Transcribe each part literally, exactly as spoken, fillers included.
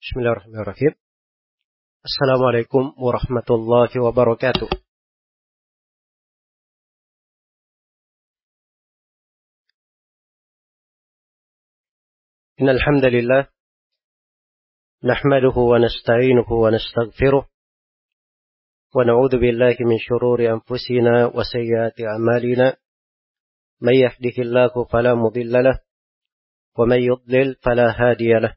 Bismillahirrahmanirrahim. Assalamualaikum warahmatullahi wabarakatuh. Innal hamdalillah nahmaduhu wa nasta'inuhu wa nastaghfiruh wa na'udzu billahi min shururi anfusina wa sayyiati a'malina may yahdihillahu fala mudilla lahu wa may yudlil fala hadiya lahu.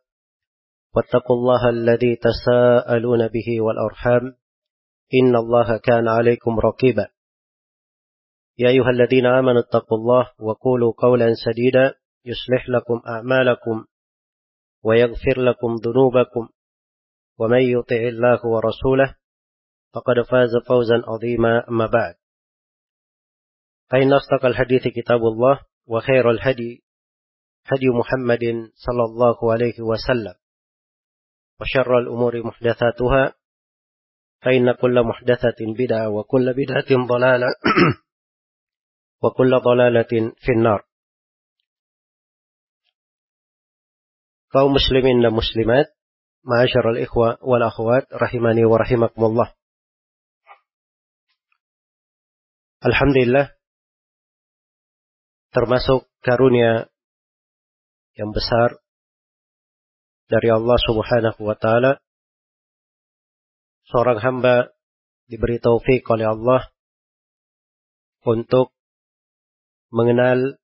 واتقوا الله الذي تساءلون به والأرحام إن الله كان عليكم رقيبا يا أيها الذين آمنوا اتقوا الله وقولوا قولا سديدا يصلح لكم أعمالكم ويغفر لكم ذنوبكم ومن يطع الله ورسوله فقد فاز فوزا عظيما أما بعد فإن أصدق الحديث كتاب الله وخير الهدي هدي محمد صلى الله عليه وسلم وشر الأمور محدثاتها فإن كل محدثة بدعة وكل بدعة ضلالة وكل ضلالة في النار. kaum muslimin dan muslimat, ma'asyiral ikhwa wal akhwat rahimani wa rahimakumullah. Alhamdulillah, termasuk karunia yang besar dari Allah subhanahu wa ta'ala, seorang hamba diberi taufik oleh Allah untuk mengenal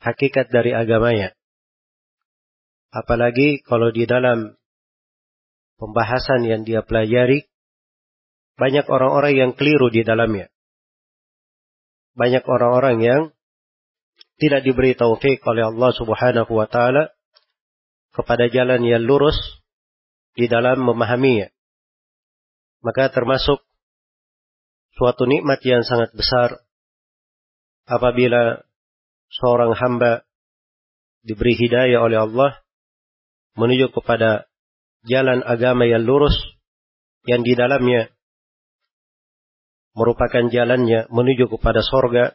hakikat dari agamanya. Apalagi kalau di dalam pembahasan yang dia pelajari, banyak orang-orang yang keliru di dalamnya. Banyak orang-orang yang tidak diberi taufik oleh Allah subhanahu wa ta'ala kepada jalan yang lurus di dalam memahaminya. Maka termasuk suatu nikmat yang sangat besar apabila seorang hamba diberi hidayah oleh Allah menuju kepada jalan agama yang lurus, yang di dalamnya merupakan jalannya menuju kepada sorga.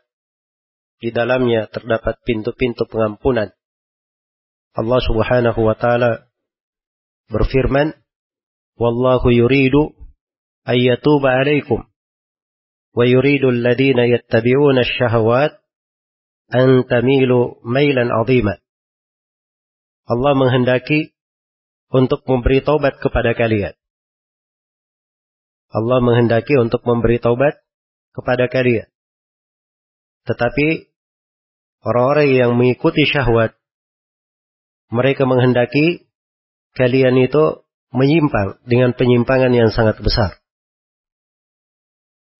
Di dalamnya terdapat pintu-pintu pengampunan. Allah subhanahu wa ta'ala berfirman, wallahu yuridu ayyatuba alaikum wa yuridu alladhina yattabi'una ash-shahawat an tamilu mailan azima. Allah menghendaki untuk memberi taubat kepada kalian. Allah menghendaki untuk memberi taubat kepada kalian. Tetapi orang-orang yang mengikuti syahwat, mereka menghendaki kalian itu menyimpang dengan penyimpangan yang sangat besar.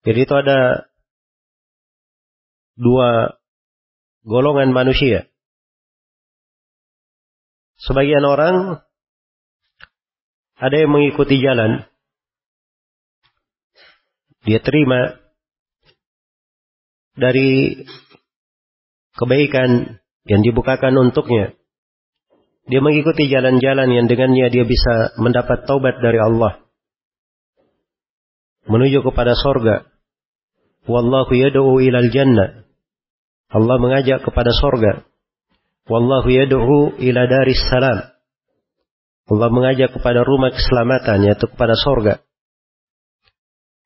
Jadi itu ada dua golongan manusia. Sebagian orang ada yang mengikuti jalan. Dia terima dari kebaikan yang dibukakan untuknya. Dia mengikuti jalan-jalan yang dengannya dia bisa mendapat taubat dari Allah, menuju kepada sorga. Wallahu yad'u ilal jannah. Allah mengajak kepada sorga. Wallahu yad'u ila daris salam. Allah mengajak kepada rumah keselamatan, yaitu kepada sorga.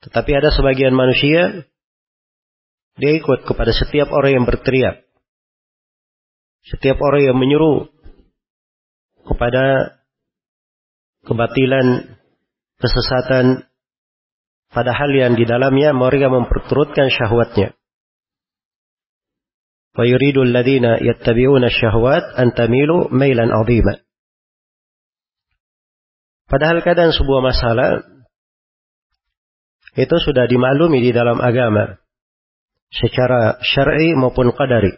Tetapi ada sebagian manusia, dia ikut kepada setiap orang yang berteriak, setiap orang yang menyuruh kepada kebatilan, kesesatan, padahal yang di dalamnya mereka memperturutkan syahwatnya. Wa yuridul ladzina yattabi'una syahwat an tamilu mailan 'azima. Padahal kadang sebuah masalah itu sudah dimaklumi di dalam agama secara syar'i maupun qadari.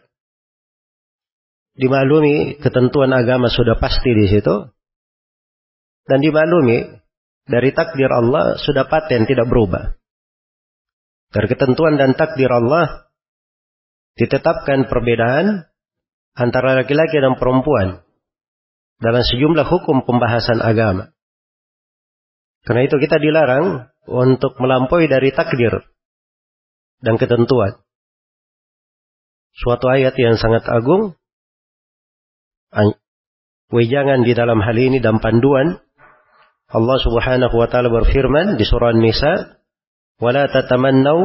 Dimaklumi ketentuan agama sudah pasti di situ, Dan dimaklumi, dari takdir Allah sudah paten tidak berubah. Dari ketentuan dan takdir Allah ditetapkan perbedaan antara laki-laki dan perempuan dalam sejumlah hukum pembahasan agama. Karena itu kita dilarang untuk melampaui dari takdir dan ketentuan. Suatu ayat yang sangat agung, wejangan di dalam hal ini dan panduan, Allah Subhanahu wa taala berfirman di surah An-Nisa, "Wala tatamannaw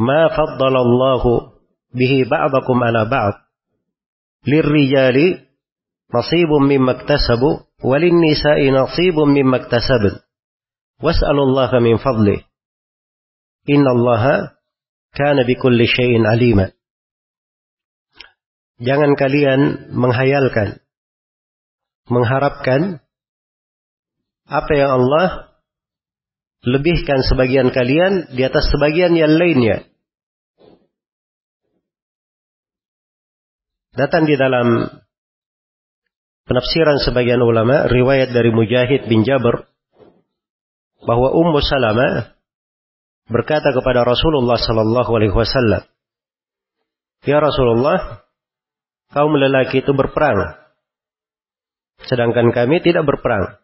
ma faddalallahu bihi ba'dakum 'ala ba'd. Lirrijali nasibun mimma iktasabu wa lin-nisa'i nasibun mimma iktasabun. Was'alullaha min fadlihi. Innallaha kana bikulli syai'in 'alima." Jangan kalian menghayalkan, mengharapkan apa yang Allah lebihkan sebagian kalian di atas sebagian yang lainnya. Datang di dalam penafsiran sebagian ulama, riwayat dari Mujahid bin Jabir, bahwa Ummu Salamah berkata kepada Rasulullah sallallahu alaihi wasallam, "Ya Rasulullah, kaum lelaki itu berperang, sedangkan kami tidak berperang.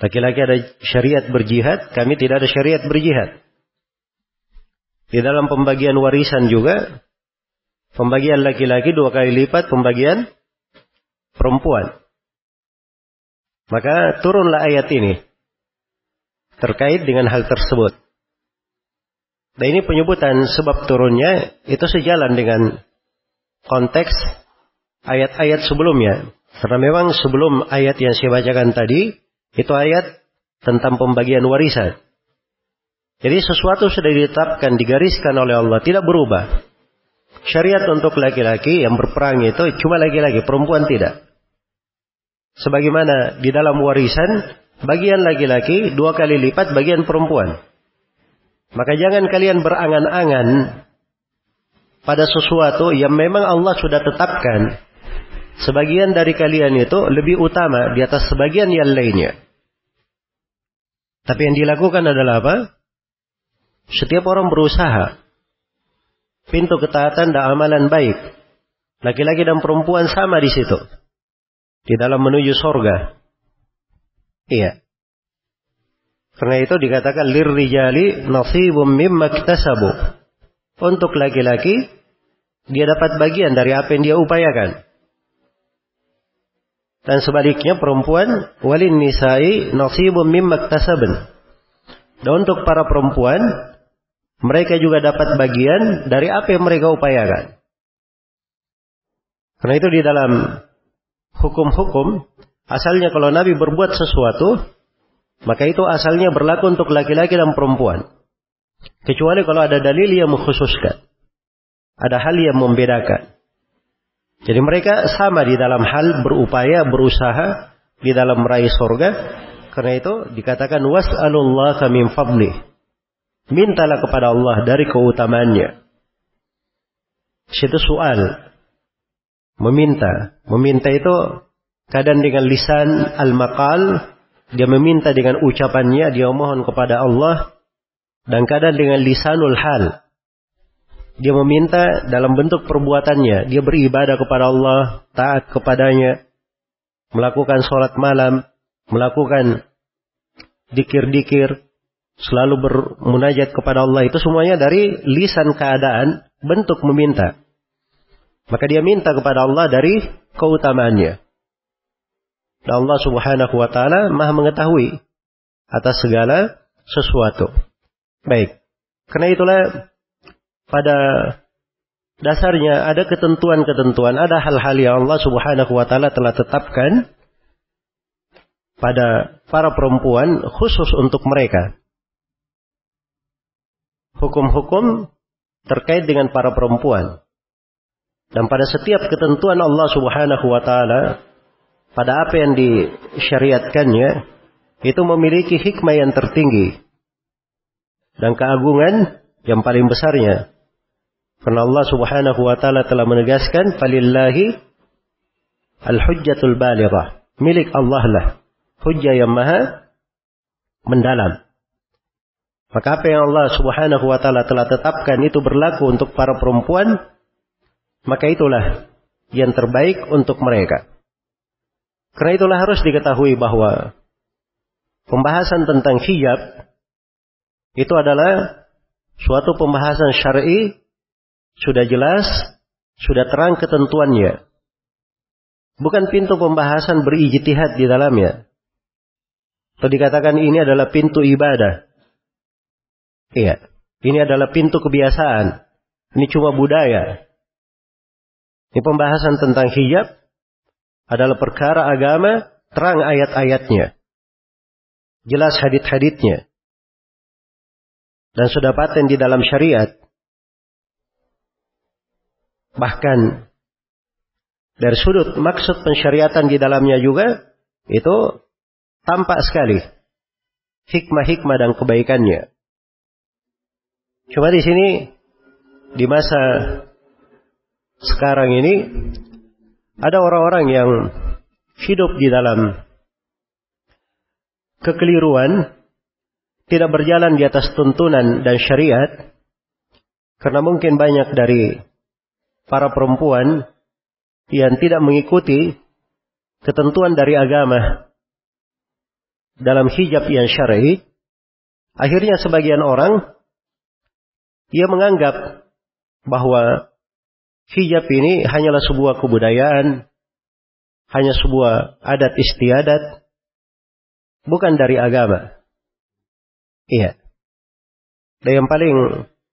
Laki-laki ada syariat berjihad, kami tidak ada syariat berjihad." Di dalam pembagian warisan juga, pembagian laki-laki dua kali lipat pembagian perempuan. Maka turunlah ayat ini terkait dengan hal tersebut. Dan ini penyebutan sebab turunnya itu sejalan dengan konteks ayat-ayat sebelumnya. Karena memang sebelum ayat yang saya bacakan tadi, itu ayat tentang pembagian warisan. Jadi sesuatu sudah ditetapkan, digariskan oleh Allah, tidak berubah. Syariat untuk laki-laki yang berperang itu cuma laki-laki, perempuan tidak. Sebagaimana di dalam warisan, bagian laki-laki dua kali lipat bagian perempuan. Maka jangan kalian berangan-angan pada sesuatu yang memang Allah sudah tetapkan, sebagian dari kalian itu lebih utama di atas sebagian yang lainnya. Tapi yang dilakukan adalah apa? Setiap orang berusaha. Pintu ketaatan dan amalan baik, laki-laki dan perempuan sama di situ, di dalam menuju surga. Iya. Karena itu dikatakan lirrijali nasibum mimma iktasabu. Untuk laki-laki, dia dapat bagian dari apa yang dia upayakan. Dan sebaliknya perempuan, walin nisa'i nasibum mimma iktasabun. Dan untuk para perempuan, mereka juga dapat bagian dari apa yang mereka upayakan. Karena itu di dalam hukum-hukum, asalnya kalau Nabi berbuat sesuatu, maka itu asalnya berlaku untuk laki-laki dan perempuan. Kecuali kalau ada dalil yang mengkhususkan, ada hal yang membedakan. Jadi mereka sama di dalam hal berupaya, berusaha di dalam meraih surga. Karena itu dikatakan was'alullaha min fadlih. Mintalah kepada Allah dari keutamaannya. Situ soal, meminta. Meminta itu kadang dengan lisan al-maqal, dia meminta dengan ucapannya, dia mohon kepada Allah. Dan kadang dengan lisanul hal, dia meminta dalam bentuk perbuatannya. Dia beribadah kepada Allah, taat kepadanya, melakukan sholat malam, melakukan dikir-dikir, selalu bermunajat kepada Allah. Itu semuanya dari lisan keadaan, bentuk meminta. Maka dia minta kepada Allah dari keutamaannya. Dan Allah Subhanahu wa ta'ala maha mengetahui atas segala sesuatu. Baik, karena itulah pada dasarnya ada ketentuan-ketentuan, ada hal-hal yang Allah Subhanahu wa ta'ala telah tetapkan pada para perempuan khusus untuk mereka. Hukum-hukum terkait dengan para perempuan. Dan pada setiap ketentuan Allah Subhanahu wa ta'ala, pada apa yang disyariatkannya, itu memiliki hikmah yang tertinggi dan keagungan yang paling besarnya. Karena Allah Subhanahu wa taala telah menegaskan, "Falillahi al-hujjatul balighah." Milik Allah lah hujjah yang maha mendalam. Maka apa yang Allah subhanahu wa ta'ala telah tetapkan itu berlaku untuk para perempuan, maka itulah yang terbaik untuk mereka. Karena itulah harus diketahui bahwa pembahasan tentang hijab itu adalah suatu pembahasan syar'i, sudah jelas, sudah terang ketentuannya. Bukan pintu pembahasan berijtihad di dalamnya. Atau dikatakan ini adalah pintu ibadah. Iya, ini adalah pintu kebiasaan. Ini cuma budaya. Ini pembahasan tentang hijab adalah perkara agama, terang ayat-ayatnya. Jelas hadits-haditsnya. Dan sudah paten di dalam syariat. Bahkan dari sudut maksud pensyariatan di dalamnya juga itu tampak sekali hikmah-hikmah dan kebaikannya. Cuma di sini di masa sekarang ini ada orang-orang yang hidup di dalam kekeliruan, tidak berjalan di atas tuntunan dan syariat, karena mungkin banyak dari para perempuan yang tidak mengikuti ketentuan dari agama dalam hijab yang syar'i. Akhirnya sebagian orang ia menganggap bahwa hijab ini hanyalah sebuah kebudayaan, hanya sebuah adat istiadat, bukan dari agama. Iya. Dan yang paling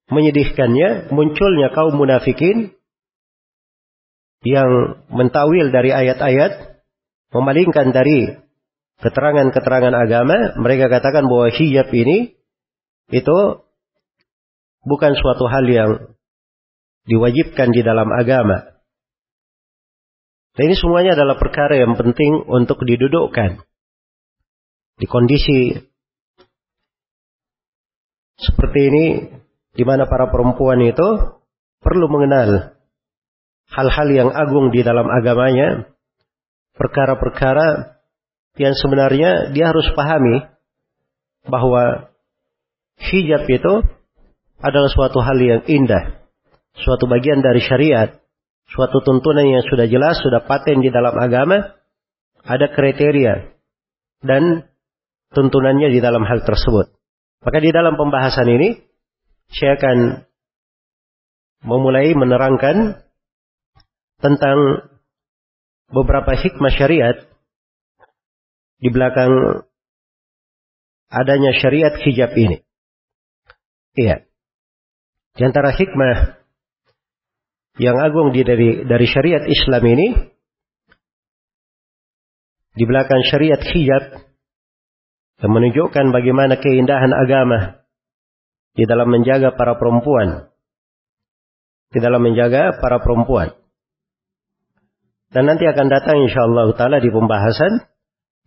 menyedihkannya, munculnya kaum munafikin yang mentawil dari ayat-ayat, memalingkan dari keterangan-keterangan agama. Mereka katakan bahwa hijab ini itu bukan suatu hal yang diwajibkan di dalam agama. Nah, ini semuanya adalah perkara yang penting untuk didudukkan. Di kondisi seperti ini, di mana para perempuan itu perlu mengenal hal-hal yang agung di dalam agamanya, perkara-perkara yang sebenarnya dia harus pahami bahwa hijab itu adalah suatu hal yang indah, suatu bagian dari syariat, suatu tuntunan yang sudah jelas, sudah paten di dalam agama, ada kriteria dan tuntunannya di dalam hal tersebut. Maka di dalam pembahasan ini, saya akan memulai menerangkan tentang beberapa hikmah syariat di belakang adanya syariat hijab ini. Iya. Di antara hikmah yang agung di dari, dari syariat Islam ini, di belakang syariat hijab yang menunjukkan bagaimana keindahan agama di dalam menjaga para perempuan, di dalam menjaga para perempuan. Dan nanti akan datang insyaallah ta'ala di pembahasan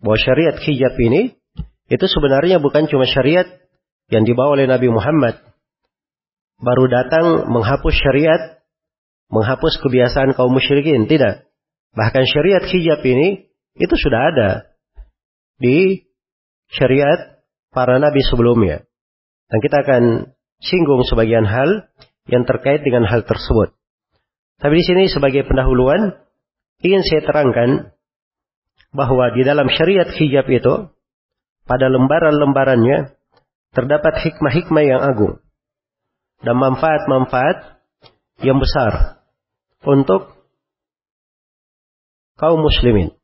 bahwa syariat hijab ini itu sebenarnya bukan cuma syariat yang dibawa oleh Nabi Muhammad. Baru datang menghapus syariat, menghapus kebiasaan kaum musyrikin. Tidak. Bahkan syariat hijab ini itu sudah ada di syariat para nabi sebelumnya. Dan kita akan singgung sebagian hal yang terkait dengan hal tersebut. Tapi di sini sebagai pendahuluan, ingin saya terangkan bahwa di dalam syariat hijab itu, pada lembaran-lembarannya, terdapat hikmah-hikmah yang agung dan manfaat-manfaat yang besar untuk kaum muslimin.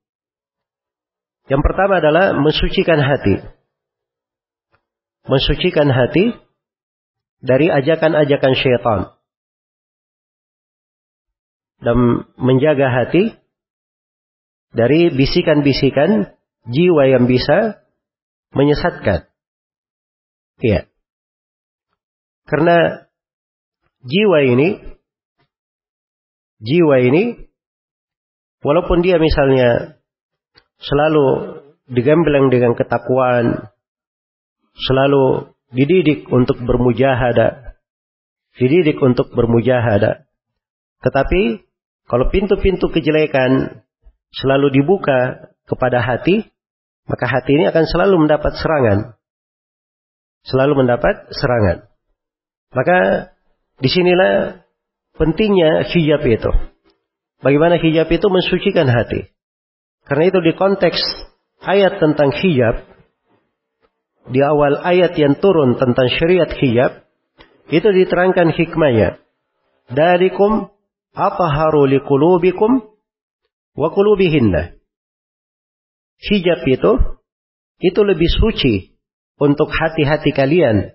Yang pertama adalah mensucikan hati. Mensucikan hati dari ajakan-ajakan syaitan. Dan menjaga hati dari bisikan-bisikan jiwa yang bisa menyesatkan. Iya. Karena jiwa ini, jiwa ini, walaupun dia misalnya selalu digembleng dengan ketakwaan, selalu dididik untuk bermujahada, dididik untuk bermujahada, tetapi kalau pintu-pintu kejelekan selalu dibuka kepada hati, maka hati ini akan selalu mendapat serangan. Selalu mendapat serangan. Maka disinilah pentingnya hijab itu. Bagaimana hijab itu mensucikan hati. Karena itu di konteks ayat tentang hijab, di awal ayat yang turun tentang syariat hijab, itu diterangkan hikmahnya. Dalikum atharu liqulubikum wa qulubihinna. Hijab itu, itu lebih suci untuk hati-hati kalian,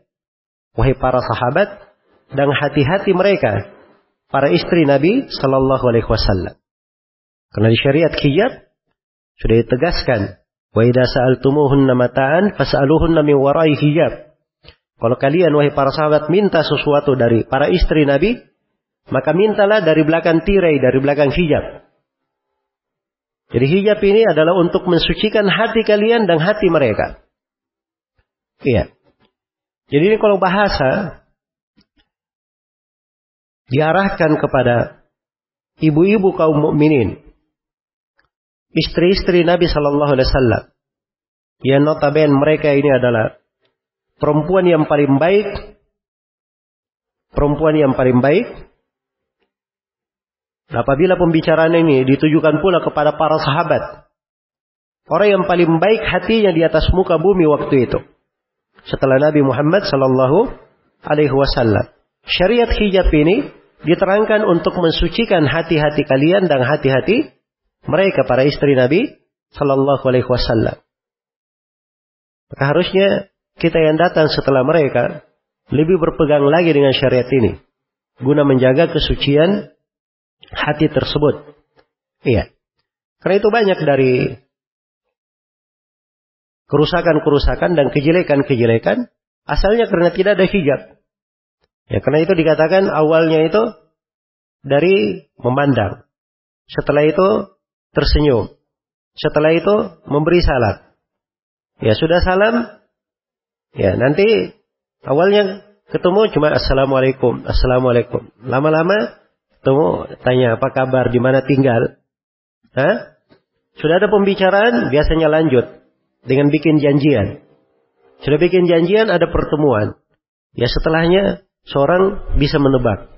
wahai para sahabat, dan hati-hati mereka, para istri Nabi Sallallahu Alaihi Wasallam. Karena di syariat hijab sudah ditegaskan, wa idza sa'altumuhunna mata'an fas'aluhunna min wara'i hijab. Kalau kalian, wahai para sahabat, minta sesuatu dari para istri Nabi, maka mintalah dari belakang tirai, dari belakang hijab. Jadi hijab ini adalah untuk mensucikan hati kalian dan hati mereka. Iya. Jadi ini kalau bahasa diarahkan kepada ibu-ibu kaum mukminin, istri-istri Nabi Sallallahu Alaihi Wasallam, yang notabene mereka ini adalah perempuan yang paling baik, perempuan yang paling baik. Nah, apabila pembicaraan ini ditujukan pula kepada para sahabat, orang yang paling baik hatinya di atas muka bumi waktu itu, setelah Nabi Muhammad Sallallahu Alaihi Wasallam. Syariat hijab ini diterangkan untuk mensucikan hati-hati kalian dan hati-hati mereka, para istri Nabi Sallallahu Alaihi Wasallam. Maka harusnya kita yang datang setelah mereka lebih berpegang lagi dengan syariat ini, guna menjaga kesucian hati tersebut. Iya. Karena itu banyak dari kerusakan-kerusakan dan kejelekan-kejelekan asalnya karena tidak ada hijab. Ya, karena itu dikatakan awalnya itu dari memandang. Setelah itu tersenyum. Setelah itu memberi salam. Ya, sudah salam. Ya, nanti awalnya ketemu cuma assalamualaikum, assalamualaikum. Lama-lama temu tanya apa kabar, di mana tinggal. Hah? Sudah ada pembicaraan, biasanya lanjut dengan bikin janjian. Sudah bikin janjian, ada pertemuan. Ya, setelahnya seorang bisa menebak.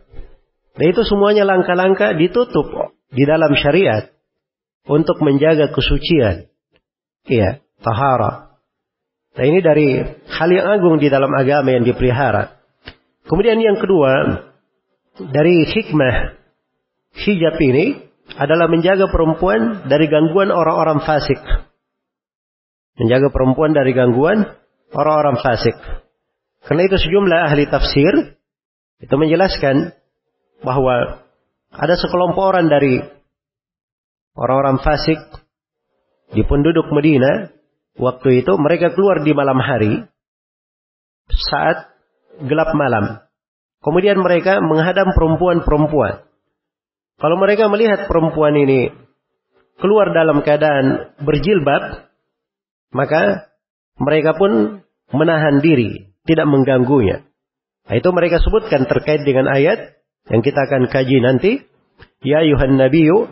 Nah, itu semuanya langkah-langkah ditutup di dalam syariat untuk menjaga kesucian. Iya, tahara. Nah, ini dari hal yang agung di dalam agama yang dipelihara. Kemudian yang kedua, dari hikmah hijab ini adalah menjaga perempuan dari gangguan orang-orang fasik. Menjaga perempuan dari gangguan orang-orang fasik. Karena itu sejumlah ahli tafsir itu menjelaskan bahwa ada sekelompok orang dari orang-orang fasik di penduduk Medina waktu itu, mereka keluar di malam hari saat gelap malam. Kemudian mereka menghadang perempuan-perempuan. Kalau mereka melihat perempuan ini keluar dalam keadaan berjilbab, maka mereka pun menahan diri, tidak mengganggunya. Nah, itu mereka sebutkan terkait dengan ayat yang kita akan kaji nanti. Ya ayuhan nabiyyu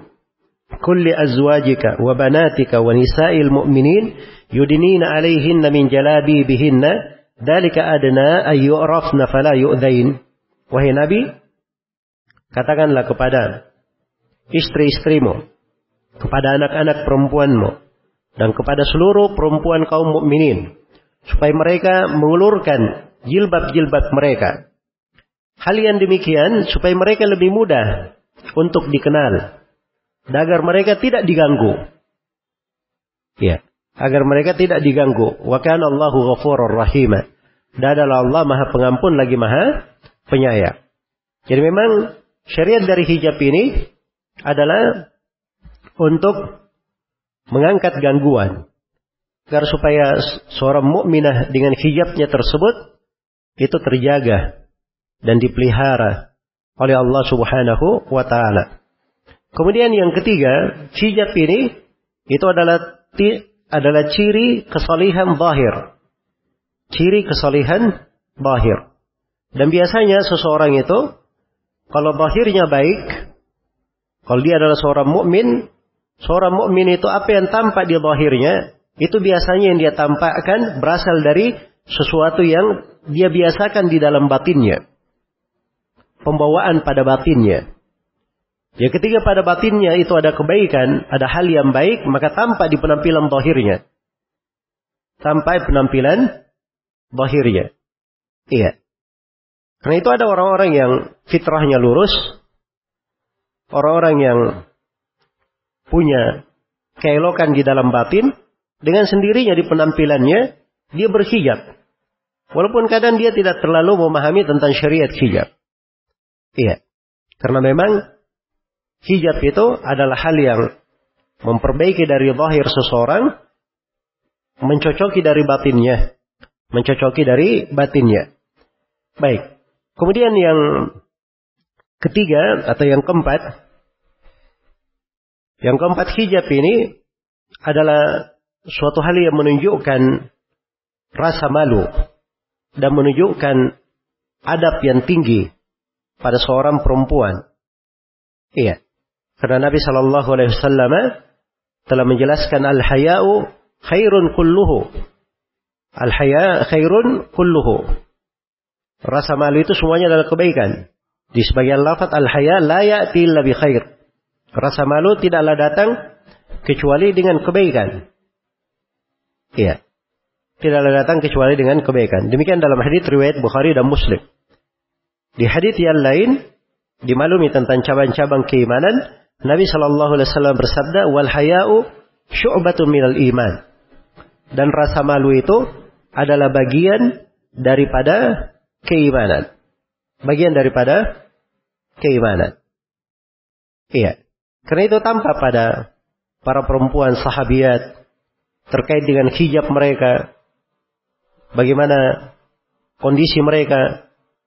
kulli azwajika wa banatika wa nisa'il mu'minin yudinina alaihinna min jalabi bihinna dalika adna ayyurafna fala yu'dain. Wahai Nabi, katakanlah kepada istri-istrimu, kepada anak-anak perempuanmu, dan kepada seluruh perempuan kaum mukminin, supaya mereka mengulurkan jilbab-jilbab mereka. Hal yang demikian supaya mereka lebih mudah untuk dikenal, dan agar mereka tidak diganggu. Ya, agar mereka tidak diganggu. Wa kana Allahu ghafurur rahim. Dan adalah Allah Maha Pengampun lagi Maha Penyayang. Jadi memang syariat dari hijab ini adalah untuk mengangkat gangguan, agar supaya seorang mukminah dengan hijabnya tersebut itu terjaga dan dipelihara oleh Allah Subhanahu wa taala. Kemudian yang ketiga, hijab ini itu adalah adalah ciri kesalihan zahir. Ciri kesalihan zahir. Dan biasanya seseorang itu, kalau zahirnya baik, kalau dia adalah seorang mukmin, seorang mukmin itu apa yang tampak di zahirnya Itu biasanya yang dia tampakkan berasal dari sesuatu yang dia biasakan di dalam batinnya. Pembawaan pada batinnya. Ya, ketika pada batinnya itu ada kebaikan, ada hal yang baik, maka tampak di penampilan zahirnya. Tampak penampilan zahirnya. Iya. Karena itu ada orang-orang yang fitrahnya lurus, orang-orang yang punya keelokan di dalam batin, dengan sendirinya di penampilannya dia berhijab. Walaupun kadang dia tidak terlalu memahami tentang syariat hijab. Iya. Karena memang hijab itu adalah hal yang memperbaiki dari zahir seseorang, mencocoki dari batinnya, mencocoki dari batinnya. Baik. Kemudian yang ketiga atau yang keempat, yang keempat hijab ini adalah suatu hal yang menunjukkan rasa malu dan menunjukkan adab yang tinggi pada seorang perempuan. Iya. Karena Nabi Shallallahu Alaihi Wasallam telah menjelaskan al-haya'u khairun kulluhu, al-haya' khairun kulluhu. Rasa malu itu semuanya adalah kebaikan. Di sebagian lafaz al-haya' la ya'ti illa bi khair. Rasa malu tidaklah datang kecuali dengan kebaikan. Iya. Tidaklah datang kecuali dengan kebaikan. Demikian dalam hadits riwayat Bukhari dan Muslim. Di hadits yang lain dimaklumi tentang cabang-cabang keimanan. Nabi Shallallahu Alaihi Wasallam bersabda, wal haya'u syu'batun minal iman. Dan rasa malu itu adalah bagian daripada keimanan. Bagian daripada keimanan. Iya. Karena itu tampak pada para perempuan sahabiat terkait dengan hijab mereka, bagaimana kondisi mereka.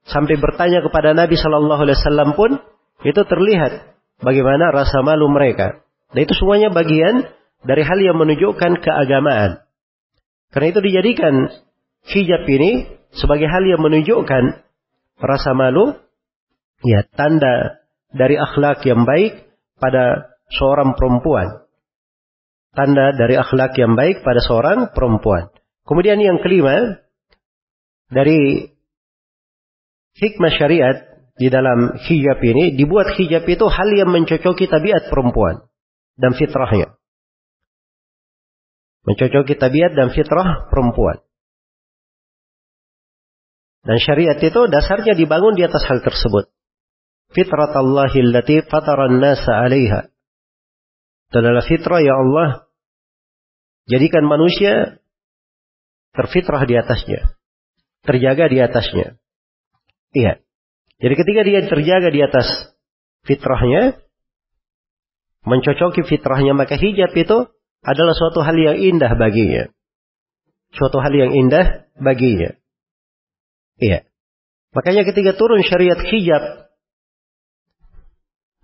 Sampai bertanya kepada Nabi Shallallahu Alaihi Wasallam pun itu terlihat bagaimana rasa malu mereka. Dan itu semuanya bagian dari hal yang menunjukkan keagamaan. Karena itu dijadikan hijab ini sebagai hal yang menunjukkan rasa malu, ya, tanda dari akhlak yang baik pada seorang perempuan. Tanda dari akhlak yang baik pada seorang perempuan. Kemudian yang kelima, dari hikmah syariat di dalam hijab ini, dibuat hijab itu hal yang mencocoki tabiat perempuan dan fitrahnya. Mencocoki tabiat dan fitrah perempuan. Dan syariat itu dasarnya dibangun di atas hal tersebut. Fitratallahi allati fataran nasa 'alaiha. Itu adalah fitrah ya Allah jadikan manusia terfitrah di atasnya, terjaga di atasnya. Iya. Jadi ketika dia terjaga di atas fitrahnya, mencocoki fitrahnya, maka hijab itu adalah suatu hal yang indah baginya. Suatu hal yang indah baginya. Iya. Makanya ketika turun syariat hijab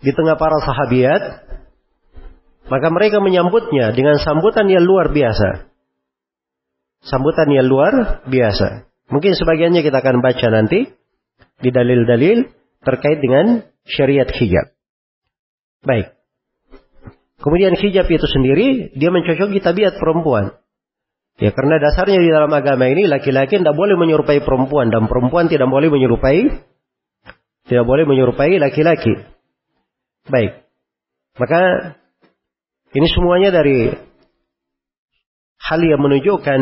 di tengah para sahabiat, maka mereka menyambutnya dengan sambutan yang luar biasa. Sambutan yang luar biasa. Mungkin sebagiannya kita akan baca nanti di dalil-dalil terkait dengan syariat hijab. Baik. Kemudian hijab itu sendiri dia mencocoki tabiat perempuan. Ya, karena dasarnya di dalam agama ini laki-laki tidak boleh menyerupai perempuan dan perempuan tidak boleh menyerupai tidak boleh menyerupai laki-laki. Baik. Maka ini semuanya dari hal yang menunjukkan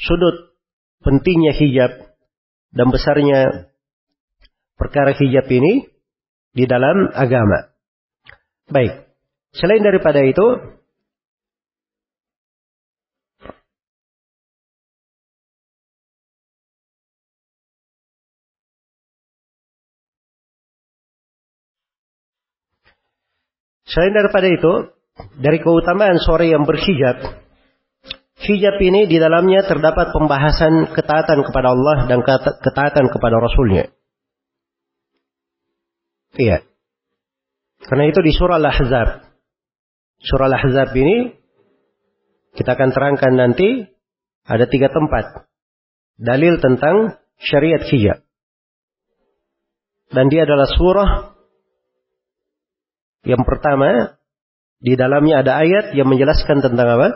sudut pentingnya hijab dan besarnya perkara hijab ini di dalam agama. Baik. Selain daripada itu, Selain daripada itu, dari keutamaan seorang yang berhijab, hijab ini di dalamnya terdapat pembahasan ketaatan kepada Allah dan ketaatan kepada Rasulnya. Iya. Karena itu di surah Al-Ahzab. Surah Al-Ahzab ini kita akan terangkan nanti ada tiga tempat dalil tentang syariat hijab. Dan dia adalah surah yang pertama di dalamnya ada ayat yang menjelaskan tentang apa?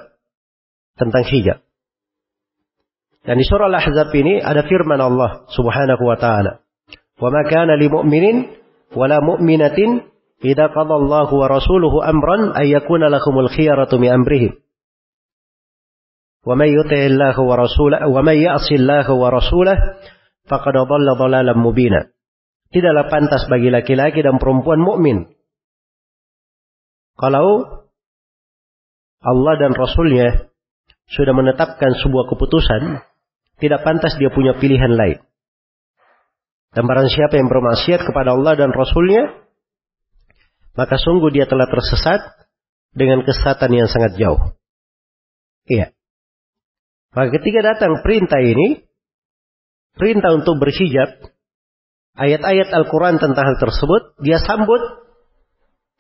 tentang hijab. Dan di surah Al-Ahzab ini ada firman Allah Subhanahu wa taala, "Wa ma kana lil mu'minin wa la mu'minatin idza qada Allahu wa rasuluhu amran ay yakuna lahumul khiyaratu min amrihim. Wa may yuti' Allaha wa rasulahu wa may ya'si Allaha wa rasulahu faqad dhalla dhalalan mubina." Tidaklah pantas bagi laki-laki dan perempuan mukmin kalau Allah dan Rasulnya sudah menetapkan sebuah keputusan, tidak pantas dia punya pilihan lain. Dan barang siapa yang bermaksiat kepada Allah dan Rasulnya, maka sungguh dia telah tersesat dengan kesesatan yang sangat jauh. Iya. Maka ketika datang perintah ini, perintah untuk berhijab, ayat-ayat Al-Quran tentang hal tersebut, dia sambut.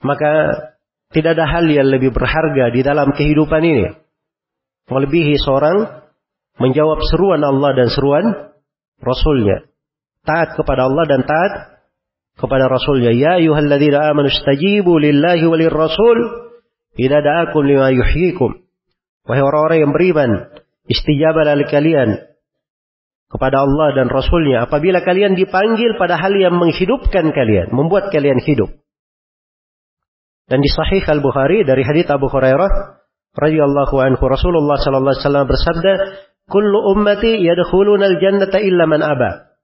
Maka tidak ada hal yang lebih berharga di dalam kehidupan ini melebihi seorang menjawab seruan Allah dan seruan Rasulnya, taat kepada Allah dan taat kepada Rasulnya. Ya ayyuhalladzina amanu istajibu lillahi walir rasul idza da'akum lima yuhyikum. Wahai orang-orang yang beriman, istijabahlah kalian kepada Allah dan Rasulnya apabila kalian dipanggil pada hal yang menghidupkan kalian, membuat kalian hidup. Dan di Sahih Al-Bukhari dari hadits Abu Hurairah radhiyallahu anhu, Rasulullah sallallahu alaihi wasallam bersabda, "Kullu ummati yadkhuluna al-jannata illa man aba."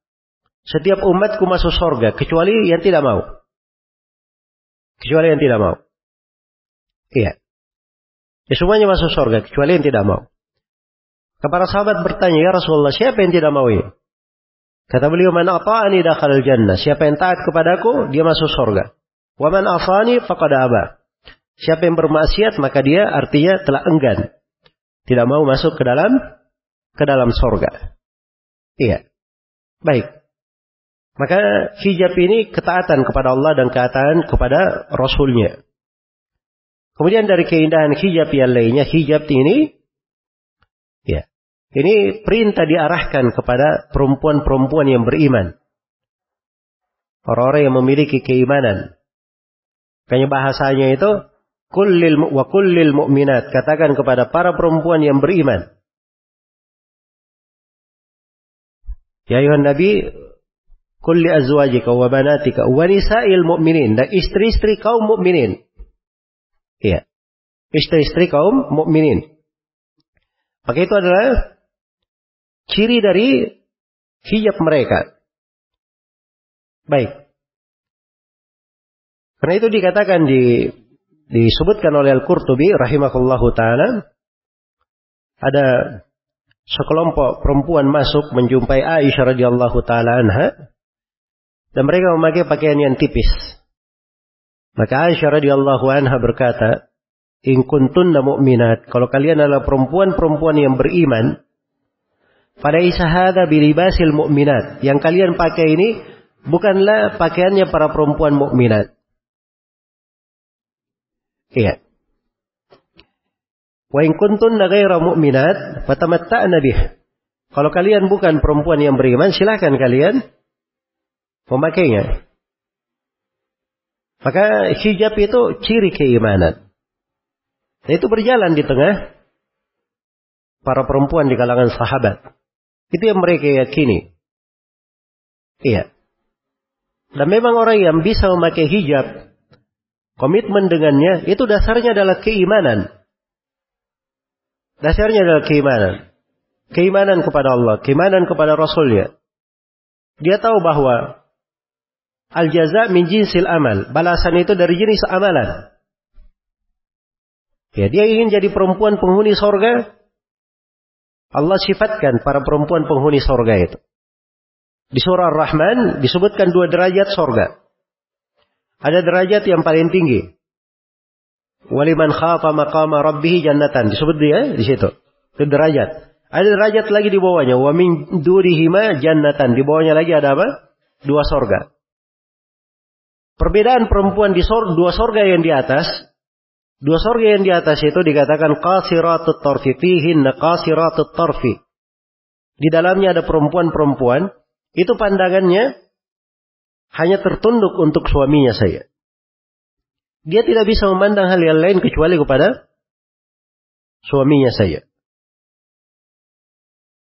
Setiap umatku masuk surga kecuali yang tidak mau. Kecuali yang tidak mau. Iya. Ya, semuanya masuk surga kecuali yang tidak mau. Para sahabat bertanya, "Ya Rasulullah, siapa yang tidak mau ini?" Kata beliau, "Man ata'ani dakhala al-jannah." Siapa yang taat kepadaku, dia masuk surga. "Wa man asani faqad aba." Siapa yang bermaksiat maka dia artinya telah enggan, tidak mau masuk ke dalam ke dalam surga. Iya. Baik. Maka hijab ini ketaatan kepada Allah dan ketaatan kepada Rasulnya. Kemudian dari keindahan hijab yang lainnya, hijab ini, ya, ini perintah diarahkan kepada perempuan-perempuan yang beriman, orang-orang yang memiliki keimanan. Kayaknya bahasanya itu, Kullil wa kullil mu'minat, katakan kepada para perempuan yang beriman. Ya ayuhan nabi, kulli azwajika wa banatika wa nisa'il mu'minin, dan istri-istri kaum mukminin. Iya. Istri-istri kaum mukminin. Maka itu adalah ciri dari hijab mereka. Baik. Karena itu dikatakan di disebutkan oleh Al-Qurtubi rahimahullahu ta'ala, ada sekelompok perempuan masuk menjumpai Aisyah radhiyallahu ta'ala anha, dan mereka memakai pakaian yang tipis. Maka Aisyah radhiyallahu anha berkata, "In kuntunna mu'minat," kalau kalian adalah perempuan-perempuan yang beriman, "falaisa hadza bilibasil mu'minat," yang kalian pakai ini bukanlah pakaiannya para perempuan mukminat. Iya. Wa in kuntunna ghaira mu'minat fatamatta'na bih. Kalau kalian bukan perempuan yang beriman, silakan kalian memakainya. Maka hijab itu ciri keimanan. Dan itu berjalan di tengah para perempuan di kalangan sahabat. Itu yang mereka yakini. Iya. Dan memang orang yang bisa memakai hijab, komitmen dengannya, itu dasarnya adalah keimanan. Dasarnya adalah keimanan. Keimanan kepada Allah, keimanan kepada Rasulnya. Dia tahu bahwa al-jaza min jinsil amal, balasan itu dari jenis amalan. Ya, dia ingin jadi perempuan penghuni sorga, Allah sifatkan para perempuan penghuni sorga itu. Di surah Ar-Rahman disebutkan dua derajat sorga. Ada derajat yang paling tinggi. Waliman khafa maqama rabbih jannatan. Disebut dia di situ. Itu derajat. Ada derajat lagi di bawahnya. Wa min durihima jannatan. Di bawahnya lagi ada apa? Dua sorga. Perbedaan perempuan di sorga, dua sorga yang di atas. Dua sorga yang di atas itu dikatakan qasiratut tarfi fihinna qasiratut tarfi. Di dalamnya ada perempuan-perempuan. Itu pandangannya hanya tertunduk untuk suaminya saya. Dia tidak bisa memandang hal yang lain kecuali kepada suaminya saya.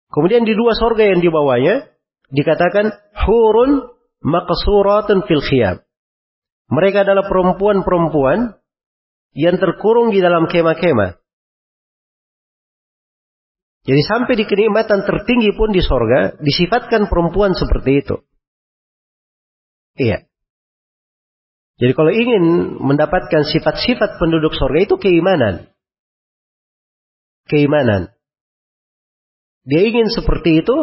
Kemudian di dua surga yang dibawanya dikatakan hurun maqsuratun fil khiyam. Mereka adalah perempuan-perempuan yang terkurung di dalam kemah-kemah. Jadi sampai di kenikmatan tertinggi pun di sorga disifatkan perempuan seperti itu. Iya. Jadi kalau ingin mendapatkan sifat-sifat penduduk sorga itu keimanan. Keimanan. Dia ingin seperti itu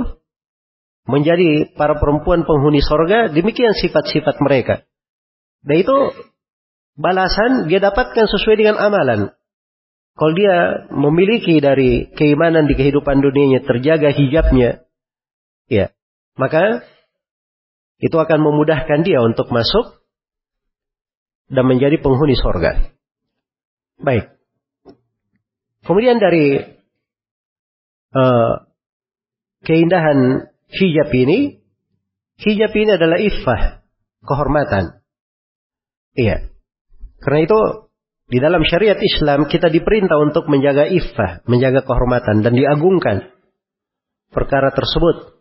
menjadi para perempuan penghuni sorga, demikian sifat-sifat mereka. Dan itu balasan dia dapatkan sesuai dengan amalan. Kalau dia memiliki dari keimanan di kehidupan dunianya, terjaga hijabnya, ya, maka itu akan memudahkan dia untuk masuk dan menjadi penghuni sorga. Baik. Kemudian dari uh, keindahan hijab ini, hijab ini adalah iffah, kehormatan. Iya. Karena itu di dalam syariat Islam kita diperintah untuk menjaga iffah, menjaga kehormatan dan diagungkan perkara tersebut.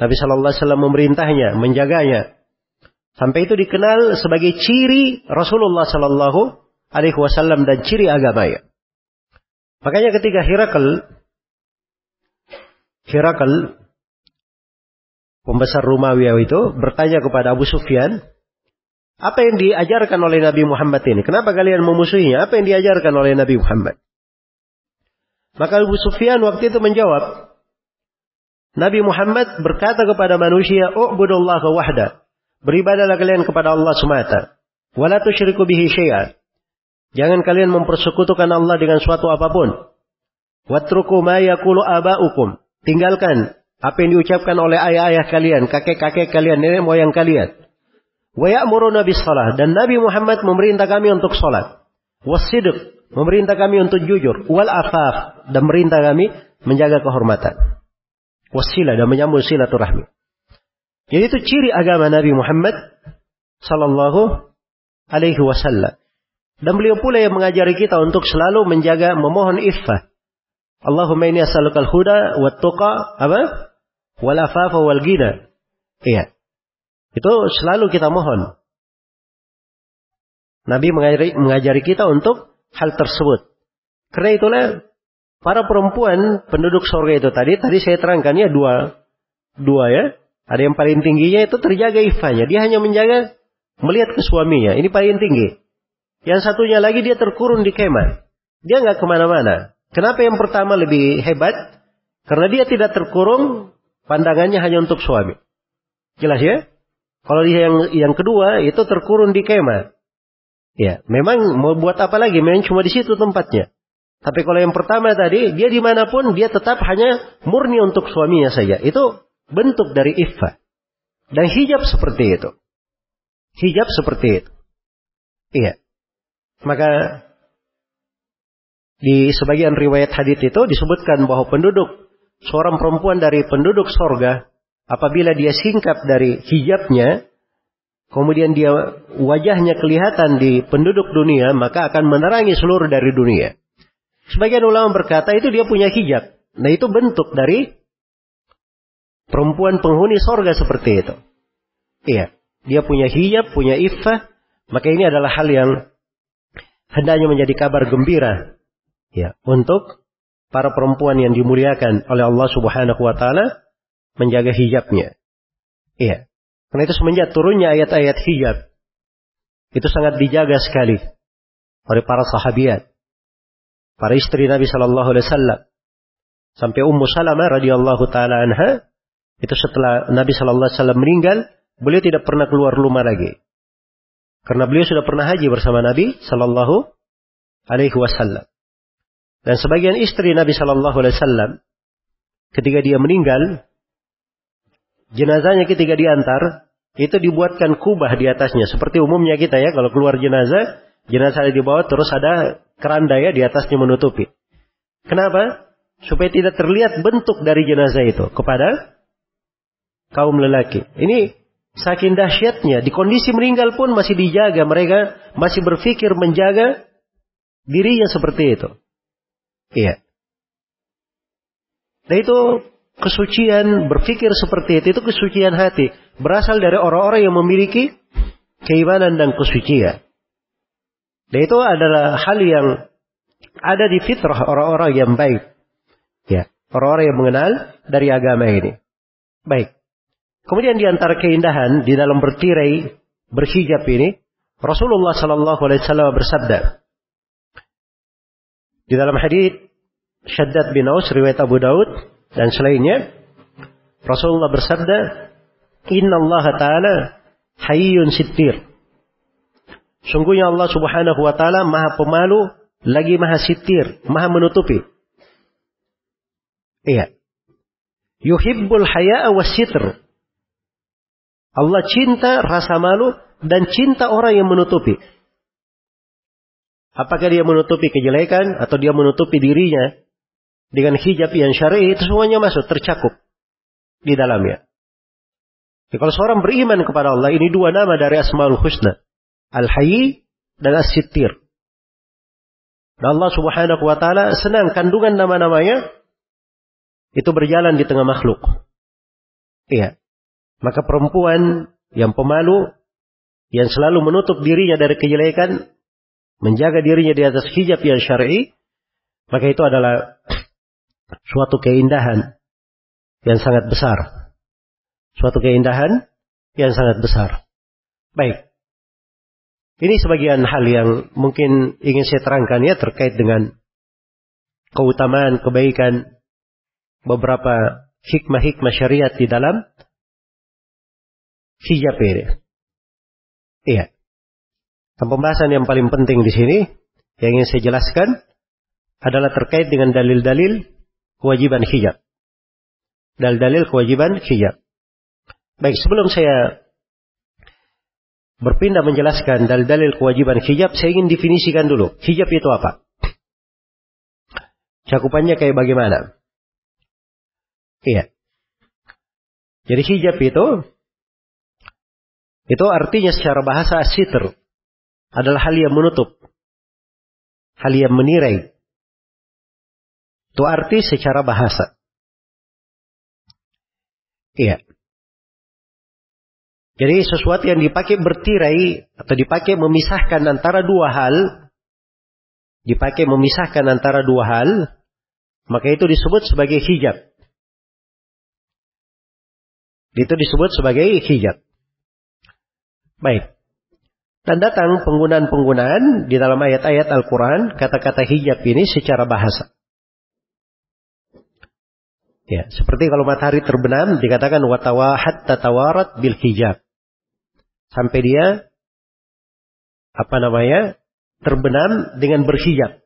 Nabi sallallahu alaihi wasallam memerintahnya, menjaganya. Sampai itu dikenal sebagai ciri Rasulullah sallallahu alaihi wasallam dan ciri agamanya. Makanya ketika Hirakal Hirakal pembesar Romawi itu bertanya kepada Abu Sufyan, apa yang diajarkan oleh Nabi Muhammad ini? Kenapa kalian memusuhinya? Apa yang diajarkan oleh Nabi Muhammad? Maka Abu Sufyan waktu itu menjawab, Nabi Muhammad berkata kepada manusia, "U'budullaha wahda." Beribadahlah kalian kepada Allah semata. "Wa la tusyriku bihi syai'an." Jangan kalian mempersekutukan Allah dengan suatu apapun. "Watruku ma yaqulu aba'ukum." Tinggalkan apa yang diucapkan oleh ayah-ayah kalian, kakek-kakek kalian, nenek moyang kalian. Wa ya'muruna bis-shalah, dan Nabi Muhammad memerintah kami untuk salat. Was-sidq, memerintah kami untuk jujur. Wal afaf, dan memerintah kami menjaga kehormatan. Was-silah, dan menyambung silaturahmi. Jadi itu ciri agama Nabi Muhammad sallallahu alaihi wasallam. Dan beliau pula yang mengajari kita untuk selalu menjaga memohon iffah. Allahumma inni as'alukal huda wat tuqa, apa? Wal afafa wal ghina. Iya. Itu selalu kita mohon. Nabi mengajari, mengajari kita untuk hal tersebut. Karena itulah para perempuan penduduk surga itu tadi, tadi saya terangkannya dua, dua ya. Ada yang paling tingginya itu terjaga iffahnya. Dia hanya menjaga melihat ke suaminya. Ini paling tinggi. Yang satunya lagi dia terkurung di kemah. Dia nggak kemana-mana. Kenapa yang pertama lebih hebat? Karena dia tidak terkurung, pandangannya hanya untuk suami. Jelas ya? Kalau yang yang kedua itu terkurung di kemah. Ya, memang mau buat apa lagi? Memang cuma di situ tempatnya. Tapi kalau yang pertama tadi, dia dimanapun dia tetap hanya murni untuk suaminya saja. Itu bentuk dari iffah. Dan hijab seperti itu. Hijab seperti itu. Iya. Maka di sebagian riwayat hadits itu disebutkan bahwa penduduk, seorang perempuan dari penduduk sorga, apabila dia singkap dari hijabnya, kemudian dia wajahnya kelihatan di penduduk dunia, maka akan menerangi seluruh dari dunia. Sebagian ulama berkata itu dia punya hijab. Nah itu bentuk dari perempuan penghuni sorga seperti itu. Iya, dia punya hijab, punya iffah. Maka ini adalah hal yang hendaknya menjadi kabar gembira, ya, untuk para perempuan yang dimuliakan oleh Allah Subhanahu Wa Taala. Menjaga hijabnya. Iya. Karena itu semenjak turunnya ayat-ayat hijab, itu sangat dijaga sekali oleh para sahabiat, para istri Nabi Sallallahu Alaihi Wasallam. Sampai Ummu Salamah radhiyallahu taala anha, itu setelah Nabi Sallallahu Alaihi Wasallam meninggal, beliau tidak pernah keluar rumah lagi. Karena beliau sudah pernah haji bersama Nabi Sallallahu Alaihi Wasallam. Dan sebagian istri Nabi Sallallahu Alaihi Wasallam, ketika dia meninggal, jenazahnya ketika diantar, itu dibuatkan kubah di atasnya. Seperti umumnya kita ya, kalau keluar jenazah, jenazah ada di bawah, terus ada keranda ya, di atasnya menutupi. Kenapa? Supaya tidak terlihat bentuk dari jenazah itu kepada kaum lelaki. Ini saking dahsyatnya, di kondisi meninggal pun masih dijaga. Mereka masih berpikir menjaga dirinya seperti itu. Iya. Dan itu Kesucian berpikir seperti itu, itu kesucian hati. Berasal dari orang-orang yang memiliki keimanan dan kesucian. Dan itu adalah hal yang ada di fitrah orang-orang yang baik. Ya, orang-orang yang mengenal dari agama ini. Baik. Kemudian di antara keindahan di dalam bertirai berhijab ini, Rasulullah sallallahu alaihi wasallam bersabda. Di dalam hadis Shaddad bin Aus riwayat Abu Daud dan selainnya, Rasulullah bersabda, "Inna Allah Ta'ala hayyun sittir." Sungguhnya Allah Subhanahu wa taala Maha Pemalu lagi Maha Sittir, Maha menutupi. Iya. Yuhibbul haya'a was-sitr. Allah cinta rasa malu dan cinta orang yang menutupi. Apakah dia menutupi kejelekan atau dia menutupi dirinya dengan hijab yang syar'i, itu semuanya masuk tercakup di dalamnya. Ya, kalau seorang beriman kepada Allah, ini dua nama dari Asmaul Husna, Al-Hayy dan As-Sittir. Dan Allah Subhanahu wa taala senang kandungan nama-namanya itu berjalan di tengah makhluk. Iya. Maka perempuan yang pemalu, yang selalu menutup dirinya dari kejelekan, menjaga dirinya di atas hijab yang syar'i, maka itu adalah suatu keindahan yang sangat besar. Suatu keindahan yang sangat besar. Baik. Ini sebagian hal yang mungkin ingin saya terangkan ya terkait dengan keutamaan, kebaikan, beberapa hikmah-hikmah syariat di dalam hijab ini. Iya. Dan pembahasan yang paling penting di sini yang ingin saya jelaskan adalah terkait dengan dalil-dalil kewajiban hijab. Dalil-dalil kewajiban hijab. Baik, sebelum saya berpindah menjelaskan dalil-dalil kewajiban hijab, saya ingin definisikan dulu. Hijab itu apa? Cakupannya kayak bagaimana? Iya. Jadi hijab itu, itu artinya secara bahasa as-sitr, adalah hal yang menutup, hal yang menirai. Itu arti secara bahasa. Iya. Jadi sesuatu yang dipakai bertirai atau dipakai memisahkan antara dua hal, dipakai memisahkan antara dua hal, maka itu disebut sebagai hijab. Itu disebut sebagai hijab. Baik. Dan datang penggunaan-penggunaan di dalam ayat-ayat Al-Quran, kata-kata hijab ini secara bahasa. Ya, seperti kalau matahari terbenam dikatakan watawahat tatawarat bil hijab. Sampai dia apa namanya? terbenam dengan berhijab.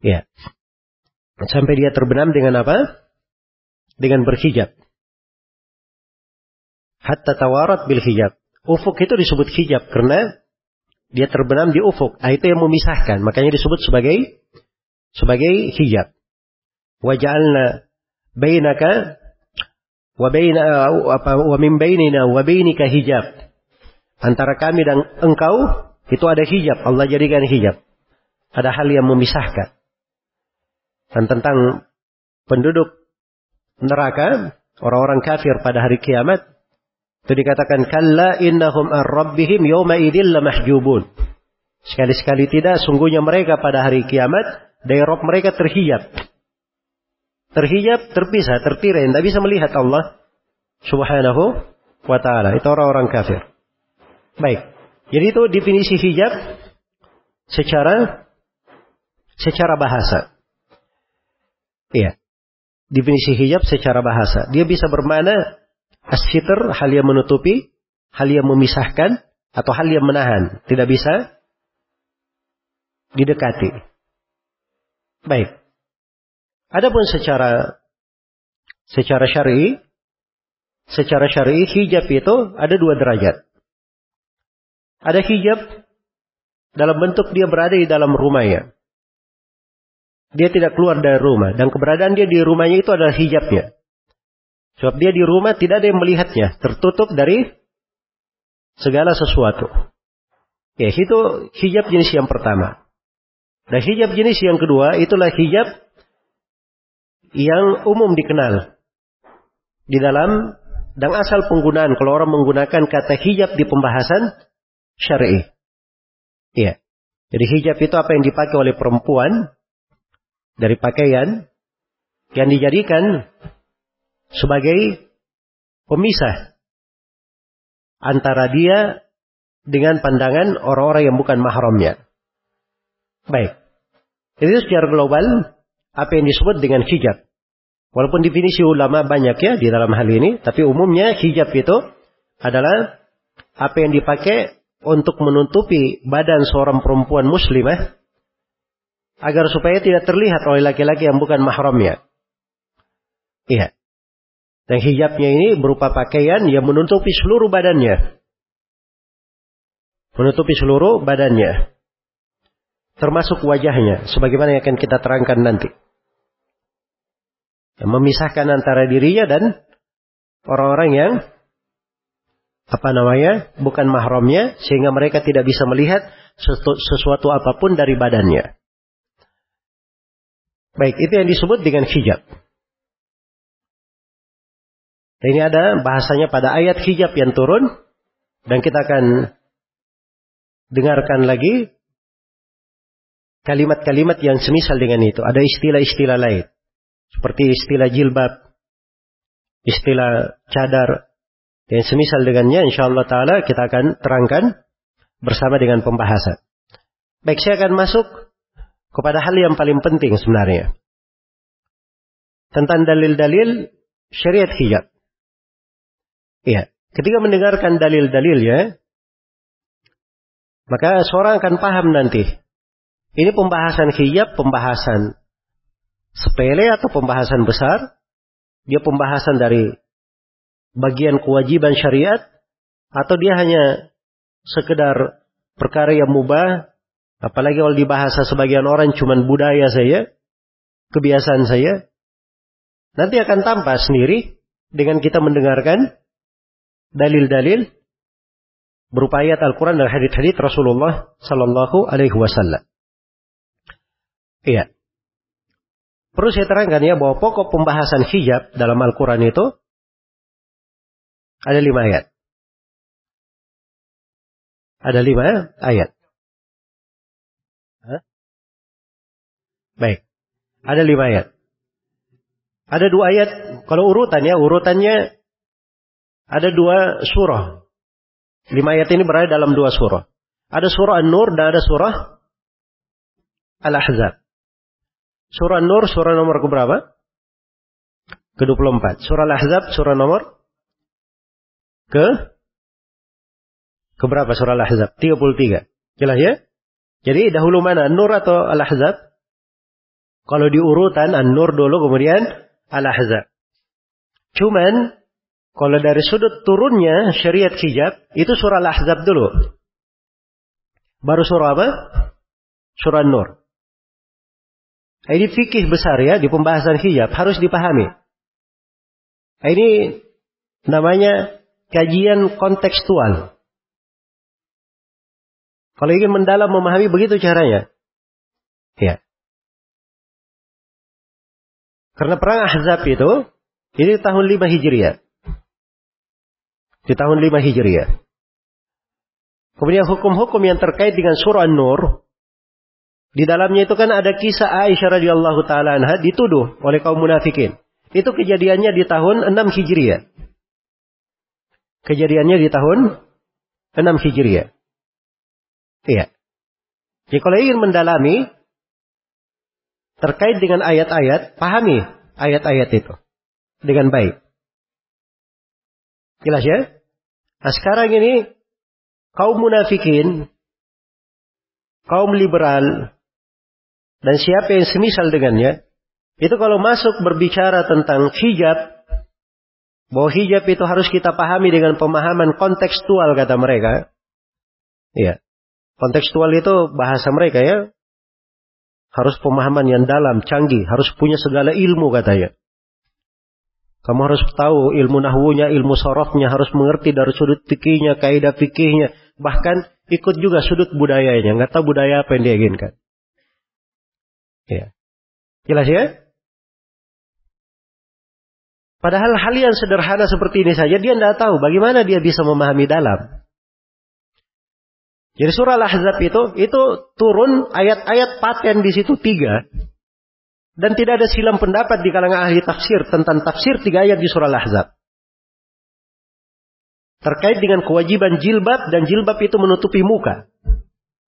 Ya. Sampai dia terbenam dengan apa? Dengan berhijab. Hatta tawarat bil hijab. Ufuk itu disebut hijab karena dia terbenam di ufuk. Nah, itu yang memisahkan, makanya disebut sebagai sebagai hijab. Waj'alna bainaka wa baina wa min bainina wa bainika hijab. Antara kami dan engkau itu ada hijab, Allah jadikan hijab. Ada hal yang memisahkan. Dan tentang penduduk neraka, orang-orang kafir pada hari kiamat, itu dikatakan kalla innahum ar-rabbihim yawma idzil mahjubun. Sekali-sekali tidak, sungguhnya mereka pada hari kiamat dari Rabb mereka terhijab. Terhijab, terpisah, tertirai, tidak bisa melihat Allah Subhanahu wa ta'ala. Itu orang-orang kafir. Baik. Jadi itu definisi hijab secara secara bahasa. Iya. Definisi hijab secara bahasa. Dia bisa bermakna as-sitr, hal yang menutupi, hal yang memisahkan, atau hal yang menahan. Tidak bisa didekati. Baik. Adapun secara secara syar'i, secara syar'i hijab itu ada dua derajat. Ada hijab dalam bentuk dia berada di dalam rumahnya. Dia tidak keluar dari rumah dan keberadaan dia di rumahnya itu adalah hijabnya. Sebab dia di rumah tidak ada yang melihatnya, tertutup dari segala sesuatu. Ya, itu hijab jenis yang pertama. Dan hijab jenis yang kedua itulah hijab yang umum dikenal di dalam dan asal penggunaan kalau orang menggunakan kata hijab di pembahasan syar'i. Iya. Jadi hijab itu apa yang dipakai oleh perempuan dari pakaian yang dijadikan sebagai pemisah antara dia dengan pandangan orang-orang yang bukan mahramnya. Baik. Jadi secara global apa yang disebut dengan hijab. Walaupun definisi ulama banyak ya di dalam hal ini, tapi umumnya hijab itu adalah apa yang dipakai untuk menutupi badan seorang perempuan muslimah agar supaya tidak terlihat oleh laki-laki yang bukan mahramnya. Iya. Dan hijabnya ini berupa pakaian yang menutupi seluruh badannya. Menutupi seluruh badannya. Termasuk wajahnya, sebagaimana yang akan kita terangkan nanti. Yang memisahkan antara dirinya dan orang-orang yang apa namanya bukan mahramnya, sehingga mereka tidak bisa melihat sesuatu, sesuatu apapun dari badannya. Baik, itu yang disebut dengan hijab. Dan ini ada bahasanya pada ayat hijab yang turun, dan kita akan dengarkan lagi kalimat-kalimat yang semisal dengan itu. Ada istilah-istilah lain seperti istilah jilbab, istilah cadar, yang semisal dengannya insyaallah ta'ala kita akan terangkan bersama dengan pembahasan. Baik, saya akan masuk kepada hal yang paling penting sebenarnya tentang dalil-dalil syariat hijab. Iya, ketika mendengarkan dalil-dalilnya maka seorang akan paham nanti ini pembahasan hijab pembahasan sepele atau pembahasan besar, dia pembahasan dari bagian kewajiban syariat, atau dia hanya sekedar perkara yang mubah, apalagi kalau dibahasa sebagian orang cuman budaya saya, kebiasaan saya. Nanti akan tampak sendiri dengan kita mendengarkan dalil-dalil berupa ayat Al-Quran dan hadits-hadits Rasulullah Sallallahu Alaihi Wasallam. Iya. Perlu saya terangkan ya bahwa pokok pembahasan hijab dalam Al-Quran itu ada lima ayat. Ada lima ayat. Hah? Baik. Ada lima ayat. Ada dua ayat. Kalau urutannya, urutannya ada dua surah. Lima ayat ini berada dalam dua surah. Ada surah An-Nur dan ada surah Al-Ahzab. Surah Nur, surah nomor keberapa? kedua puluh empat. Surah Al-Ahzab, surah nomor ke keberapa surah Al-Ahzab? tiga puluh tiga. Jelas ya? Jadi dahulu mana? Nur atau Al-Ahzab? Kalau diurutan An-Nur dulu, kemudian Al-Ahzab. Cuman, kalau dari sudut turunnya syariat hijab, itu surah Al-Ahzab dulu. Baru surah apa? Surah Nur. Ini fikih besar ya di pembahasan hijab, harus dipahami. Ini namanya kajian kontekstual. Kalau ingin mendalam memahami begitu caranya. Ya. Karena perang Ahzab itu ini tahun lima Hijriah. Di tahun lima Hijriah. Kemudian hukum-hukum yang terkait dengan surah An-Nur, di dalamnya itu kan ada kisah Aisyah radhiyallahu taala anha dituduh oleh kaum munafikin. Itu kejadiannya di tahun enam Hijriah. Kejadiannya di tahun enam Hijriah. Iya. Jadi kalau ingin mendalami terkait dengan ayat-ayat, pahami ayat-ayat itu dengan baik. Jelas ya? Nah, sekarang ini kaum munafikin, kaum liberal, dan siapa yang semisal dengannya, itu kalau masuk berbicara tentang hijab, bahwa hijab itu harus kita pahami dengan pemahaman kontekstual kata mereka. Ya, kontekstual itu bahasa mereka ya. Harus pemahaman yang dalam, canggih, harus punya segala ilmu katanya. Kamu harus tahu ilmu nahwunya, ilmu sorofnya, harus mengerti dari sudut fikihnya, kaidah fikihnya, bahkan ikut juga sudut budayanya, nggak tahu budaya apa yang diinginkan. Ya. Jelas ya? Padahal hal yang sederhana seperti ini saja dia tidak tahu bagaimana dia bisa memahami dalam. Jadi surah Al-Ahzab itu itu turun ayat-ayat paten di situ tiga. Dan tidak ada silang pendapat di kalangan ahli tafsir tentang tafsir tiga ayat di surah Al-Ahzab. Terkait dengan kewajiban jilbab dan jilbab itu menutupi muka.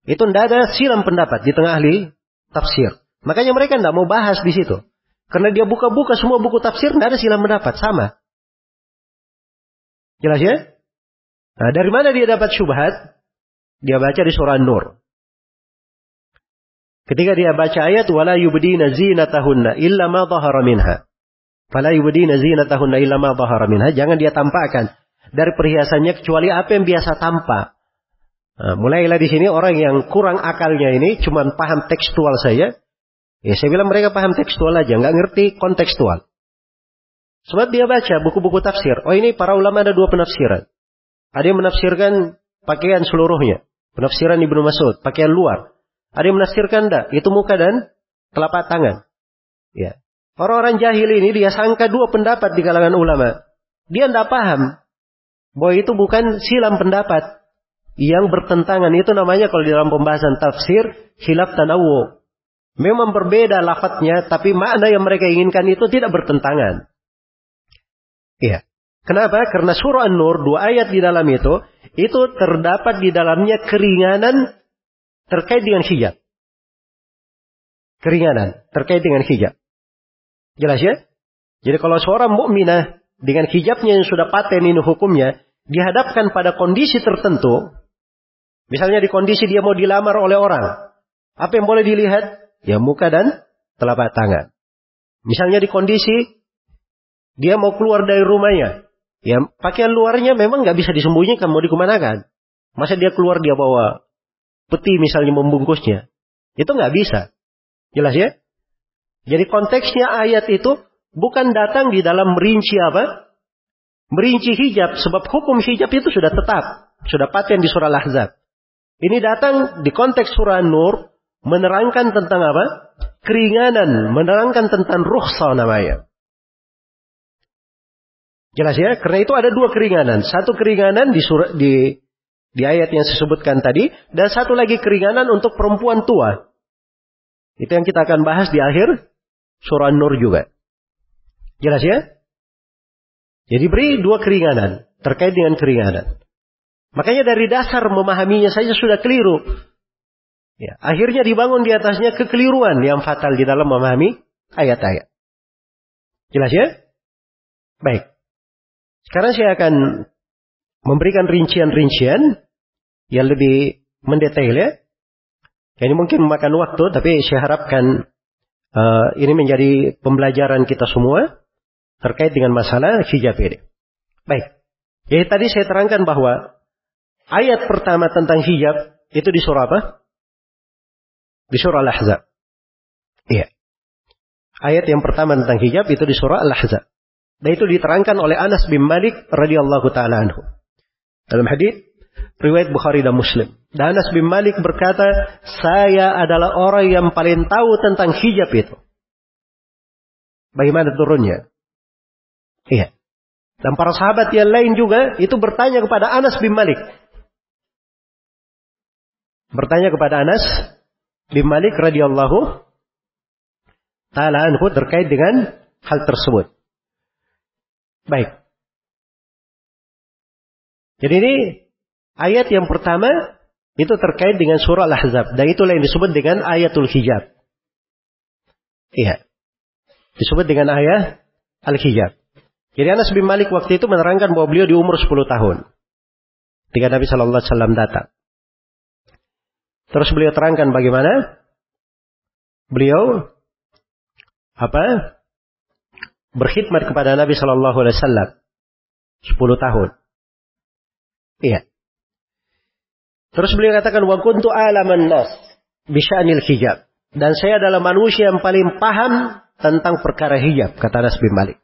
Itu tidak ada silang pendapat di tengah ahli tafsir. Makanya mereka tidak mau bahas di situ. Karena dia buka-buka semua buku tafsir, tidak ada silang pendapat. Sama. Jelas ya? Nah, dari mana dia dapat syubhat? Dia baca di surah An-Nur. Ketika dia baca ayat, وَلَا يُبْدِينَ زِينَتَهُنَّ إِلَّا مَا ظَهَرَ مِنْهَا فَلَا يُبْدِينَ زِينَتَهُنَّ إِلَّا مَا ظَهَرَ مِنْهَا. Jangan dia tampakkan dari perhiasannya kecuali apa yang biasa tampak. Nah, mulailah di sini orang yang kurang akalnya ini cuma paham tekstual saja. Ya, saya bilang mereka paham tekstual aja, nggak ngerti kontekstual. Sebab dia baca buku-buku tafsir. Oh, ini para ulama ada dua penafsiran. Ada yang menafsirkan pakaian seluruhnya. Penafsiran Ibnu Mas'ud, pakaian luar. Ada yang menafsirkan enggak, itu muka dan telapak tangan. Ya. Orang-orang jahil ini dia sangka dua pendapat di kalangan ulama. Dia enggak paham bahwa itu bukan silang pendapat yang bertentangan. Itu namanya kalau di dalam pembahasan tafsir khilaf tanawwu. Memang berbeda lafadznya, tapi makna yang mereka inginkan itu tidak bertentangan. Iya. Kenapa? Karena surah An-Nur, dua ayat di dalam itu, itu terdapat di dalamnya keringanan terkait dengan hijab. Keringanan terkait dengan hijab. Jelas ya? Jadi kalau seorang mukminah dengan hijabnya yang sudah paten ini hukumnya, dihadapkan pada kondisi tertentu, misalnya di kondisi dia mau dilamar oleh orang, apa yang boleh dilihat? Ya, muka dan telapak tangan. Misalnya di kondisi dia mau keluar dari rumahnya. Ya, pakaian luarnya memang nggak bisa disembunyikan, mau dikemanakan. Masa dia keluar dia bawa peti misalnya membungkusnya. Itu nggak bisa. Jelas ya? Jadi konteksnya ayat itu bukan datang di dalam merinci apa? Merinci hijab. Sebab hukum hijab itu sudah tetap. Sudah paten di surah Al-Ahzab. Ini datang di konteks surah Nur. Menerangkan tentang apa? Keringanan. Menerangkan tentang rukhsah namanya. Jelas ya? Karena itu ada dua keringanan. Satu keringanan di, surah, di, di ayat yang saya sebutkan tadi. Dan satu lagi keringanan untuk perempuan tua. Itu yang kita akan bahas di akhir surah Nur juga. Jelas ya? Jadi beri dua keringanan. Terkait dengan keringanan. Makanya dari dasar memahaminya saja sudah keliru. Ya, akhirnya dibangun di atasnya kekeliruan yang fatal di dalam memahami ayat-ayat. Jelas ya? Baik. Sekarang saya akan memberikan rincian-rincian yang lebih mendetail ya. Ini mungkin memakan waktu, tapi saya harapkan uh, ini menjadi pembelajaran kita semua terkait dengan masalah hijab ini. Baik. Jadi tadi saya terangkan bahwa ayat pertama tentang hijab itu di surah apa? Di surah Al-Ahzab. Iya. Ayat yang pertama tentang hijab itu di surah Al-Ahzab. Dan itu diterangkan oleh Anas bin Malik radhiyallahu taala anhu. Dalam hadis riwayat Bukhari dan Muslim. Dan Anas bin Malik berkata, "Saya adalah orang yang paling tahu tentang hijab itu." Bagaimana turunnya? Iya. Dan para sahabat yang lain juga itu bertanya kepada Anas bin Malik. Bertanya kepada Anas bin Malik radhiyallahu ta'ala anhu terkait dengan hal tersebut. Baik. Jadi ini ayat yang pertama itu terkait dengan surah Al-Ahzab. Dan itulah yang disebut dengan ayatul hijab. Iya. Disebut dengan ayat al-hijab. Jadi Anas bin Malik waktu itu menerangkan bahwa beliau di umur sepuluh tahun. Ketika Nabi shallallahu alaihi wasallam datang. Terus beliau terangkan bagaimana beliau apa berkhidmat kepada Nabi Shallallahu Alaihi Wasallam sepuluh tahun. Iya. Terus beliau katakan wa kuntu alaman nas bi sya'nil hijab, dan saya adalah manusia yang paling paham tentang perkara hijab, kata Anas bin Malik.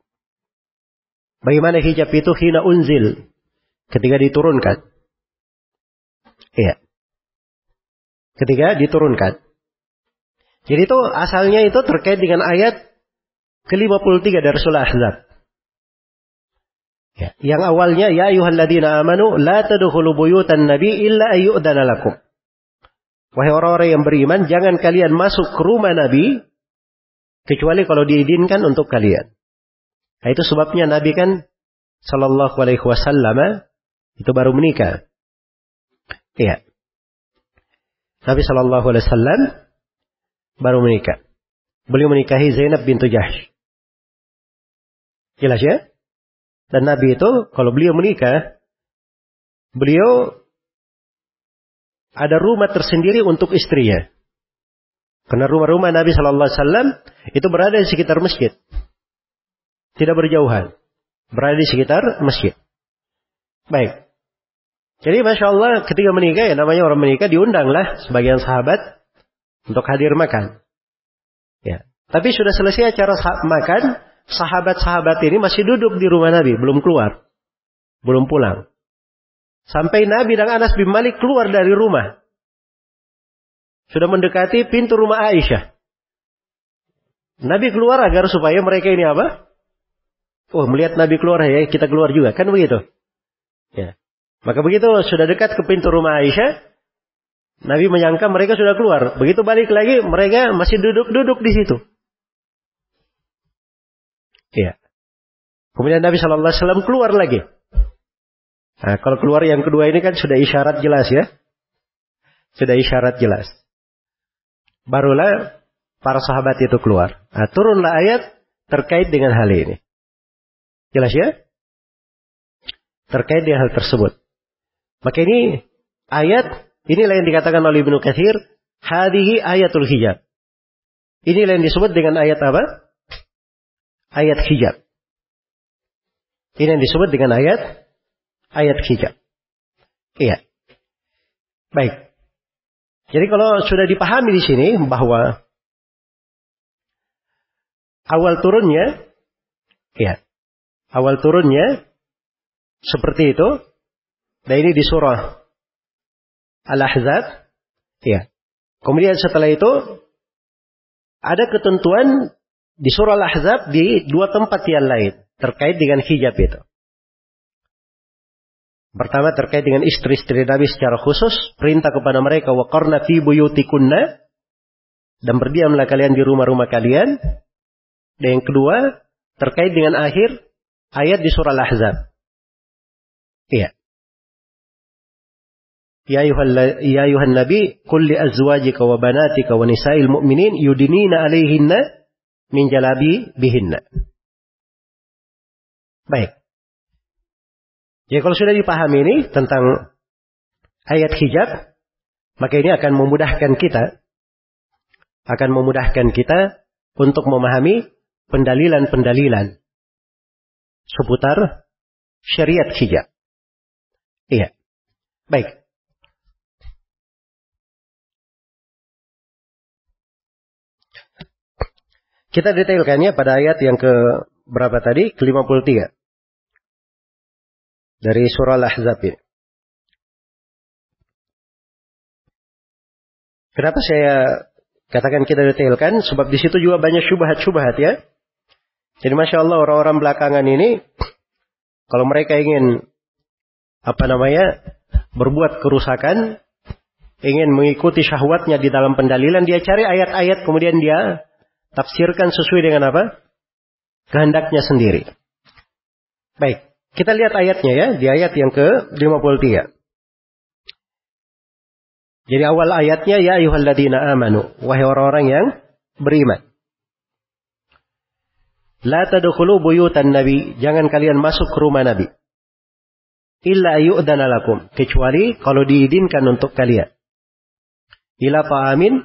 Bagaimana hijab itu hina unzil, ketika diturunkan. Iya. Ketika diturunkan. Jadi itu asalnya itu terkait dengan ayat ke lima puluh tiga dari surah Ahzab. Ya, yang awalnya ya ayyuhalladzina amanu la tadkhulu buyutan nabi illa ayyudana lakum. Wahai orang-orang yang beriman, jangan kalian masuk ke rumah Nabi kecuali kalau diizinkan untuk kalian. Nah, itu sebabnya Nabi kan sallallahu alaihi wasallam itu baru menikah. Iya. Nabi sallallahu alaihi wasallam baru menikah. Beliau menikahi Zainab bintu Jahsy. Jelas ya? Dan Nabi itu kalau beliau menikah, beliau ada rumah tersendiri untuk istrinya. Karena rumah-rumah Nabi sallallahu alaihi wasallam itu berada di sekitar masjid. Tidak berjauhan. Berada di sekitar masjid. Baik. Jadi Masya Allah ketika menikah, ya namanya orang menikah, diundanglah sebagian sahabat untuk hadir makan. Ya. Tapi sudah selesai acara makan, sahabat-sahabat ini masih duduk di rumah Nabi, belum keluar, belum pulang. Sampai Nabi dan Anas bin Malik keluar dari rumah, sudah mendekati pintu rumah Aisyah. Nabi keluar agar supaya mereka ini apa? Oh, melihat Nabi keluar ya, kita keluar juga, kan begitu? Ya. Maka begitu sudah dekat ke pintu rumah Aisyah, Nabi menyangka mereka sudah keluar. Begitu balik lagi, mereka masih duduk-duduk di situ. Ya. Kemudian Nabi Shallallahu Alaihi Wasallam keluar lagi. Nah, kalau keluar yang kedua ini kan sudah isyarat jelas ya, sudah isyarat jelas. Barulah para sahabat itu keluar. Nah, turunlah ayat terkait dengan hal ini. Jelas ya? Terkait dengan hal tersebut. Maka ini ayat, inilah yang dikatakan oleh Ibnu Katsir, hadihi ayatul hijab. Inilah yang disebut dengan ayat apa? Ayat hijab. Ini yang disebut dengan ayat ayat hijab. Iya. Baik. Jadi kalau sudah dipahami di sini bahwa awal turunnya, iya, awal turunnya seperti itu. Dan ini di surah Al-Ahzab. Iya. Kemudian setelah itu ada ketentuan di surah Al-Ahzab di dua tempat yang lain terkait dengan hijab itu. Pertama terkait dengan istri-istri Nabi secara khusus, perintah kepada mereka waqarna fi buyutikunna, dan berdiamlah kalian di rumah-rumah kalian. Dan yang kedua terkait dengan akhir ayat di surah Al-Ahzab. Iya. Ya ayuhan nabi qul li azwajika wa banatika wa nisa'il mu'minin yudinina 'alaihinna min jalabi bihinna. Baik. Jadi kalau sudah dipahami ini tentang ayat hijab, maka ini akan memudahkan kita, akan memudahkan kita untuk memahami pendalilan-pendalilan seputar syariat hijab. Iya. Baik. Kita detailkannya pada ayat yang ke berapa tadi? ke lima puluh tiga. Dari surah Al-Ahzab ini. Kenapa saya katakan kita detailkan? Sebab di situ juga banyak syubhat-syubhat ya. Jadi Masya Allah orang-orang belakangan ini, kalau mereka ingin, apa namanya, berbuat kerusakan, ingin mengikuti syahwatnya di dalam pendalilan, dia cari ayat-ayat kemudian dia tafsirkan sesuai dengan apa? Kehendaknya sendiri. Baik, kita lihat ayatnya ya, di ayat yang ke lima puluh tiga. Jadi awal ayatnya ya ayyuhalladzina amanu, wahai orang-orang yang beriman. La tadkhulu buyutan nabi, jangan kalian masuk ke rumah Nabi. Illa yu'dana lakum, kecuali kalau diizinkan untuk kalian. Ila ta'amin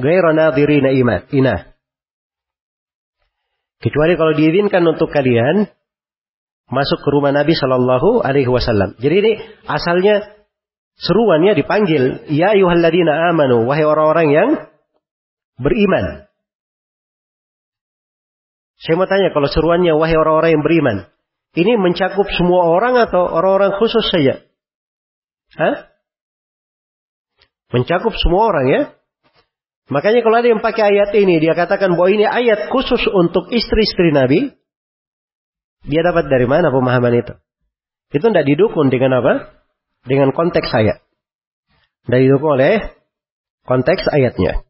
gaira nadhirina inah, kecuali kalau diizinkan untuk kalian masuk ke rumah Nabi Shallallahu Alaihi Wasallam. Jadi ini asalnya seruannya dipanggil ya ayyuhalladzina amanu, wahai orang-orang yang beriman. Saya mau tanya, kalau seruannya wahai orang-orang yang beriman, ini mencakup semua orang atau orang-orang khusus saja? Hah? Mencakup semua orang ya? Makanya kalau ada yang pakai ayat ini, dia katakan bahwa ini ayat khusus untuk istri-istri Nabi. Dia dapat dari mana pemahaman itu? Itu tidak didukung dengan apa? Dengan konteks ayat. Tidak didukung oleh konteks ayatnya.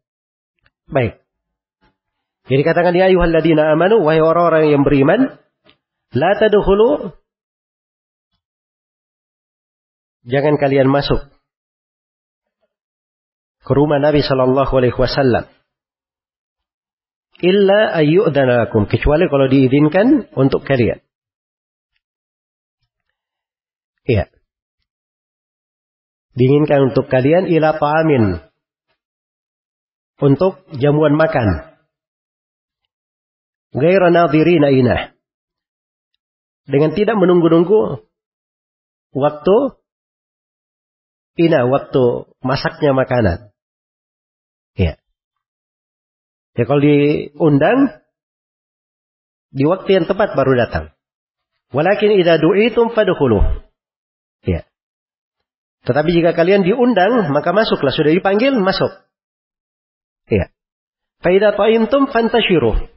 Baik. Jadi katakan ya ayyuhalladzina amanu, wahai orang-orang yang beriman, la tadkhulu, jangan kalian masuk ke rumah Nabi sallallahu alaihi wasallam illa ayyu'dana lakum, kecuali kalau diizinkan untuk kalian. Iya. Diinginkan untuk kalian ila ta'amin, untuk jamuan makan. Gaira nadhirina inah, dengan tidak menunggu-nunggu waktu inah, waktu masaknya makanan. Ya. Ya kalau diundang di waktu yang tepat baru datang. Walakin idza du'itum fadkhulu. Ya. Tetapi jika kalian diundang maka masuklah, sudah dipanggil masuk. Ya. Fa idza ta'imtum fantashiru.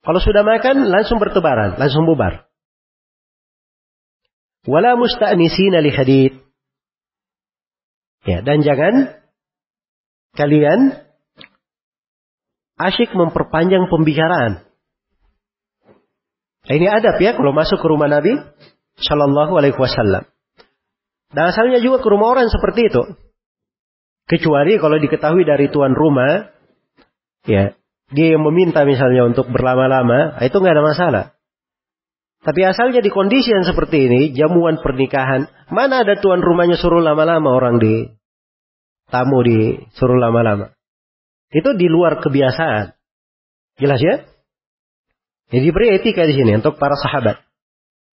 Kalau sudah makan, langsung bertebaran, langsung bubar. Wala musta'nisina li hadits. Ya, dan jangan kalian asyik memperpanjang pembicaraan. Nah, ini adab ya, kalau masuk ke rumah Nabi Shallallahu Alaihi Wasallam. Dan asalnya juga ke rumah orang seperti itu, kecuali kalau diketahui dari tuan rumah, ya. Dia yang meminta misalnya untuk berlama-lama, itu nggak ada masalah. Tapi asalnya di kondisi yang seperti ini, jamuan pernikahan, mana ada tuan rumahnya suruh lama-lama orang di tamu disuruh lama-lama. Itu di luar kebiasaan. Jelas ya? Jadi beri etika di sini untuk para sahabat.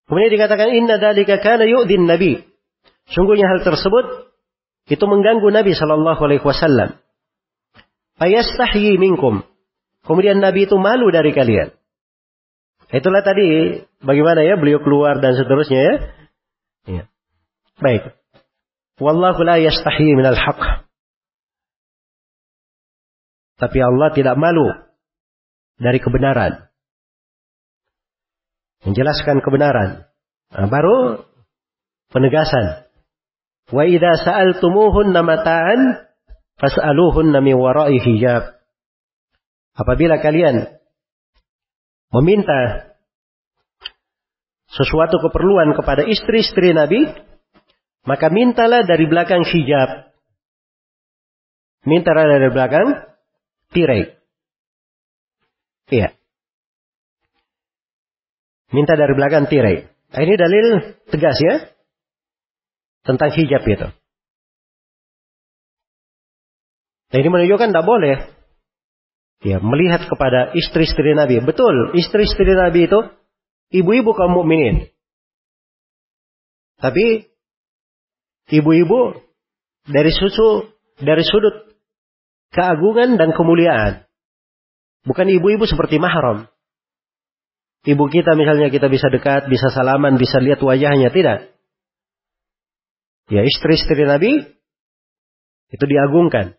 Kemudian dikatakan inna dzalika kana yu'dhin nabi. Sungguhnya hal tersebut itu mengganggu Nabi sallallahu alaihi wasallam. Ayastahyi minkum. Kemudian Nabi itu malu dari kalian. Itulah tadi bagaimana ya beliau keluar dan seterusnya ya. Ya. Baik. Wallahu la yastahi minal haqq. Tapi Allah tidak malu dari kebenaran. Menjelaskan kebenaran. Nah, baru penegasan. Wa idza sa'altumuhunna mata'an fas'aluhunna min wara'i hijab. Apabila kalian meminta sesuatu keperluan kepada istri-istri Nabi, maka mintalah dari belakang hijab. Mintalah dari belakang tirai. Iya. Minta dari belakang tirai. Nah, ini dalil tegas ya tentang hijab itu. Nah, ini menunjukkan tidak boleh. Ya, melihat kepada istri-istri Nabi. Betul, istri-istri Nabi itu ibu-ibu kaum mukminin. Tapi ibu-ibu dari susu, dari sudut keagungan dan kemuliaan. Bukan ibu-ibu seperti mahram. Ibu kita misalnya kita bisa dekat, bisa salaman, bisa lihat wajahnya, tidak. Ya, istri-istri Nabi itu diagungkan.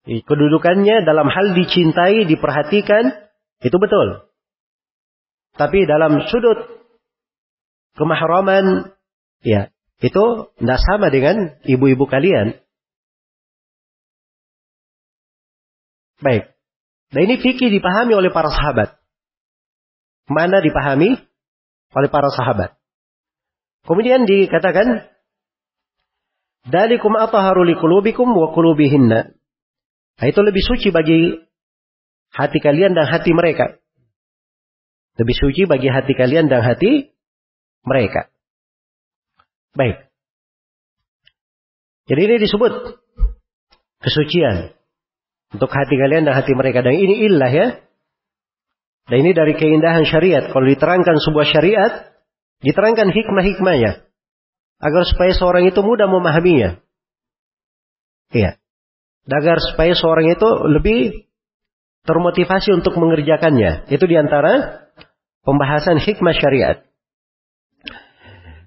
Kedudukannya dalam hal dicintai, diperhatikan, itu betul. Tapi dalam sudut kemahraman, ya, itu tidak sama dengan ibu-ibu kalian. Baik. Nah ini fikih dipahami oleh para sahabat. Mana dipahami oleh para sahabat. Kemudian dikatakan, dalikum athaharu liqulubikum wa qulubihinna. Nah, itu lebih suci bagi hati kalian dan hati mereka. Lebih suci bagi hati kalian dan hati mereka. Baik. Jadi ini disebut kesucian untuk hati kalian dan hati mereka. Dan ini illah ya. Dan ini dari keindahan syariat. Kalau diterangkan sebuah syariat, diterangkan hikmah-hikmahnya. Agar supaya seorang itu mudah memahaminya. Iya. Agar supaya seorang itu lebih termotivasi untuk mengerjakannya. Itu diantara pembahasan hikmah syariat.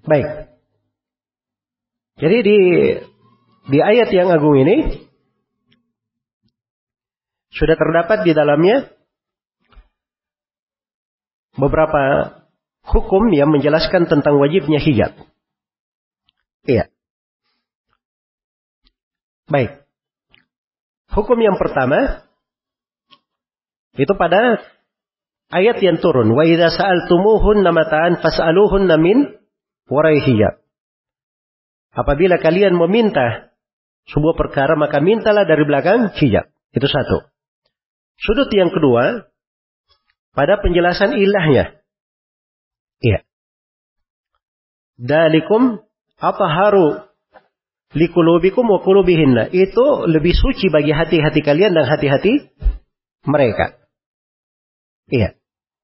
Baik. Jadi di di ayat yang agung ini sudah terdapat di dalamnya beberapa hukum yang menjelaskan tentang wajibnya hijab. Iya. Baik. Hukum yang pertama itu pada ayat yang turun, wa idza sa'altumuhunna mata'an fas'aluhunna min warai hijab. Apabila kalian meminta sebuah perkara, maka mintalah dari belakang hijab. Itu satu. Sudut yang kedua, pada penjelasan ilahnya. Iya. Dalikum athaharu likulubikum wa kulubihinna. Itu lebih suci bagi hati-hati kalian dan hati-hati mereka. Iya.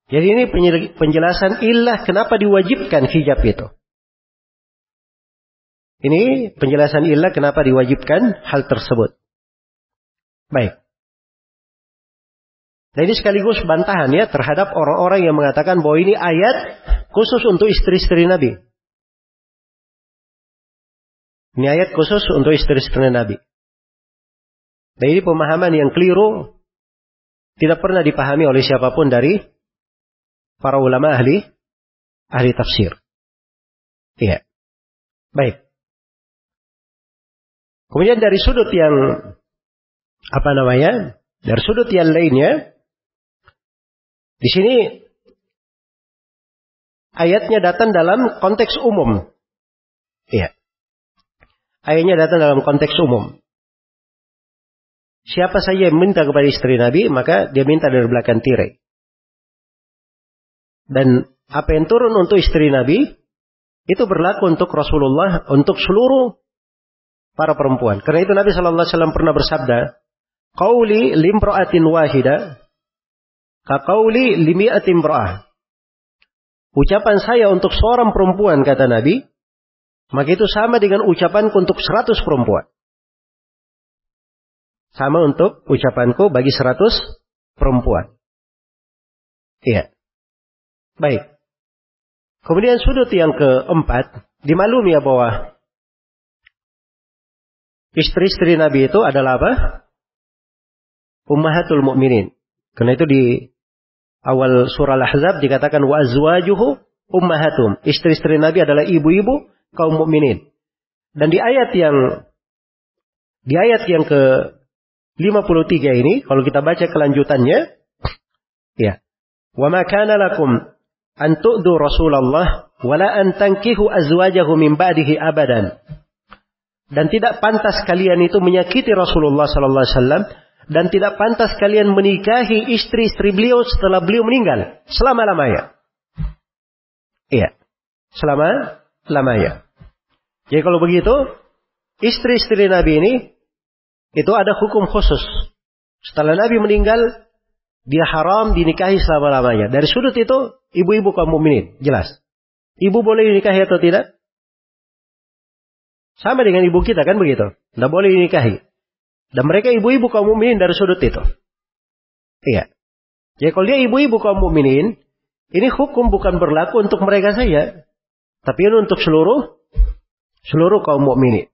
Jadi ini penjelasan ilah kenapa diwajibkan hijab itu. Ini penjelasan ilah kenapa diwajibkan hal tersebut. Baik. Nah ini sekaligus bantahan ya terhadap orang-orang yang mengatakan bahwa ini ayat khusus untuk istri-istri Nabi. Ini ayat khusus untuk istri-istri Nabi. Nah ini pemahaman yang keliru, tidak pernah dipahami oleh siapapun dari para ulama ahli ahli tafsir. Iya. Baik. Kemudian dari sudut yang apa namanya? Dari sudut yang lainnya, di sini ayatnya datang dalam konteks umum. Iya. Ayatnya datang dalam konteks umum. Siapa saja yang minta kepada istri Nabi, maka dia minta dari belakang tirai. Dan apa yang turun untuk istri Nabi, itu berlaku untuk Rasulullah, untuk seluruh para perempuan. Karena itu Nabi shallallahu alaihi wasallam pernah bersabda, qauli limra'atin wahida ka qauli limi'atin imra'ah. Ucapan saya untuk seorang perempuan, kata Nabi, maka itu sama dengan ucapanku untuk seratus perempuan. Sama untuk ucapanku bagi seratus perempuan. Iya. Baik. Kemudian sudut yang keempat, dimaklumi ya bahwa istri-istri Nabi itu adalah apa? Ummahatul mu'minin. Karena itu di awal surah Al-Ahzab dikatakan wa azwajuhu ummahatum. Istri-istri Nabi adalah ibu-ibu kaum mukminin. Dan di ayat yang di ayat yang ke lima puluh tiga ini kalau kita baca kelanjutannya ya. Wa ma kana lakum an tu'du Rasulullah wa la an tankihu azwajahu min ba'dihi abadan. Dan tidak pantas kalian itu menyakiti Rasulullah sallallahu alaihi wasallam. Dan tidak pantas kalian menikahi istri-istri beliau setelah beliau meninggal. Selama-lamanya. Iya. Selama-lamanya. Jadi kalau begitu, istri-istri Nabi ini, itu ada hukum khusus. Setelah Nabi meninggal, dia haram dinikahi selama-lamanya. Dari sudut itu, ibu-ibu kaum mukminin, jelas. Ibu boleh dinikahi atau tidak? Sama dengan ibu kita kan begitu. Tidak boleh dinikahi. Dan mereka ibu-ibu kaum mukminin dari sudut itu. Iya. Jadi kalau dia ibu-ibu kaum mukminin, ini hukum bukan berlaku untuk mereka saja, tapi untuk seluruh seluruh kaum mukminin.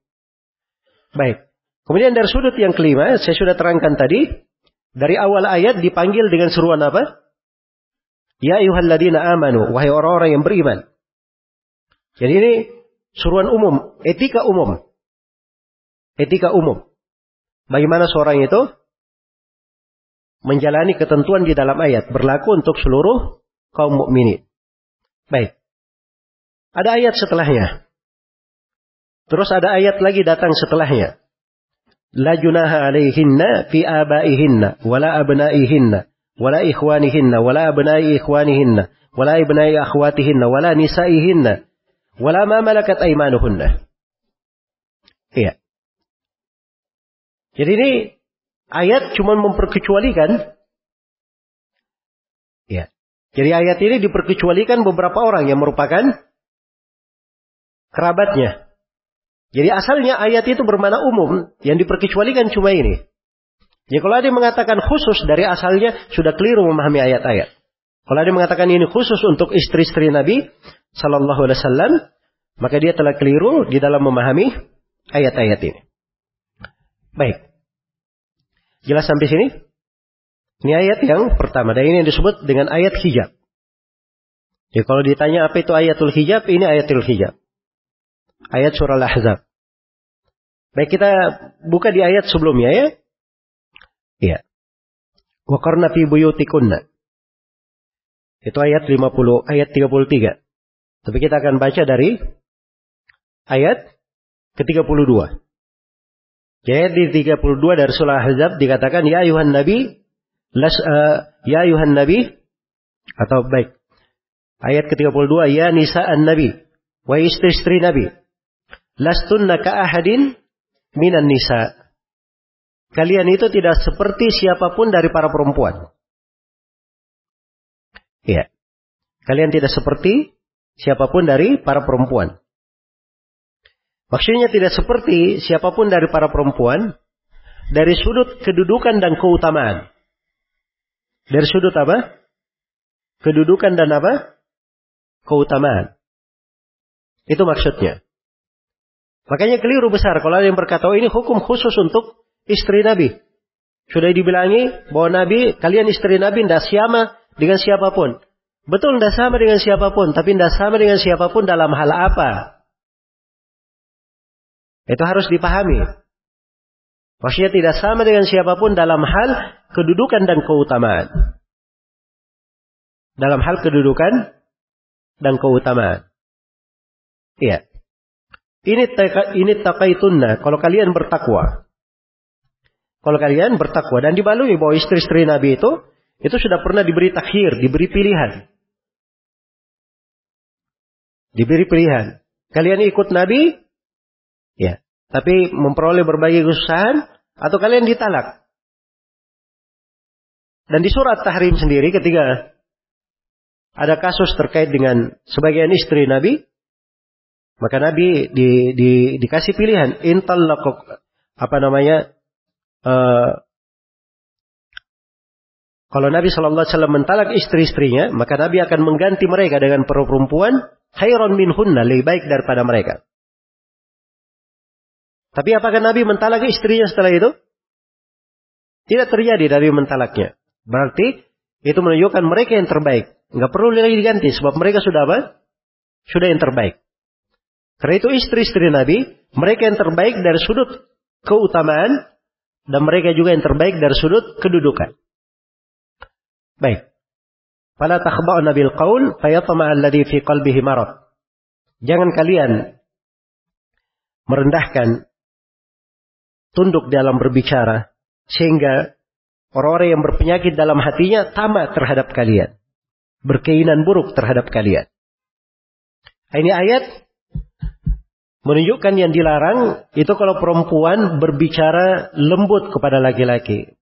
Baik. Kemudian dari sudut yang kelima, saya sudah terangkan tadi, dari awal ayat dipanggil dengan seruan apa? Ya ayyuhalladzina amanu, wahai orang-orang yang beriman. Jadi ini seruan umum, etika umum. Etika umum. Bagaimana seorang itu menjalani ketentuan di dalam ayat berlaku untuk seluruh kaum mukminin. Baik. Ada ayat setelahnya. Terus ada ayat lagi datang setelahnya. La junaha alaihinna fi abaihinna wala abnaihinna wala ikhwanihinna wala abnai ikhwanihinna wala ibnai akhwatihinna wala nisaihinna wala ma malakat aimanuhunna. Iya. Jadi ini ayat cuma memperkecualikan. Ya. Jadi ayat ini diperkecualikan beberapa orang yang merupakan kerabatnya. Jadi asalnya ayat itu bermakna umum, yang diperkecualikan cuma ini. Jadi kalau ada yang mengatakan khusus dari asalnya, sudah keliru memahami ayat-ayat. Kalau ada yang mengatakan ini khusus untuk istri-istri Nabi Sallallahu Alaihi Wasallam, maka dia telah keliru di dalam memahami ayat-ayat ini. Baik. Jelas sampai sini? Ini ayat yang pertama. Dan ini yang disebut dengan ayat hijab. Ya, kalau ditanya apa itu ayatul hijab, ini ayatul hijab. Ayat surah Al-Ahzab. Baik, kita buka di ayat sebelumnya ya. Iya. Wa qarna fi buyutikunna. Itu ayat lima puluh, ayat tiga puluh tiga. Tapi kita akan baca dari ayat ke tiga puluh dua. Ayat di tiga puluh dua dari surah Al-Ahzab dikatakan ya ayuhan nabi las uh, ya ayuhan nabi atau baik. Ayat ke tiga puluh dua, ya nisa'an nabi wa istri-istri nabi lastunna ka ahadin minan nisa. Kalian itu tidak seperti siapapun dari para perempuan. Ya. Kalian tidak seperti siapapun dari para perempuan. Maksudnya tidak seperti siapapun dari para perempuan dari sudut kedudukan dan keutamaan. Dari sudut apa? Kedudukan dan apa? Keutamaan. Itu maksudnya. Makanya keliru besar kalau ada yang berkata, oh, ini hukum khusus untuk istri Nabi. Sudah dibilangi bahwa Nabi, kalian istri Nabi tidak sama dengan siapapun. Betul, tidak sama dengan siapapun. Tapi tidak sama dengan siapapun dalam hal apa? Itu harus dipahami. Maksudnya tidak sama dengan siapapun dalam hal kedudukan dan keutamaan. Dalam hal kedudukan dan keutamaan. Iya. Ini taka, ini taqaitunna, kalau kalian bertakwa. Kalau kalian bertakwa dan dibalui bahwa istri-istri Nabi itu itu sudah pernah diberi takhir, diberi pilihan. Diberi pilihan. Kalian ikut Nabi? Ya, tapi memperoleh berbagai kesusahan atau kalian ditalak. Dan di surat Tahrim sendiri ketika ada kasus terkait dengan sebagian istri Nabi, maka Nabi di, di, dikasih pilihan intallaquk apa namanya? Uh, kalau Nabi sallallahu alaihi wasallam mentalak istri-istrinya, maka Nabi akan mengganti mereka dengan perempuan khairon minhunna, lebih baik daripada mereka. Tapi apakah Nabi mentalak istrinya setelah itu? Tidak terjadi dari mentalaknya. Berarti itu menunjukkan mereka yang terbaik. Nggak perlu lagi diganti sebab mereka sudah apa? Sudah yang terbaik. Karena itu istri-istri Nabi, mereka yang terbaik dari sudut keutamaan dan mereka juga yang terbaik dari sudut kedudukan. Baik. Fala takhda'na bil qaul fayatma'a alladhi fi qalbihi marad. Jangan kalian merendahkan, tunduk dalam berbicara sehingga orang-orang yang berpenyakit dalam hatinya tamak terhadap kalian. Berkeinginan buruk terhadap kalian. Ini ayat menunjukkan yang dilarang itu kalau perempuan berbicara lembut kepada laki-laki.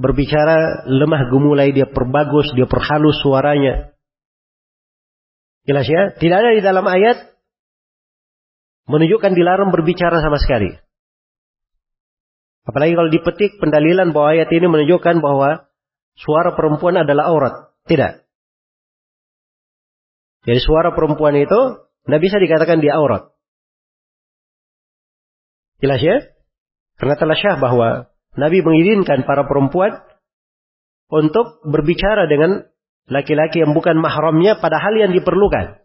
Berbicara lemah gemulai, dia perbagus, dia perhalus suaranya. Jelas ya? Tidak ada di dalam ayat menunjukkan dilarang berbicara sama sekali. Apalagi kalau dipetik pendalilan bahwa ayat ini menunjukkan bahwa suara perempuan adalah aurat. Tidak. Jadi suara perempuan itu tidak bisa dikatakan dia aurat. Jelas ya? Karena telah syah bahwa Nabi mengizinkan para perempuan untuk berbicara dengan laki-laki yang bukan mahramnya pada hal yang diperlukan.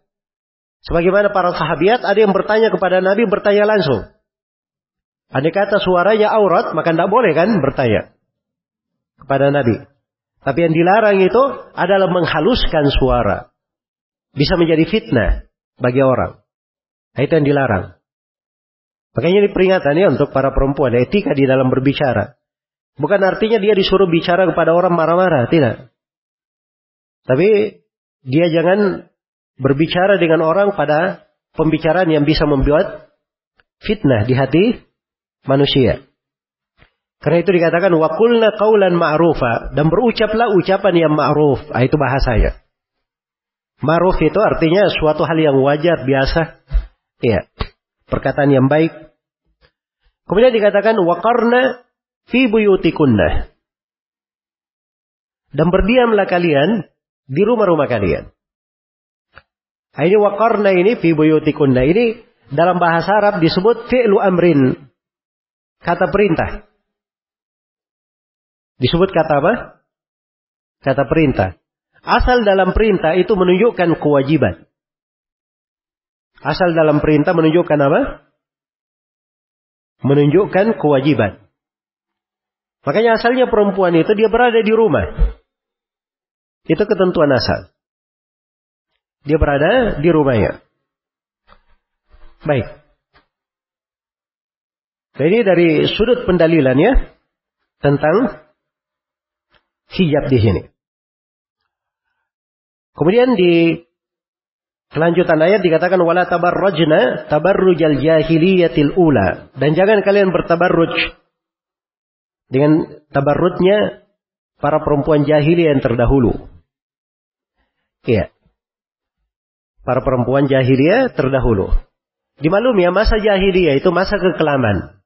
Sebagaimana para sahabiat ada yang bertanya kepada Nabi, bertanya langsung. Andai kata suaranya aurat, maka tidak boleh kan bertanya kepada Nabi. Tapi yang dilarang itu adalah menghaluskan suara. Bisa menjadi fitnah bagi orang. Itu yang dilarang. Makanya ini peringatan ya untuk para perempuan. Etika di dalam berbicara. Bukan artinya dia disuruh bicara kepada orang marah-marah. Tidak. Tapi dia jangan berbicara dengan orang pada pembicaraan yang bisa membuat fitnah di hati manusia. Karena itu dikatakan wa qulna qawlan ma'rufa. Dan berucaplah ucapan yang ma'ruf. Itu bahasanya. Ma'ruf itu artinya suatu hal yang wajar, biasa. Ya, perkataan yang baik. Kemudian dikatakan, waqarna fi buyutikunna. Dan berdiamlah kalian di rumah-rumah kalian. Ini waqarna ini fi buyutikunna. Ini dalam bahasa Arab disebut fi'lu amrin. Kata perintah. Disebut kata apa? Kata perintah. Asal dalam perintah itu menunjukkan kewajiban. Asal dalam perintah menunjukkan apa? Menunjukkan kewajiban. Makanya asalnya perempuan itu dia berada di rumah. Itu ketentuan asal. Dia berada di rumahnya. Baik. Jadi dari sudut pendalilannya tentang hijab di sini. Kemudian di kelanjutan ayat dikatakan wala tabarrujna tabarrujal jahiliyatil ula, dan jangan kalian bertabarruj dengan tabarrujnya para perempuan jahiliyah yang terdahulu. Iya. Para perempuan jahiliyah terdahulu. Dimaklumi ya, masa jahiliyah itu masa kekelaman.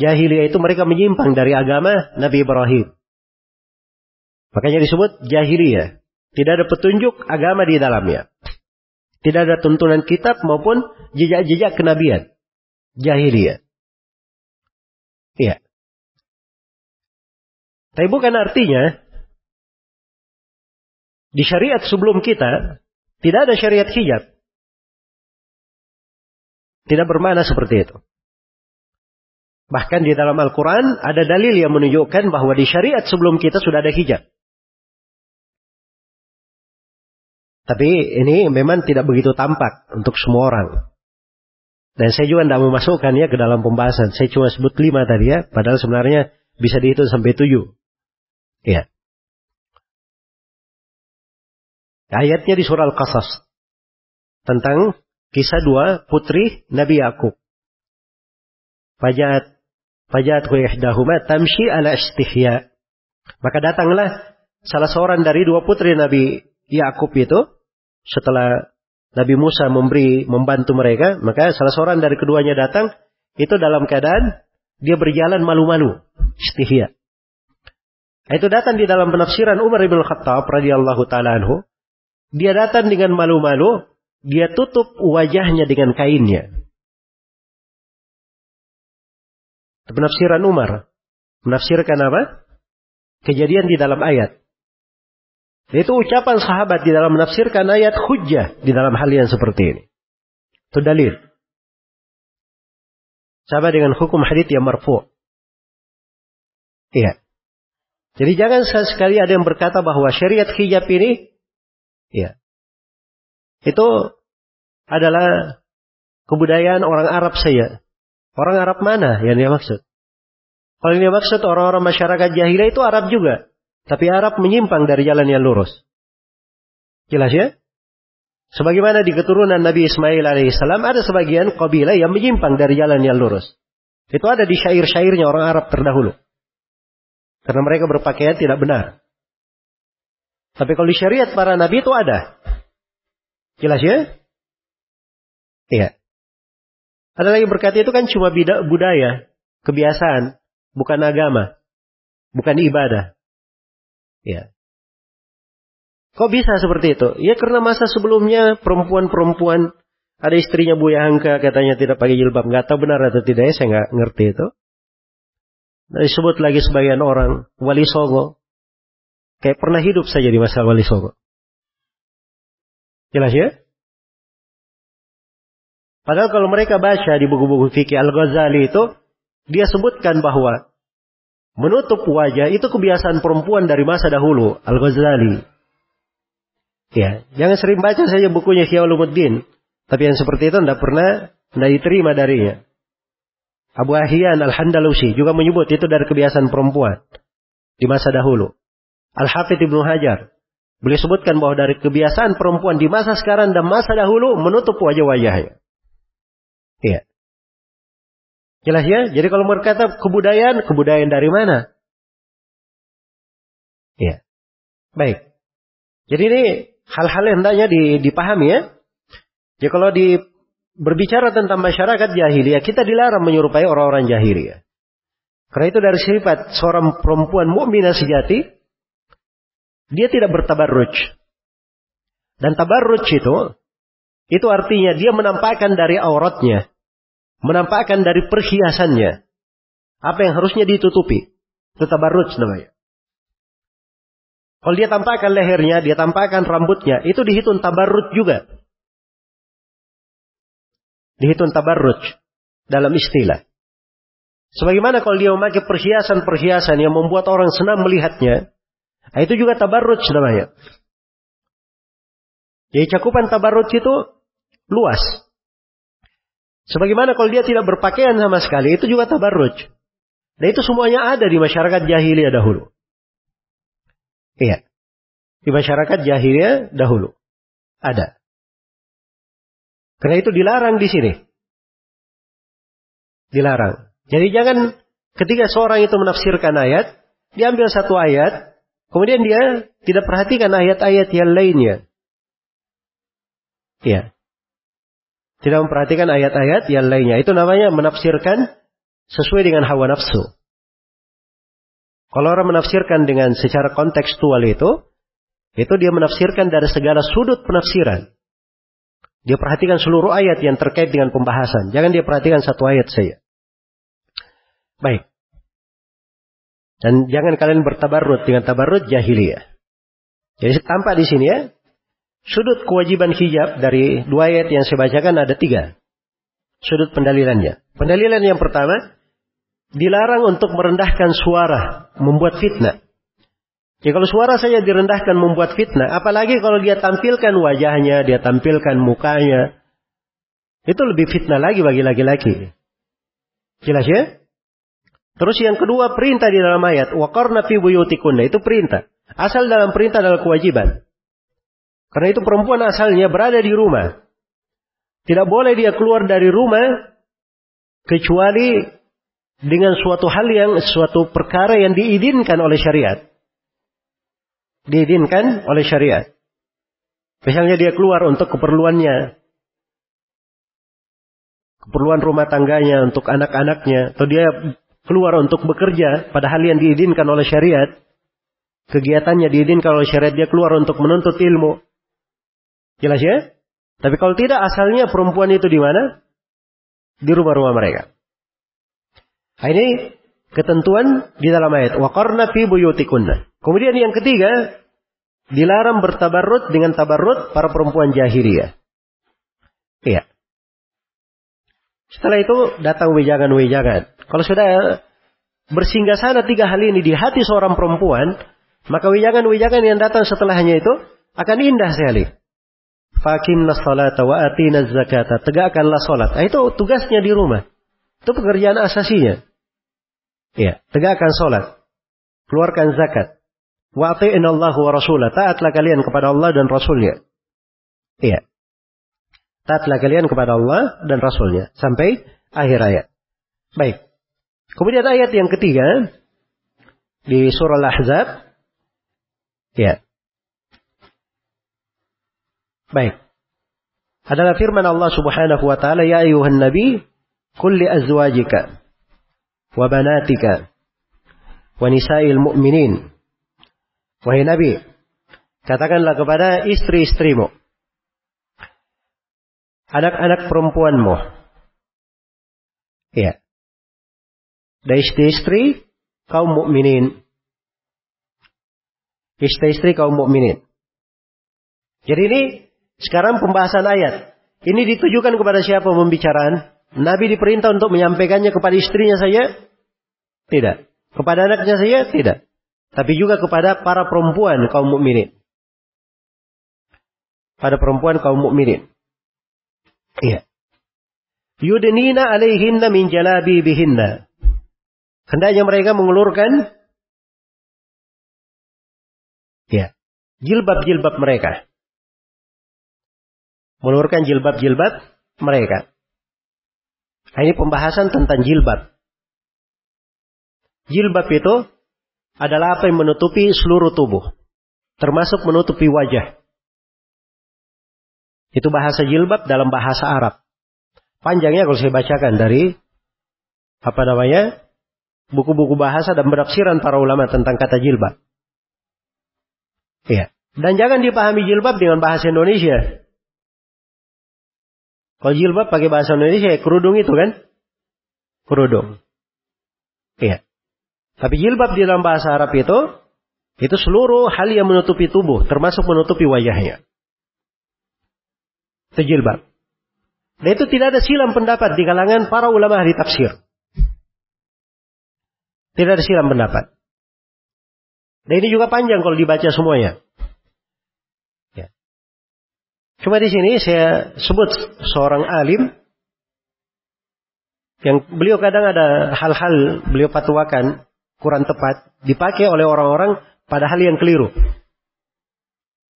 Jahiliyah itu mereka menyimpang dari agama Nabi Ibrahim. Makanya disebut jahiliyah. Tidak ada petunjuk agama di dalamnya. Tidak ada tuntunan kitab maupun jejak-jejak kenabian. Jahiliyah. Iya. Tapi bukan artinya di syariat sebelum kita tidak ada syariat hijab. Tidak bermakna seperti itu. Bahkan di dalam Al-Quran ada dalil yang menunjukkan bahwa di syariat sebelum kita sudah ada hijab. Tapi ini memang tidak begitu tampak untuk semua orang. Dan saya juga tidak memasukkannya ke dalam pembahasan. Saya cuma sebut lima tadi ya. Padahal sebenarnya bisa dihitung sampai tujuh. Ya. Ayatnya di surah Al-Qasas. Tentang kisah dua putri Nabi Yakub. Fajat Fajat ihdahuma tamshi ala istihya. Maka datanglah salah seorang dari dua putri Nabi Yakub itu, setelah Nabi Musa memberi membantu mereka, maka salah seorang dari keduanya datang itu dalam keadaan dia berjalan malu-malu, istihya. Itu datang di dalam penafsiran Umar bin Khattab radhiyallahu taala anhu, dia datang dengan malu-malu, dia tutup wajahnya dengan kainnya. Penafsiran Umar menafsirkan apa? Kejadian di dalam ayat. Itu ucapan sahabat di dalam menafsirkan ayat hujjah di dalam hal yang seperti ini. Itu dalil. Sama dengan hukum hadits yang marfu'. Iya. Jadi jangan sekali ada yang berkata bahwa syariat hijab ini, ya, itu adalah kebudayaan orang Arab saja. Orang Arab mana yang dia maksud? Kalau yang dia maksud orang-orang masyarakat jahiliyah itu Arab juga. Tapi Arab menyimpang dari jalan yang lurus. Jelas ya? Sebagaimana di keturunan Nabi Ismail alaihissalam ada sebagian kabilah yang menyimpang dari jalan yang lurus. Itu ada di syair-syairnya orang Arab terdahulu. Karena mereka berpakaian tidak benar. Tapi kalau di syariat para nabi itu ada. Jelas ya? Iya. Ada lagi berkata itu kan cuma budaya, kebiasaan, bukan agama, bukan ibadah. Ya. Kok bisa seperti itu? Ya karena masa sebelumnya perempuan-perempuan, ada istrinya Buya Hangka katanya tidak pakai jilbab. Gak tahu benar atau tidak ya, saya gak ngerti itu. Nah, disebut lagi sebagian orang Wali Songo. Kayak pernah hidup saja di masa Wali Songo. Jelas ya? Padahal kalau mereka baca di buku-buku fikih Al-Ghazali itu, dia sebutkan bahwa menutup wajah itu kebiasaan perempuan dari masa dahulu, Al-Ghazali. Ya, jangan sering baca saja bukunya Syiah Ulumuddin, tapi yang seperti itu tidak pernah tidak diterima darinya. Abu Ahyan Al-Handalusi juga menyebut itu dari kebiasaan perempuan di masa dahulu. Al-Hafidh Ibnu Hajar beliau sebutkan bahwa dari kebiasaan perempuan di masa sekarang dan masa dahulu menutup wajah-wajahnya. Ya. Jelas ya? Jadi kalau berkata kebudayaan, kebudayaan dari mana? Ya. Baik. Jadi ini hal-hal yang hendaknya dipahami ya. Jadi kalau di, berbicara tentang masyarakat jahiliyah, kita dilarang menyerupai orang-orang jahiliyah. Karena itu dari sifat seorang perempuan mukminah sejati, dia tidak bertabarruj. Dan tabarruj itu, itu artinya dia menampakkan dari auratnya. Menampakkan dari perhiasannya. Apa yang harusnya ditutupi. Itu tabarruj namanya. Kalau dia tampakkan lehernya, dia tampakkan rambutnya, itu dihitung tabarruj juga. Dihitung tabarruj dalam istilah. Sebagaimana kalau dia memakai perhiasan-perhiasan yang membuat orang senang melihatnya, itu juga tabarruj namanya. Jadi cakupan tabarruj itu luas. Sebagaimana kalau dia tidak berpakaian sama sekali, itu juga tabarruj. Dan itu semuanya ada di masyarakat jahiliyah dahulu. Iya. Di masyarakat jahiliyah dahulu. Ada. Karena itu dilarang di sini. Dilarang. Jadi jangan ketika seorang itu menafsirkan ayat, diambil satu ayat, kemudian dia tidak perhatikan ayat-ayat yang lainnya. Iya. Tidak memperhatikan ayat-ayat yang lainnya. Itu namanya menafsirkan sesuai dengan hawa nafsu. Kalau orang menafsirkan dengan secara kontekstual itu, itu dia menafsirkan dari segala sudut penafsiran. Dia perhatikan seluruh ayat yang terkait dengan pembahasan. Jangan dia perhatikan satu ayat saja. Baik. Dan jangan kalian bertabarrud dengan tabarrud jahiliyah. Jadi tampak di sini ya, sudut kewajiban hijab dari dua ayat yang saya bacakan ada tiga. Sudut pendalilannya. Pendalilan yang pertama, dilarang untuk merendahkan suara, membuat fitnah. Ya kalau suara saja direndahkan membuat fitnah, apalagi kalau dia tampilkan wajahnya, dia tampilkan mukanya. Itu lebih fitnah lagi bagi laki-laki. Jelas ya? Terus yang kedua, perintah di dalam ayat, waqarna fi buyutikunna, itu perintah. Asal dalam perintah adalah kewajiban. Karena itu perempuan asalnya berada di rumah. Tidak boleh dia keluar dari rumah kecuali dengan suatu hal yang, suatu perkara yang diizinkan oleh syariat. Diizinkan oleh syariat. Misalnya dia keluar untuk keperluannya. Keperluan rumah tangganya, untuk anak-anaknya. Atau dia keluar untuk bekerja, padahal yang diizinkan oleh syariat. Kegiatannya diizinkan oleh syariat, dia keluar untuk menuntut ilmu. Jelas ya? Tapi kalau tidak, asalnya perempuan itu di mana? Di rumah-rumah mereka. Ini ketentuan di dalam ayat. Waqarna fi buyutikunna. Kemudian yang ketiga, dilarang bertabarrud dengan tabarrud para perempuan jahiliyah. Iya. Setelah itu datang wejangan-wejangan. Kalau sudah bersinggasana tiga hal ini di hati seorang perempuan, maka wejangan-wejangan yang datang setelahnya itu akan indah sekali. Faqimna sholata wa atina zakata. Tegakkanlah sholat. Nah, itu tugasnya di rumah. Itu pekerjaan asasinya. Ya, tegakkan sholat, keluarkan zakat. Wa ati'inallahu wa rasulah. Taatlah kalian kepada Allah dan Rasulnya. Iya. Taatlah kalian kepada Allah dan Rasulnya. Sampai akhir ayat. Baik. Kemudian ayat yang ketiga di surah Al-Ahzab. Ya. Baik. Adalah firman Allah Subhanahu wa taala, ya ayyuhan nabi kulli azwajika wa banatika wa nisa'il mu'minin. Wahai Nabi, katakanlah kepada istri-istrimu, anak-anak perempuanmu, ya, dan istri-istri kaum mukminin, istri-istri kaum mukminin. Jadi ini sekarang pembahasan ayat. Ini ditujukan kepada siapa pembicaraan? Nabi diperintah untuk menyampaikannya kepada istrinya saja? Tidak. Kepada anaknya saja? Tidak. Tapi juga kepada para perempuan kaum mukminin. Pada perempuan kaum mukminin. Iya. Yudnina alaihinna min jalabibihinna. Hendaknya mereka mengulurkan ya, jilbab-jilbab mereka. Mengulurkan jilbab-jilbab mereka. Ini pembahasan tentang jilbab. Jilbab itu adalah apa yang menutupi seluruh tubuh, termasuk menutupi wajah. Itu bahasa jilbab dalam bahasa Arab. Panjangnya kalau saya bacakan dari apa namanya buku-buku bahasa dan penafsiran para ulama tentang kata jilbab. Iya. Dan jangan dipahami jilbab dengan bahasa Indonesia. Kalau jilbab pakai bahasa Indonesia, ya kerudung itu kan? Kerudung. Iya. Tapi jilbab di dalam bahasa Arab itu Itu seluruh hal yang menutupi tubuh, termasuk menutupi wajahnya. Itu jilbab. Dan itu tidak ada silang pendapat di kalangan para ulama ahli tafsir. Tidak ada silang pendapat. Dan ini juga panjang kalau dibaca semuanya. Ya. Cuma di sini saya sebut seorang alim yang beliau kadang ada hal-hal beliau fatwakan kurang tepat dipakai oleh orang-orang pada hal yang keliru.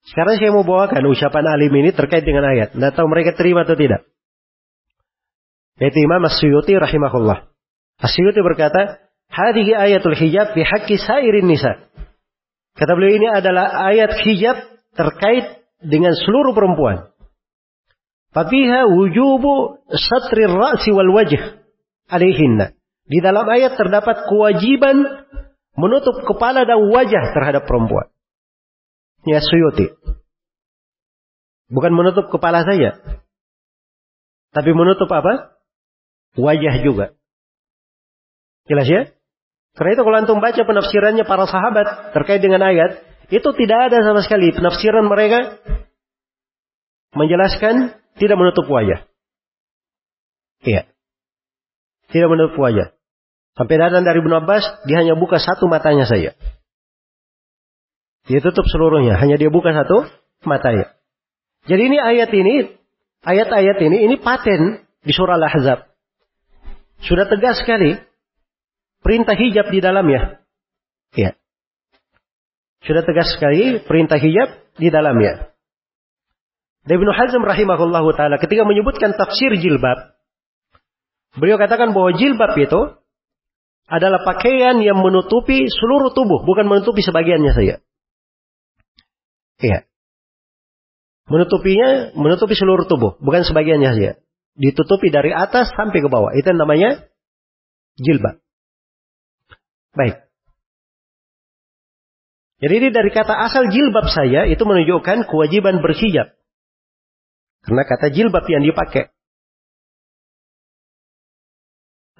Sekarang saya mau bawakan ucapan alim ini terkait dengan ayat. Nggak tahu mereka terima atau tidak. Yaitu Imam As-Suyuti rahimahullah. As-Suyuti berkata, "Hadhihi ayatul hijab bi haqqi sairin nisa." Kata beliau ini adalah ayat hijab terkait dengan seluruh perempuan. Fafiha wujubu satri ar-ra'si wal wajh alaihinna. Di dalam ayat terdapat kewajiban menutup kepala dan wajah terhadap perempuan. Ya Suyuti. Bukan menutup kepala saja. Tapi menutup apa? Wajah juga. Jelas ya? Karena itu kalau antum baca penafsirannya para sahabat terkait dengan ayat, itu tidak ada sama sekali penafsiran mereka menjelaskan tidak menutup wajah. Iya. Tidak menutup wajah. Sampai datang dari Ibnu Abbas, dia hanya buka satu matanya saja. Dia tutup seluruhnya, hanya dia buka satu matanya. Jadi ini ayat ini, ayat-ayat ini, ini paten di surah Al-Ahzab. Sudah tegas sekali perintah hijab di dalamnya. Ya. Sudah tegas sekali perintah hijab di dalamnya. Ibnu Hazm rahimahullahu taala ketika menyebutkan tafsir jilbab, beliau katakan bahwa jilbab itu adalah pakaian yang menutupi seluruh tubuh, bukan menutupi sebagiannya saja. Iya. Menutupinya, menutupi seluruh tubuh, bukan sebagiannya saja. Ditutupi dari atas sampai ke bawah. Itu yang namanya jilbab. Baik. Jadi ini dari kata asal jilbab saja itu menunjukkan kewajiban berhijab. Karena kata jilbab yang dipakai.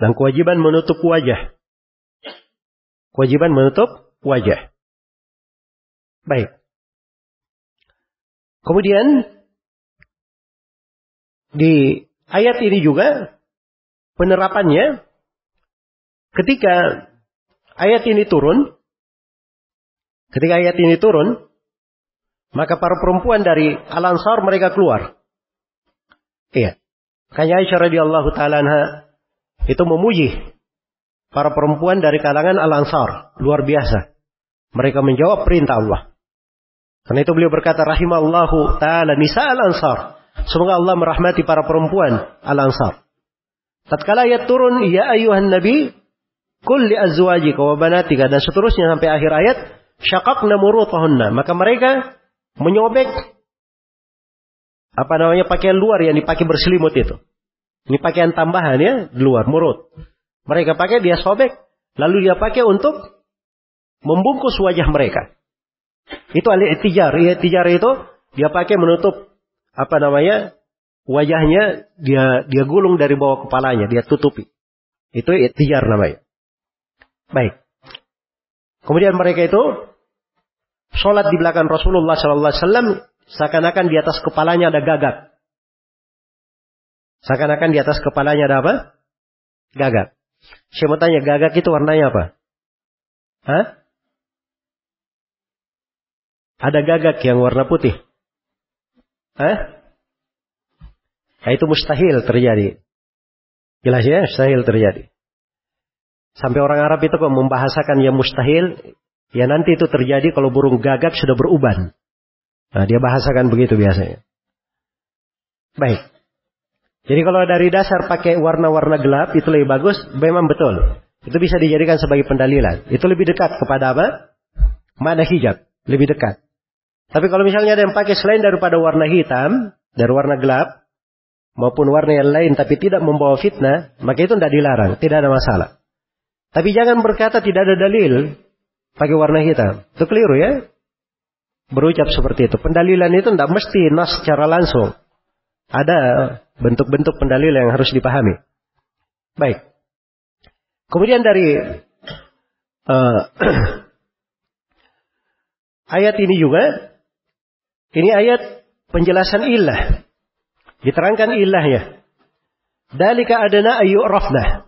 Dan kewajiban menutup wajah. Kewajiban menutup wajah. Baik. Kemudian di ayat ini juga penerapannya ketika ayat ini turun, ketika ayat ini turun, maka para perempuan dari Al-Ansar mereka keluar. Iya. Makanya Aisyah radhiyallahu taala anha itu memuji para perempuan dari kalangan Al-Ansar, luar biasa. Mereka menjawab perintah Allah. Karena itu beliau berkata, rahimallahu ta'ala nisa al-ansar. Semoga Allah merahmati para perempuan al-ansar. Tatkala ayat turun, ya ayuhan nabi, kulli azwajika wa banatika. Dan seterusnya sampai akhir ayat, syaqaqna murutahunna. Maka mereka menyobek, apa namanya, pakaian luar yang dipakai berselimut itu. Ini pakaian tambahan ya, luar, murut. Mereka pakai, dia sobek, lalu dia pakai untuk membungkus wajah mereka. Itu al-i'tijar. I'tijar itu dia pakai menutup apa namanya wajahnya, dia dia gulung dari bawah kepalanya, dia tutupi. Itu i'tijar namanya. Baik. Kemudian mereka itu sholat di belakang Rasulullah sallallahu alaihi wasallam seakan-akan di atas kepalanya ada gagak. Seakan-akan di atas kepalanya ada apa? Gagak. Saya mau tanya, gagak itu warnanya apa? Hah? Ada gagak yang warna putih. Hah? Nah, itu mustahil terjadi. Jelas ya, mustahil terjadi. Sampai orang Arab itu kok membahasakan yang mustahil, ya nanti itu terjadi kalau burung gagak sudah beruban. Nah, dia bahasakan begitu biasanya. Baik. Jadi kalau dari dasar pakai warna-warna gelap, itu lebih bagus, memang betul. Itu bisa dijadikan sebagai pendalilan. Itu lebih dekat kepada apa? Mana hijab. Lebih dekat. Tapi kalau misalnya ada yang pakai selain daripada warna hitam, dari warna gelap, maupun warna yang lain tapi tidak membawa fitnah, maka itu tidak dilarang, tidak ada masalah. Tapi jangan berkata tidak ada dalil pakai warna hitam. Itu keliru ya. Berucap seperti itu. Pendalilan itu tidak mesti nas secara langsung. Ada bentuk-bentuk pendalilan yang harus dipahami. Baik. Kemudian dari uh, ayat ini juga, ini ayat penjelasan illah. Diterangkan illahnya. Dalika adana ayyurafna.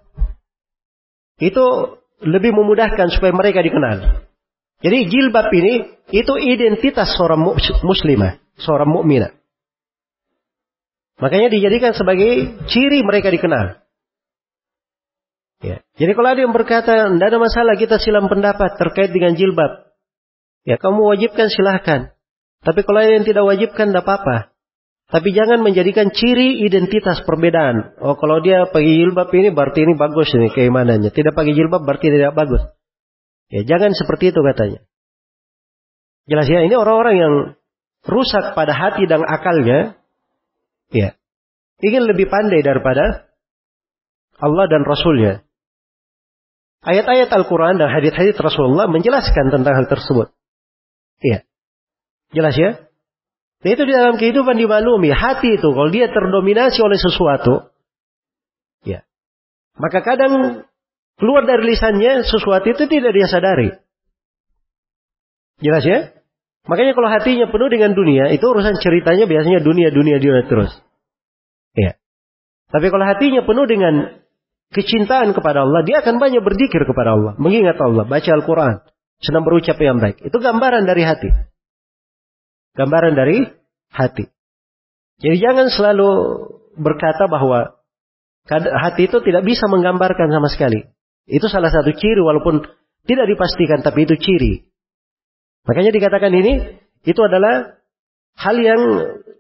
Itu lebih memudahkan supaya mereka dikenal. Jadi jilbab ini itu identitas seorang muslimah, seorang mukminah. Makanya dijadikan sebagai ciri mereka dikenal. Ya. Jadi kalau ada yang berkata, tidak ada masalah kita silang pendapat terkait dengan jilbab. Ya kamu wajibkan silahkan. Tapi kalau ada yang tidak wajibkan tidak apa-apa. Tapi jangan menjadikan ciri identitas perbedaan. Oh kalau dia pakai jilbab ini berarti ini bagus ini keimanannya. Tidak pakai jilbab berarti tidak bagus. Ya jangan seperti itu katanya. Jelas ya, ini orang-orang yang rusak pada hati dan akalnya. Ya. Ingin lebih pandai daripada Allah dan Rasulnya. Ayat-ayat Al-Quran dan hadits-hadits Rasulullah menjelaskan tentang hal tersebut. Iya. Jelas ya? Dan itu di dalam kehidupan dimaklumi. Hati itu kalau dia terdominasi oleh sesuatu. Ya. Maka kadang keluar dari lisannya sesuatu itu tidak dia sadari. Jelas ya? Makanya kalau hatinya penuh dengan dunia. Itu urusan ceritanya biasanya dunia, dunia, dunia terus. Iya. Tapi kalau hatinya penuh dengan kecintaan kepada Allah, dia akan banyak berzikir kepada Allah, mengingat Allah, baca Al-Quran, senang berucap yang baik. Itu gambaran dari hati. Gambaran dari hati. Jadi jangan selalu berkata bahwa hati itu tidak bisa menggambarkan sama sekali. Itu salah satu ciri walaupun tidak dipastikan, tapi itu ciri. Makanya dikatakan ini, itu adalah hal yang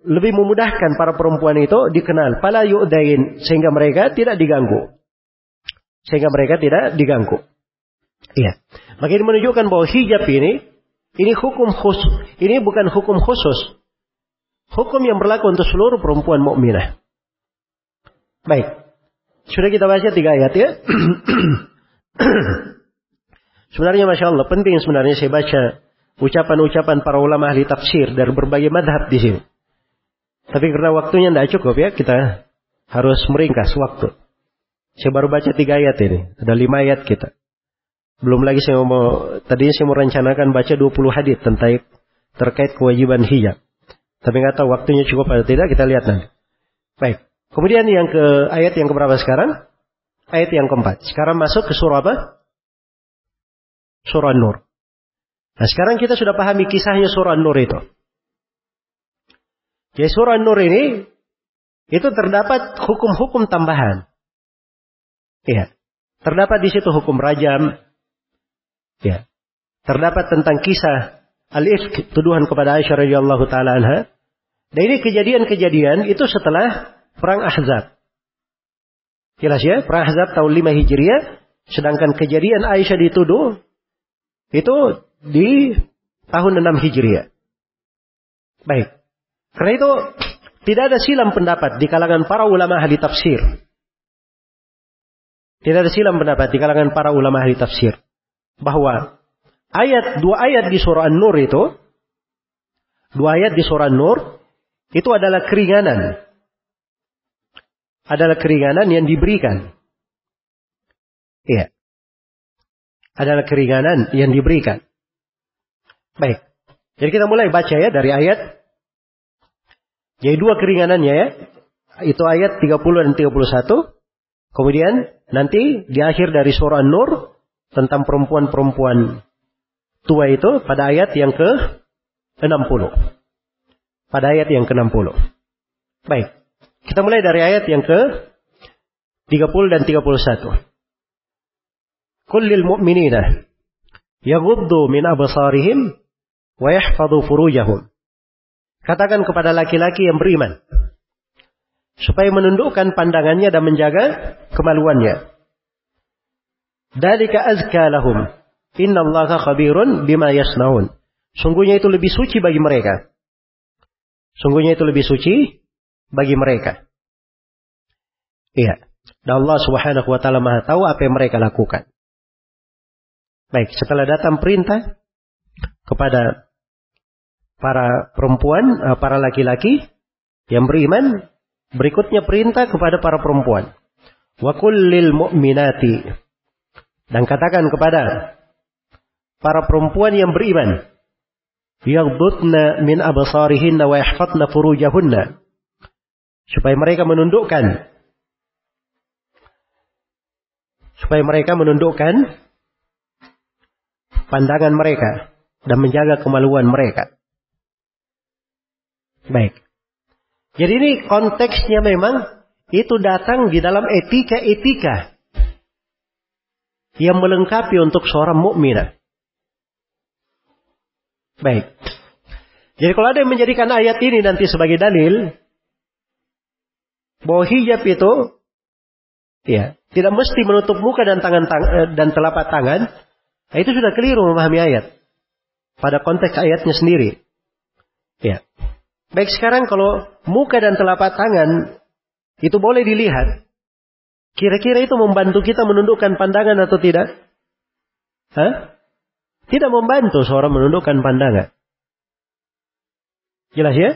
lebih memudahkan para perempuan itu dikenal. Fala yu'dain, sehingga mereka tidak diganggu. Sehingga mereka tidak diganggu. Iya. Maka ini menunjukkan bahwa hijab ini, ini hukum khusus, ini bukan hukum khusus. Hukum yang berlaku untuk seluruh perempuan mukminah. Baik. Sudah kita bahasnya tiga ayat ya. Sebenarnya Masya Allah, penting sebenarnya saya baca ucapan-ucapan para ulama ahli tafsir dari berbagai madhab di sini. Tapi karena waktunya tidak cukup ya, kita harus meringkas waktu. Saya baru baca tiga ayat ini. Ada lima ayat kita. Belum lagi saya mau, tadinya saya mau rencanakan baca dua puluh hadits tentang terkait kewajiban hijab. Tapi nggak tahu waktunya cukup atau tidak. Kita lihat nanti. Baik. Kemudian yang ke ayat yang keberapa sekarang? Ayat yang keempat. Sekarang masuk ke surah apa? Surah Nur. Nah sekarang kita sudah pahami kisahnya surah Nur itu. Jadi surah Nur ini itu terdapat hukum-hukum tambahan. Ya, terdapat di situ hukum rajam. Ya, terdapat tentang kisah al-ifk, tuduhan kepada Aisyah radhiyallahu taala anha. Dan ini kejadian-kejadian itu setelah perang Ahzab. Jelas ya, perang Ahzab tahun lima Hijriah, sedangkan kejadian Aisyah dituduh itu di tahun enam Hijriah. Baik. Karena itu tidak ada silang pendapat di kalangan para ulama ahli tafsir. Tidak ada silang pendapat di kalangan para ulama ahli tafsir bahwa ayat dua ayat di surah An-Nur itu dua ayat di surah An-Nur itu adalah keringanan. Adalah keringanan yang diberikan. Iya. Adalah keringanan yang diberikan. Baik. Jadi kita mulai baca ya dari ayat. Jadi dua keringanannya ya. Itu ayat tiga puluh dan tiga puluh satu. Kemudian nanti di akhir dari surah An-Nur tentang perempuan-perempuan tua itu pada ayat yang ke enam puluh. Pada ayat yang ke enam puluh. Baik, kita mulai dari ayat yang ke tiga puluh dan tiga puluh satu. Qul lil mu'minina yaghuddu min absarihim wa yahfadhu furujahum. Katakan kepada laki-laki yang beriman supaya menundukkan pandangannya dan menjaga kemaluannya. Dalika azka lahum. Innallaha khabirun bima yasnaun. Sungguhnya itu lebih suci bagi mereka. Sungguhnya itu lebih suci bagi mereka. Iya. Dan Allah Subhanahu wa taala Maha tahu apa yang mereka lakukan. Baik, setelah datang perintah kepada para perempuan, para laki-laki yang beriman, berikutnya perintah kepada para perempuan. Wa kullil mu'minati. Dan katakan kepada para perempuan yang beriman. yaghdudna min absarihinna wa yahfatna furujahunna, supaya mereka menundukkan supaya mereka menundukkan pandangan mereka dan menjaga kemaluan mereka. Baik. Jadi ini konteksnya memang itu datang di dalam etika-etika yang melengkapi untuk seorang mukminah. Baik. Jadi kalau ada yang menjadikan ayat ini nanti sebagai dalil bahwa hijab itu ya tidak mesti menutup muka dan tangan tang- dan telapak tangan, nah, itu sudah keliru memahami ayat pada konteks ayatnya sendiri. Ya. Baik, sekarang kalau muka dan telapak tangan itu boleh dilihat, kira-kira itu membantu kita menundukkan pandangan atau tidak? Hah? Tidak membantu seorang menundukkan pandangan. Jelas ya?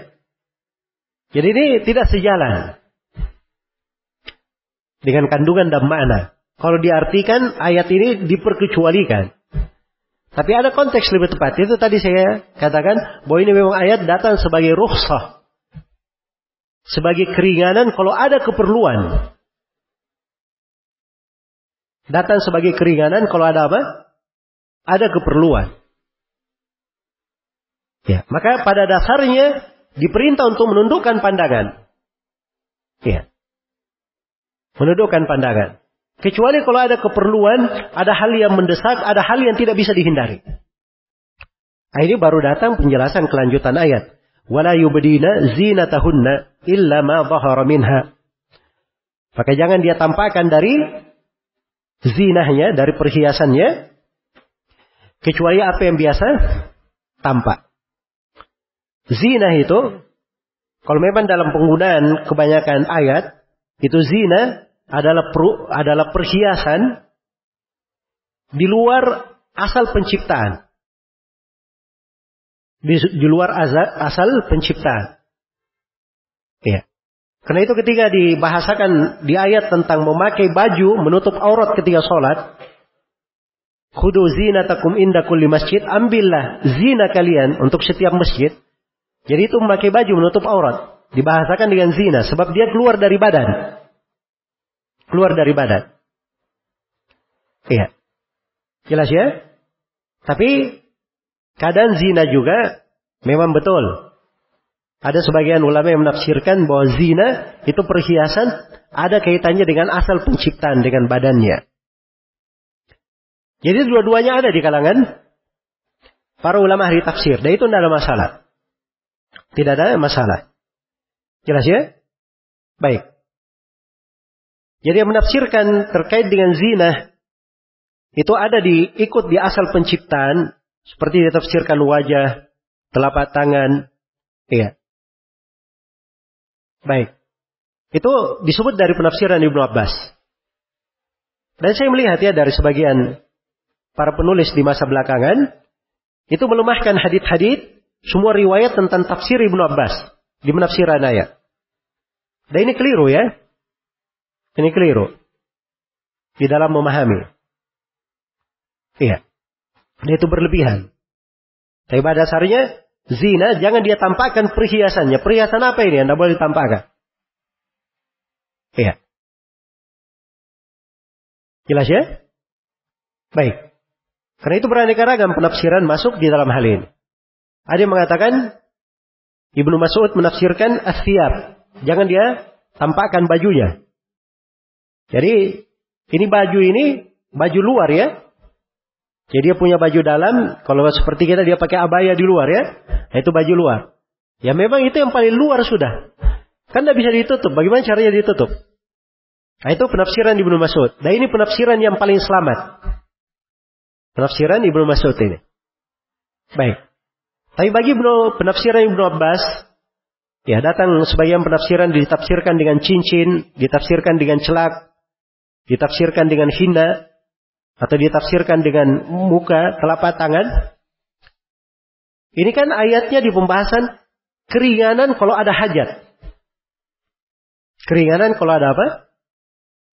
Jadi ini tidak sejalan dengan kandungan dan makna. Kalau diartikan ayat ini diperkecualikan. Tapi ada konteks lebih tepat. Itu tadi saya katakan bahwa ini memang ayat datang sebagai rukhsah, sebagai keringanan kalau ada keperluan. Datang sebagai keringanan kalau ada apa? Ada keperluan. Ya, maka pada dasarnya diperintah untuk menundukkan pandangan. Ya. Menundukkan pandangan. Kecuali kalau ada keperluan, ada hal yang mendesak, ada hal yang tidak bisa dihindari. Nah, ini baru datang penjelasan kelanjutan ayat. Wala yubdina zinatahunna illa ma dhahara minha. Maka jangan dia tampakkan dari zinahnya, dari perhiasannya, kecuali apa yang biasa tampak. Zinah itu, kalau memang dalam penggunaan kebanyakan ayat, itu zina adalah peru, adalah perhiasan di luar asal penciptaan. Di, di luar asal, asal penciptaan. Ya. Karena itu ketika dibahasakan di ayat tentang memakai baju menutup aurat ketika sholat, khudu zinatakum inda kulli masjid, ambillah zina kalian untuk setiap masjid. Jadi itu memakai baju menutup aurat dibahasakan dengan zina sebab dia keluar dari badan. Keluar dari badan. Iya. Jelas ya? Tapi keadaan zina juga memang betul. Ada sebagian ulama yang menafsirkan bahwa zina itu perhiasan ada kaitannya dengan asal penciptaan dengan badannya. Jadi dua-duanya ada di kalangan para ulama ahli tafsir. Dan itu tidak ada masalah. Tidak ada masalah. Jelas ya? Baik. Jadi yang menafsirkan terkait dengan zina itu ada di ikut di asal penciptaan seperti ditafsirkan wajah, telapak tangan, ya. Baik. Itu disebut dari penafsiran Ibnu Abbas. Dan saya melihat ya dari sebagian para penulis di masa belakangan itu melemahkan hadith-hadith semua riwayat tentang tafsir Ibnu Abbas di penafsiran ayat. Dan ini keliru ya. Ini keliru di dalam memahami. Iya. Dan itu berlebihan. Tapi pada dasarnya zina jangan dia tampakkan perhiasannya. Perhiasan apa ini? Anda boleh tampakkan. Iya. Jelas ya? Baik. Karena itu beraneka ragam penafsiran masuk di dalam hal ini. Ada yang mengatakan Ibnu Mas'ud menafsirkan asyab. Jangan dia tampakkan bajunya. Jadi ini baju ini baju luar ya. Jadi dia punya baju dalam. Kalau seperti kita dia pakai abaya di luar ya. Nah, itu baju luar. Ya memang itu yang paling luar sudah. Kan tidak bisa ditutup. Bagaimana caranya ditutup? Nah, itu penafsiran Ibnu Mas'ud. Nah ini penafsiran yang paling selamat. Penafsiran Ibnu Mas'ud ini. Baik. Tapi bagi Ibnu, penafsiran Ibnu Abbas. Ya datang sebagian penafsiran ditafsirkan dengan cincin. Ditafsirkan dengan celak. Ditafsirkan dengan hina atau ditafsirkan dengan muka, telapak tangan. Ini kan ayatnya di pembahasan keringanan kalau ada hajat. Keringanan kalau ada apa?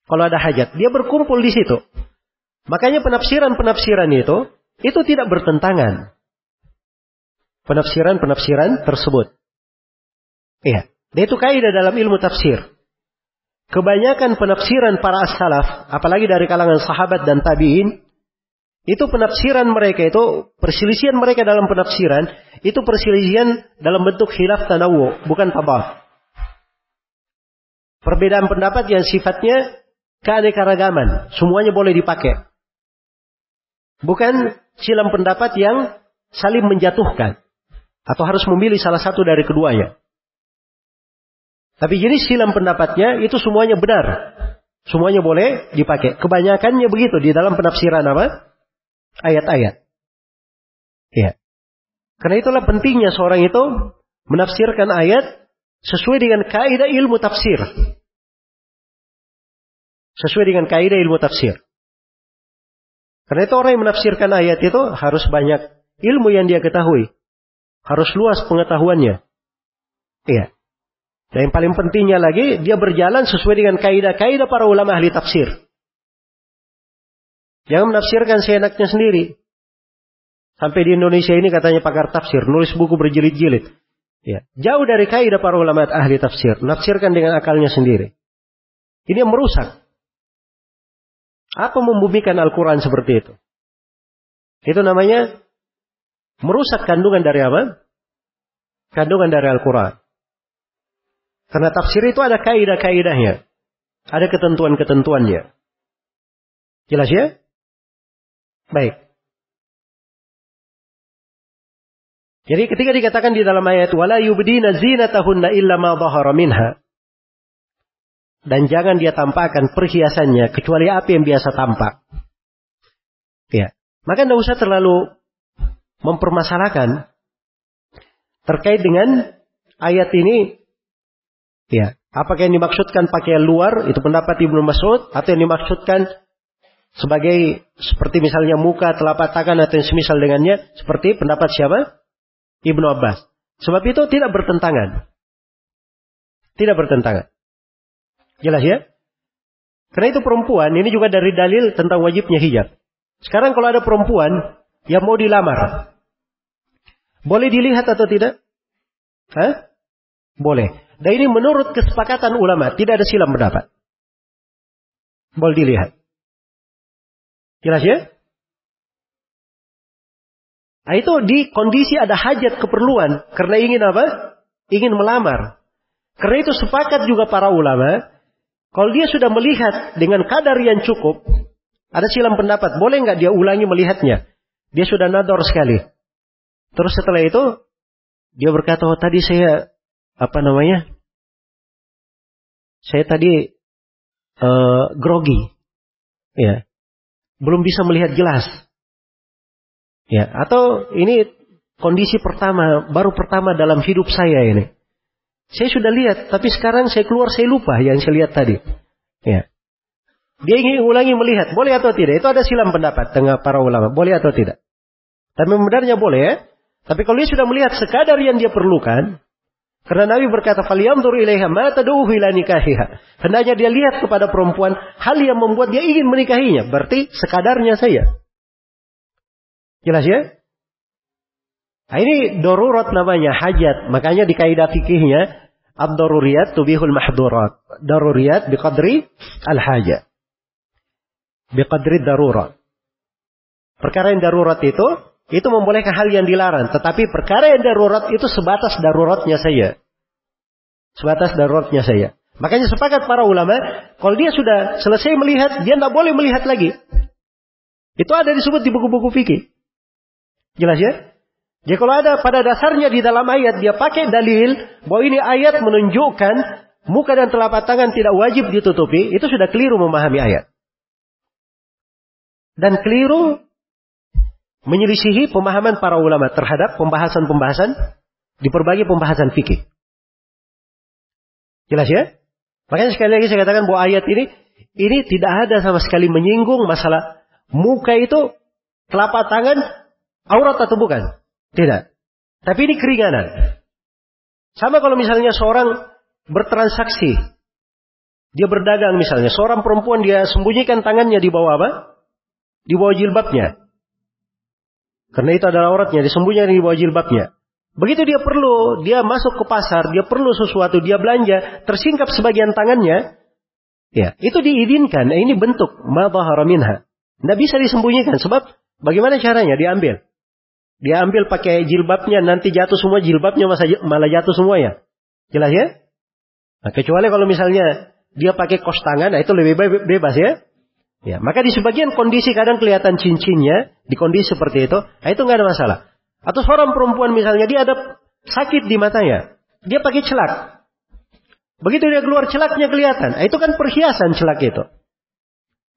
Kalau ada hajat. Dia berkumpul di situ. Makanya penafsiran-penafsiran itu, itu tidak bertentangan. penafsiran-penafsiran tersebut. Iya, itu kaidah dalam ilmu tafsir. Kebanyakan penafsiran para as-salaf, apalagi dari kalangan sahabat dan tabi'in, itu penafsiran mereka itu, perselisihan mereka dalam penafsiran, itu perselisihan dalam bentuk khilaf tanawu, bukan tabah. Perbedaan pendapat yang sifatnya keanekaragaman, semuanya boleh dipakai. Bukan silang pendapat yang saling menjatuhkan, atau harus memilih salah satu dari keduanya. Tapi jadi silang pendapatnya itu semuanya benar, semuanya boleh dipakai. Kebanyakannya begitu di dalam penafsiran apa? Ayat-ayat. Ya. Karena itulah pentingnya seorang itu menafsirkan ayat sesuai dengan kaidah ilmu tafsir. Sesuai dengan kaidah ilmu tafsir. Karena itu orang yang menafsirkan ayat itu harus banyak ilmu yang dia ketahui. Harus luas pengetahuannya. Iya. Dan yang paling pentingnya lagi, dia berjalan sesuai dengan kaidah-kaidah para ulama ahli tafsir. Jangan menafsirkan seenaknya sendiri. Sampai di Indonesia ini katanya pakar tafsir, nulis buku berjilid-jilid. Ya, jauh dari kaidah para ulama ahli tafsir, menafsirkan dengan akalnya sendiri. Ini yang merusak. Apa membumikan Al-Quran seperti itu? Itu namanya merusak kandungan dari apa? Kandungan dari Al-Quran. Karena tafsir itu ada kaidah-kaidahnya, ada ketentuan-ketentuannya. Jelas ya? Baik. Jadi ketika dikatakan di dalam ayat wala yubdina zinatahunna illa ma dhahara minha, dan jangan dia tampakkan perhiasannya kecuali apa yang biasa tampak. Ya, maka tidak usah terlalu mempermasalahkan terkait dengan ayat ini. Ya, apakah yang dimaksudkan pakaian luar itu pendapat Ibnu Mas'ud, atau yang dimaksudkan sebagai seperti misalnya muka, telapak tangan, atau yang semisal dengannya, seperti pendapat siapa? Ibnu Abbas. Sebab itu tidak bertentangan. Tidak bertentangan. Jelas ya? Karena itu perempuan, ini juga dari dalil tentang wajibnya hijab. Sekarang kalau ada perempuan yang mau dilamar, boleh dilihat atau tidak? Hah? Boleh. Dan ini menurut kesepakatan ulama, tidak ada silang pendapat. Boleh dilihat. Jelas ya? Nah, itu di kondisi ada hajat keperluan. Karena ingin apa? Ingin melamar. Karena itu sepakat juga para ulama. Kalau dia sudah melihat dengan kadar yang cukup. Ada silang pendapat. Boleh nggak dia ulangi melihatnya? Dia sudah nador sekali. Terus setelah itu. Dia berkata, oh, tadi saya. Apa namanya? Saya tadi. Uh, grogi. Ya. Belum bisa melihat jelas. Ya, atau ini kondisi pertama, baru pertama dalam hidup saya ini. Saya sudah lihat, tapi sekarang saya keluar saya lupa yang saya lihat tadi. Ya. Dia ingin ulangi melihat, boleh atau tidak? Itu ada silang pendapat tengah para ulama, boleh atau tidak? Tapi benarnya boleh ya. Tapi kalau dia sudah melihat sekadar yang dia perlukan, karena Nabi berkata, "Falyanzur ilaiha ma tad'uhu ila nikahiha." Hendaknya dia lihat kepada perempuan hal yang membuat dia ingin menikahinya, berarti sekadarnya saya. Jelas ya? Nah, ini darurat namanya, hajat. Makanya di kaidah fikihnya, ad-daruriyat tubihul mahdurat. Daruriyat biqadri al-hajat. Biqadri darurat. Perkara yang darurat itu, itu membolehkan hal yang dilarang. Tetapi perkara yang darurat itu sebatas daruratnya saya. Sebatas daruratnya saya. Makanya sepakat para ulama, kalau dia sudah selesai melihat, dia tidak boleh melihat lagi. Itu ada disebut di buku-buku fikih. Jelas ya? Jadi kalau ada pada dasarnya di dalam ayat, dia pakai dalil bahwa ini ayat menunjukkan muka dan telapak tangan tidak wajib ditutupi, itu sudah keliru memahami ayat. Dan keliru menyelisihi pemahaman para ulama terhadap pembahasan-pembahasan di berbagai pembahasan fikih. Jelas ya? Makanya sekali lagi saya katakan bahwa ayat ini, ini tidak ada sama sekali menyinggung masalah muka itu, telapak tangan, aurat atau bukan? Tidak. Tapi ini keringanan. Sama kalau misalnya seorang bertransaksi. Dia berdagang misalnya. Seorang perempuan dia sembunyikan tangannya di bawah apa? Di bawah jilbabnya. Karena itu adalah auratnya. Disembunyikan di bawah jilbabnya. Begitu dia perlu, dia masuk ke pasar, dia perlu sesuatu, dia belanja, tersingkap sebagian tangannya, ya, itu diizinkan. Nah, ini bentuk ma dhahara minha. Nggak bisa disembunyikan, sebab bagaimana caranya diambil? Dia ambil pakai jilbabnya, nanti jatuh semua jilbabnya, malah jatuh semua ya. Jelas ya? Nah, kecuali kalau misalnya dia pakai kos tangan, nah itu lebih bebas ya. Ya, maka di sebagian kondisi kadang kelihatan cincinnya, di kondisi seperti itu, nah itu nggak ada masalah. Atau seorang perempuan misalnya, dia ada sakit di matanya, dia pakai celak. Begitu dia keluar celaknya kelihatan, nah itu kan perhiasan celak itu.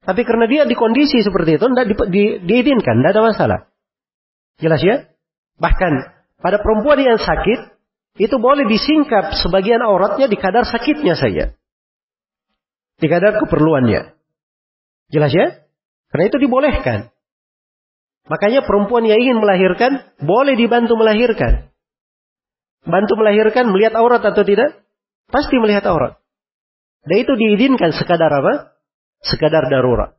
Tapi karena dia di kondisi seperti itu, nggak di, di, diizinkan, nggak ada masalah. Jelas ya? Bahkan pada perempuan yang sakit, itu boleh disingkap sebagian auratnya di kadar sakitnya saja. Di kadar keperluannya. Jelas ya? Karena itu dibolehkan. Makanya perempuan yang ingin melahirkan, boleh dibantu melahirkan. Bantu melahirkan, melihat aurat atau tidak? Pasti melihat aurat. Dan itu diizinkan sekadar apa? Sekadar darurat.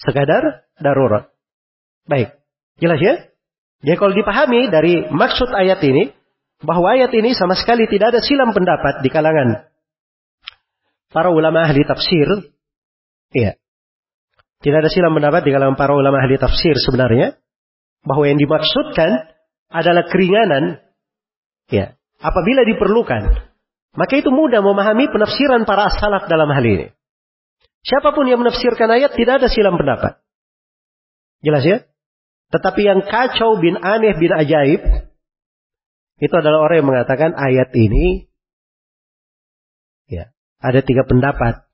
Sekadar darurat. Baik. Jelas ya? Jadi kalau dipahami dari maksud ayat ini, bahwa ayat ini sama sekali tidak ada silang pendapat di kalangan para ulama ahli tafsir. Iya. Tidak ada silang pendapat di kalangan para ulama ahli tafsir sebenarnya, bahwa yang dimaksudkan adalah keringanan, ya, apabila diperlukan. Maka itu mudah memahami penafsiran para as-salaf dalam hal ini. Siapapun yang menafsirkan ayat tidak ada silang pendapat. Jelas ya? Tetapi yang kacau bin aneh bin ajaib, itu adalah orang yang mengatakan ayat ini, ya, ada tiga pendapat.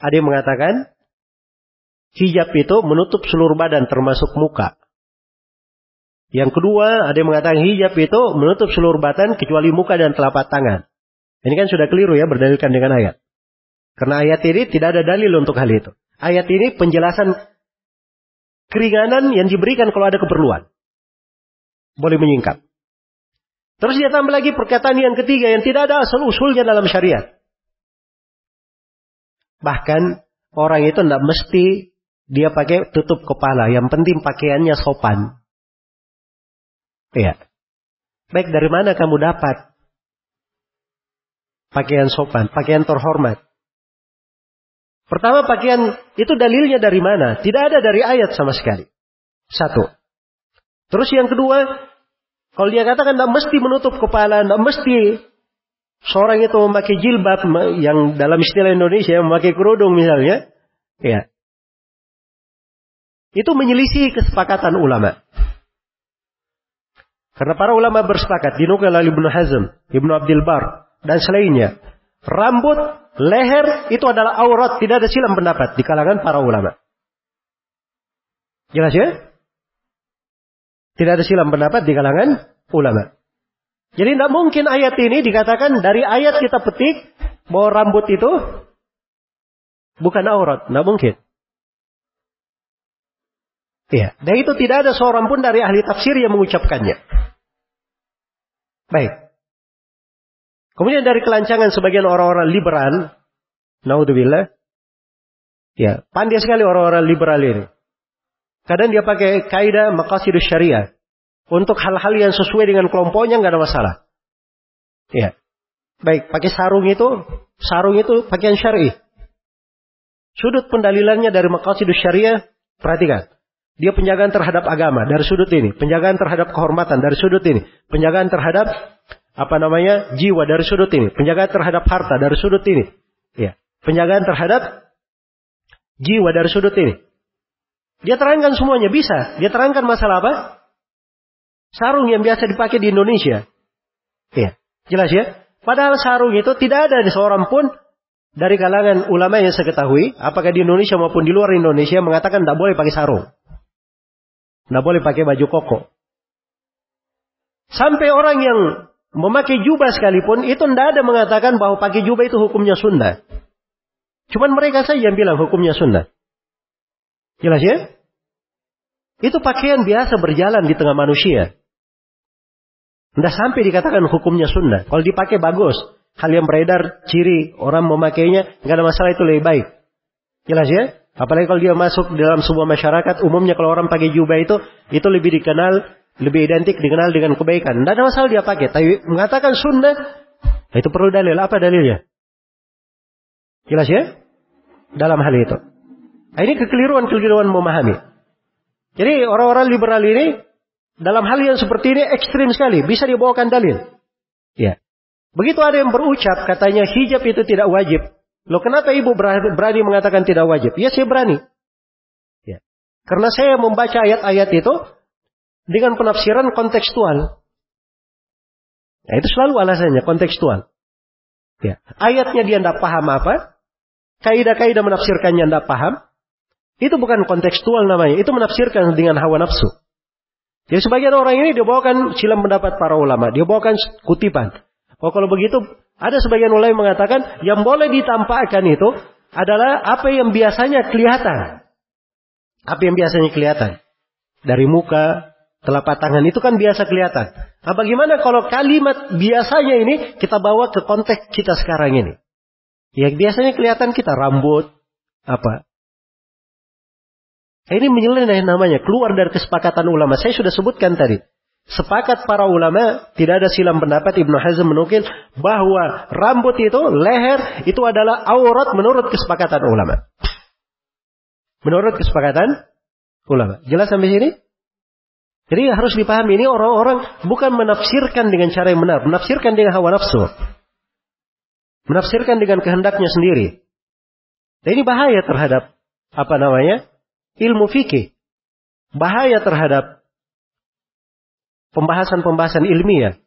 Ada yang mengatakan hijab itu menutup seluruh badan termasuk muka. Yang kedua, ada yang mengatakan hijab itu menutup seluruh badan kecuali muka dan telapak tangan. Ini kan sudah keliru ya, berdalilkan dengan ayat. Karena ayat ini tidak ada dalil untuk hal itu. Ayat ini penjelasan keringanan yang diberikan kalau ada keperluan. Boleh menyingkap. Terus dia tambah lagi perkataan yang ketiga yang tidak ada asal-usulnya dalam syariat. Bahkan orang itu tidak mesti dia pakai tutup kepala. Yang penting pakaiannya sopan. Ya. Baik, dari mana kamu dapat pakaian sopan, pakaian terhormat? Pertama, pakaian itu dalilnya dari mana? Tidak ada dari ayat sama sekali. Satu. Terus yang kedua, kalau dia katakan tidak mesti menutup kepala, tidak mesti seorang itu memakai jilbab, yang dalam istilah Indonesia memakai kerudung misalnya, ya, itu menyelisih kesepakatan ulama. Karena para ulama bersepakat, dinukil oleh Ibnu Hazm, Ibnu Abdul Bar, dan selainnya, rambut, leher itu adalah aurat, tidak ada silang pendapat di kalangan para ulama. Jelas ya? Tidak ada silang pendapat di kalangan ulama. Jadi tidak mungkin ayat ini dikatakan dari ayat kita petik bahwa rambut itu bukan aurat. Tidak mungkin. Ya, dan itu tidak ada seorang pun dari ahli tafsir yang mengucapkannya. Baik. Kemudian dari kelancangan sebagian orang-orang liberal, naudzubillah, ya, pandai sekali orang-orang liberal ini. Kadang dia pakai kaidah maqasidus syariah. Untuk hal-hal yang sesuai dengan kelompoknya nggak ada masalah. Ya, baik. Pakai sarung itu, sarung itu pakaian syar'i. Sudut pendalilannya dari maqasidus syariah, perhatikan. Dia penjagaan terhadap agama dari sudut ini, penjagaan terhadap kehormatan dari sudut ini, penjagaan terhadap apa namanya jiwa dari sudut ini, penjagaan terhadap harta dari sudut ini, ya, penjagaan terhadap jiwa dari sudut ini. Dia terangkan semuanya bisa. Dia terangkan masalah apa? Sarung yang biasa dipakai di Indonesia. Ya, jelas ya? Padahal sarung itu tidak ada seorang pun dari kalangan ulama yang saya ketahui, apakah di Indonesia maupun di luar Indonesia, mengatakan tidak boleh pakai sarung. Tidak boleh pakai baju koko. Sampai orang yang memakai jubah sekalipun, itu tidak ada mengatakan bahwa pakai jubah itu hukumnya sunnah. Cuman mereka saja yang bilang hukumnya sunnah. Jelas ya? Itu pakaian biasa berjalan di tengah manusia. Tidak sampai dikatakan hukumnya sunnah. Kalau dipakai bagus. Hal yang beredar, ciri orang memakainya, nggak ada masalah, itu lebih baik. Jelas ya? Apalagi kalau dia masuk dalam sebuah masyarakat, umumnya kalau orang pakai jubah itu, itu lebih dikenal lebih identik dikenal dengan kebaikan. Tidak ada masalah dia pakai. Tapi mengatakan sunnah, itu perlu dalil. Apa dalilnya? Jelas ya? Dalam hal itu. Nah, ini kekeliruan-keliruan memahami. Jadi orang-orang liberal ini, dalam hal yang seperti ini ekstrim sekali. Bisa dibawakan dalil. Ya. Begitu ada yang berucap, katanya hijab itu tidak wajib. Loh kenapa ibu berani mengatakan tidak wajib? Ya saya berani. Ya. Karena saya membaca ayat-ayat itu dengan penafsiran kontekstual. Ya, itu selalu alasannya kontekstual. Ya. Ayatnya dia tidak paham apa. Kaidah-kaidah menafsirkannya tidak paham. Itu bukan kontekstual namanya. Itu menafsirkan dengan hawa nafsu. Jadi sebagian orang ini dia bawakan silam pendapat para ulama. Dia bawakan kutipan. Oh, kalau begitu ada sebagian ulama mengatakan yang boleh ditampakkan itu adalah apa yang biasanya kelihatan. Apa yang biasanya kelihatan. Dari muka, telapak tangan itu kan biasa kelihatan. Nah, bagaimana kalau kalimat biasanya ini kita bawa ke konteks kita sekarang ini? Ya biasanya kelihatan kita rambut, apa? Ini menyeleneh namanya, keluar dari kesepakatan ulama. Saya sudah sebutkan tadi. Sepakat para ulama, tidak ada silang pendapat. Ibnu Hazm menukil bahwa rambut itu, leher, itu adalah aurat menurut kesepakatan ulama. Menurut kesepakatan ulama. Jelas sampai sini? Jadi harus dipahami ini orang-orang bukan menafsirkan dengan cara yang benar, menafsirkan dengan hawa nafsu. Menafsirkan dengan kehendaknya sendiri. Dan ini bahaya terhadap apa namanya? Ilmu fikih. Bahaya terhadap pembahasan-pembahasan ilmiah.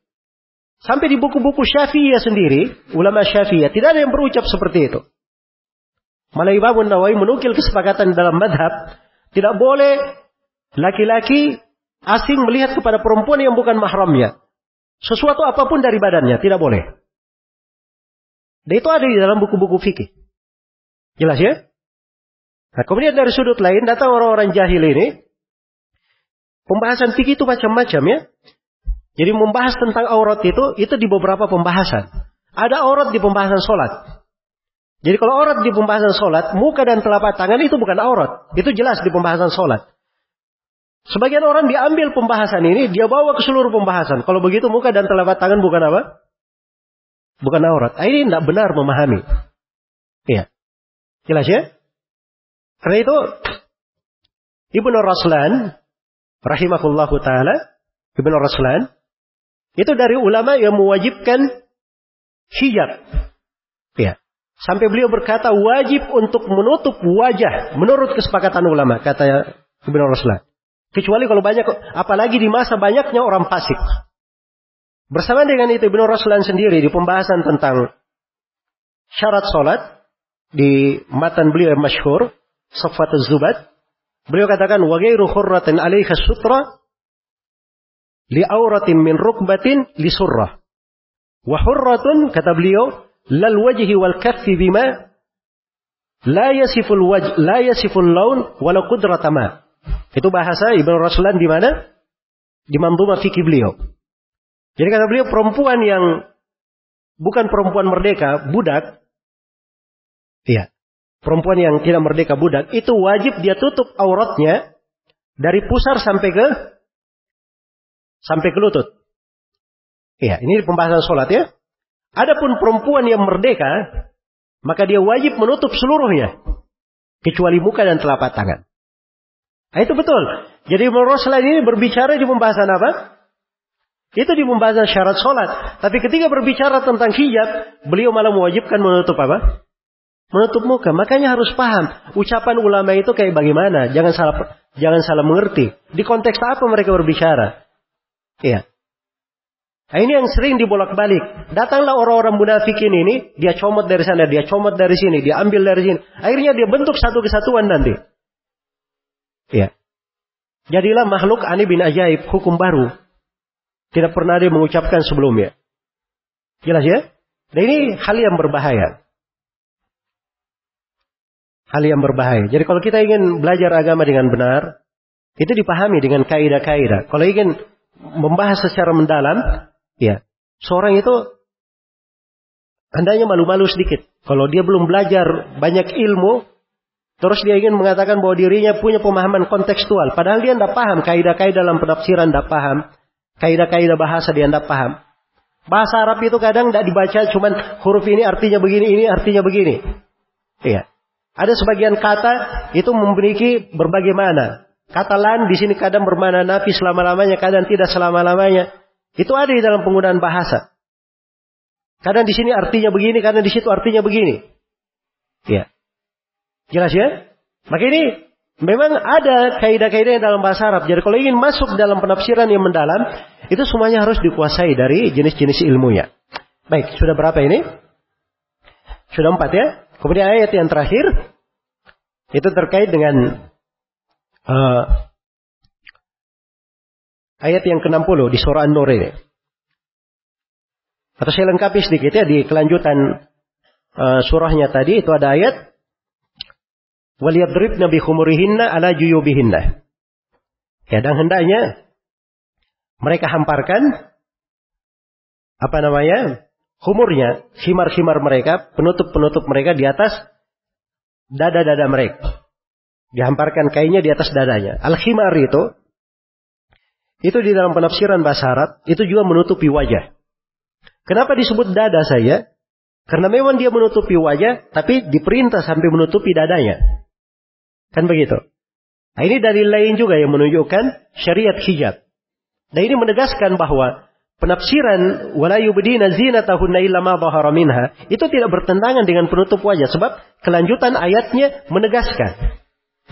Sampai di buku-buku Syafi'iyah sendiri, ulama Syafi'iyah tidak ada yang berucap seperti itu. Malah Imam Nawawi menukil kesepakatan dalam madhab, tidak boleh laki-laki asing melihat kepada perempuan yang bukan mahramnya. Sesuatu apapun dari badannya, tidak boleh. Dan itu ada di dalam buku-buku fikih. Jelas ya? Nah, kemudian dari sudut lain, datang orang-orang jahil ini. Pembahasan fikih itu macam-macam ya. Jadi membahas tentang aurat itu, itu di beberapa pembahasan. Ada aurat di pembahasan sholat. Jadi kalau aurat di pembahasan sholat, muka dan telapak tangan itu bukan aurat. Itu jelas di pembahasan sholat. Sebagian orang diambil pembahasan ini, dia bawa ke seluruh pembahasan. Kalau begitu muka dan telapak tangan bukan apa? Bukan aurat. Ini tidak benar memahami. Iya. Jelas ya? Karena itu, Ibnu Raslan, rahimahullahu ta'ala, Ibnu Raslan, itu dari ulama yang mewajibkan hijab. Ya. Sampai beliau berkata, wajib untuk menutup wajah, menurut kesepakatan ulama, kata Ibnu Raslan. Kecuali kalau banyak, apalagi di masa banyaknya orang fasik. Bersama dengan itu, Ibnu Raslan sendiri di pembahasan tentang syarat sholat, di matan beliau yang masyhur, Saffat az-Zubad, beliau katakan wa ghairu khurratin 'alaiha sutra li auratin min rukbatin li surrah wa hurratun, kata beliau, lal wajhi wal kaffi bima la yasiful wajh la yasiful laun wala qudratama. Itu bahasa Ibnu Raslan di mana? Di manzumah fikih beliau. Jadi kata beliau, perempuan yang bukan perempuan merdeka, budak, iya, perempuan yang tidak merdeka budak, itu wajib dia tutup auratnya dari pusar sampai ke sampai ke lutut. Ya, ini pembahasan sholat ya. Adapun perempuan yang merdeka, maka dia wajib menutup seluruhnya, kecuali muka dan telapak tangan. Nah, itu betul. Jadi Rasulullah ini berbicara di pembahasan apa? Itu di pembahasan syarat sholat. Tapi ketika berbicara tentang hijab, beliau malah mewajibkan menutup apa? Menutup muka. Makanya harus paham ucapan ulama itu kayak bagaimana. Jangan salah jangan salah mengerti. Di konteks apa mereka berbicara? Iya. Nah, ini yang sering dibolak-balik. Datanglah orang-orang munafikin ini, dia comot dari sana, dia comot dari sini, dia ambil dari sini. Akhirnya dia bentuk satu kesatuan nanti. Iya. Jadilah makhluk aneh bin ajaib, hukum baru. Tidak pernah dia mengucapkan sebelumnya. Jelas ya? Nah, ini hal yang berbahaya. Hal yang berbahaya. Jadi kalau kita ingin belajar agama dengan benar, itu dipahami dengan kaidah-kaidah. Kalau ingin membahas secara mendalam, ya, seorang itu hendaknya malu-malu sedikit. Kalau dia belum belajar banyak ilmu, Terus dia ingin mengatakan bahwa dirinya punya pemahaman kontekstual. Padahal dia tidak paham. Kaidah-kaidah dalam penafsiran tidak paham. Kaidah-kaidah bahasa dia tidak paham. Bahasa Arab itu kadang tidak dibaca. Cuman huruf ini artinya begini, ini artinya begini. Iya. Ada sebagian kata itu memiliki berbagai mana. Kata lan di sini kadang bermakna nafi selama-lamanya. Kadang tidak selama-lamanya. Itu ada di dalam penggunaan bahasa. Kadang di sini artinya begini. Kadang di situ artinya begini. Iya. Jelas ya? Maka ini memang ada kaidah-kaidah dalam bahasa Arab. Jadi kalau ingin masuk dalam penafsiran yang mendalam, itu semuanya harus dikuasai dari jenis-jenis ilmunya. Baik, sudah berapa ini? Sudah empat ya? Kemudian ayat yang terakhir, itu terkait dengan uh, ayat yang ke enam puluh di surah An-Nur ini. Atau saya lengkapi sedikit ya, di kelanjutan uh, surahnya tadi, itu ada ayat waliyadribna bikhumurihinna ala juyubihinna. Ya, dan hendaknya mereka hamparkan apa namanya? Khumurnya, khimar-khimar mereka, penutup-penutup mereka di atas dada-dada mereka. Dihamparkan kainnya di atas dadanya. Al-khimar itu itu di dalam penafsiran bahasa Arab itu juga menutupi wajah. Kenapa disebut dada saya? Karena memang dia menutupi wajah, tapi diperintah sampai menutupi dadanya. Kan begitu. Nah, ini dalil lain juga yang menunjukkan syariat hijab. Dan ini menegaskan bahwa penafsiran wala yubdina zinatahunna illa ma dhahara minha itu tidak bertentangan dengan penutup wajah. Sebab kelanjutan ayatnya menegaskan.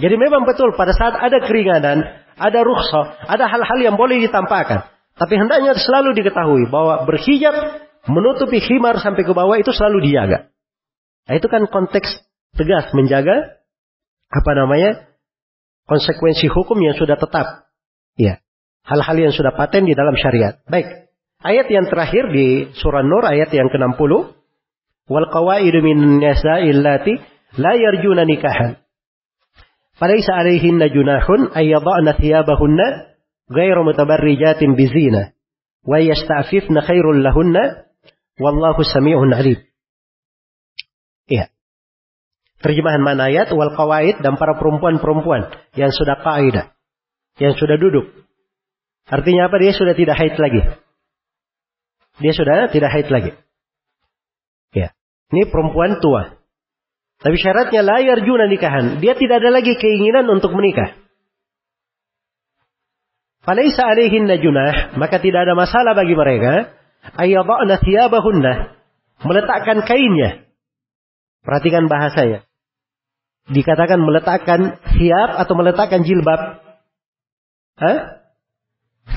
Jadi memang betul pada saat ada keringanan, ada rukhsah, ada hal-hal yang boleh ditampakkan. Tapi hendaknya selalu diketahui bahwa berhijab, menutupi khimar sampai ke bawah itu selalu dijaga. Nah, itu kan konteks tegas menjaga apa namanya konsekuensi hukum yang sudah tetap. Ya, hal-hal yang sudah paten di dalam syariat. Baik. Ayat yang terakhir di surah Nur ayat yang ke enam puluh, wal qawaidu minan nisa'i allati la yarjuna nikahan. Falaysa 'alayhinna junahun ay yada'na thiyabahunna ghayra mutabarrijatin bizina wa yasta'fifna khairul lahunna. Wallahu sami'un alim. Iya. Terjemahan mana ayat? Wal qawaid, dan para perempuan-perempuan yang sudah qaidah, yang sudah duduk. Artinya apa? Dia sudah tidak haid lagi. Dia sudah tidak haid lagi. Iya. Ini perempuan tua. Tapi syaratnya la yarjuna nikahan. Dia tidak ada lagi keinginan untuk menikah. Falaisa alaihinna junah, maka tidak ada masalah bagi mereka ayyada'na thiyabahunna, meletakkan kainnya. Perhatikan bahasanya. Dikatakan meletakkan thiyab atau meletakkan jilbab. Hah?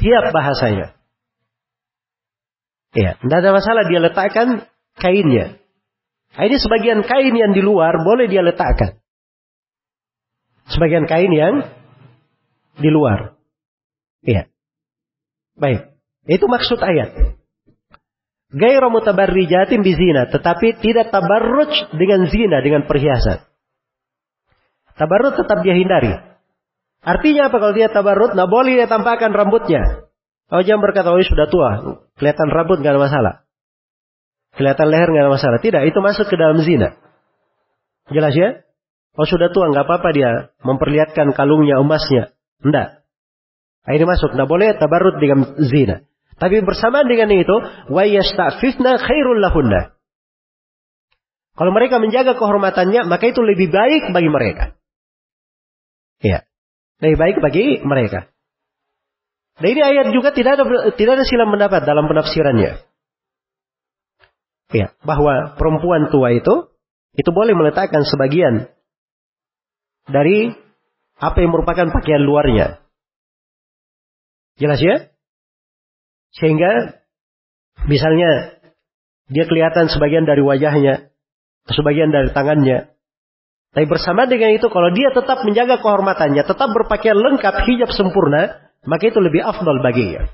Thiyab bahasanya. Ya, tidak ada masalah dia letakkan kainnya. Ini sebagian kain yang di luar boleh dia letakkan. Sebagian kain yang di luar. Ya. Baik. Itu maksud ayat. Gaira mutabarrijatin bizina, tetapi tidak tabarruj dengan zina, dengan perhiasan. Tabarruj tetap dia hindari. Artinya apa kalau dia tabarruj? Nah, boleh dia tampakkan rambutnya. Oh, jangan berkata, oh sudah tua, kelihatan rambut nggak ada masalah, kelihatan leher nggak ada masalah. Tidak, itu masuk ke dalam zina. Jelas ya? Oh sudah tua nggak apa-apa dia memperlihatkan kalungnya, emasnya. Enggak. Ini masuk. Nah, boleh tabarruj dengan zina. Tapi bersamaan dengan itu, wa yasta'fifna khairul lahunna. Kalau mereka menjaga kehormatannya, maka itu lebih baik bagi mereka. Ya, lebih baik bagi mereka. Dan ini ayat juga tidak ada tidak ada silang pendapat dalam penafsirannya. Ya, bahwa perempuan tua itu itu boleh meletakkan sebagian dari apa yang merupakan pakaian luarnya. Jelas ya? Sehingga misalnya dia kelihatan sebagian dari wajahnya, sebagian dari tangannya. Tapi bersama dengan itu kalau dia tetap menjaga kehormatannya, tetap berpakaian lengkap, hijab sempurna, maka itu lebih afdal baginya.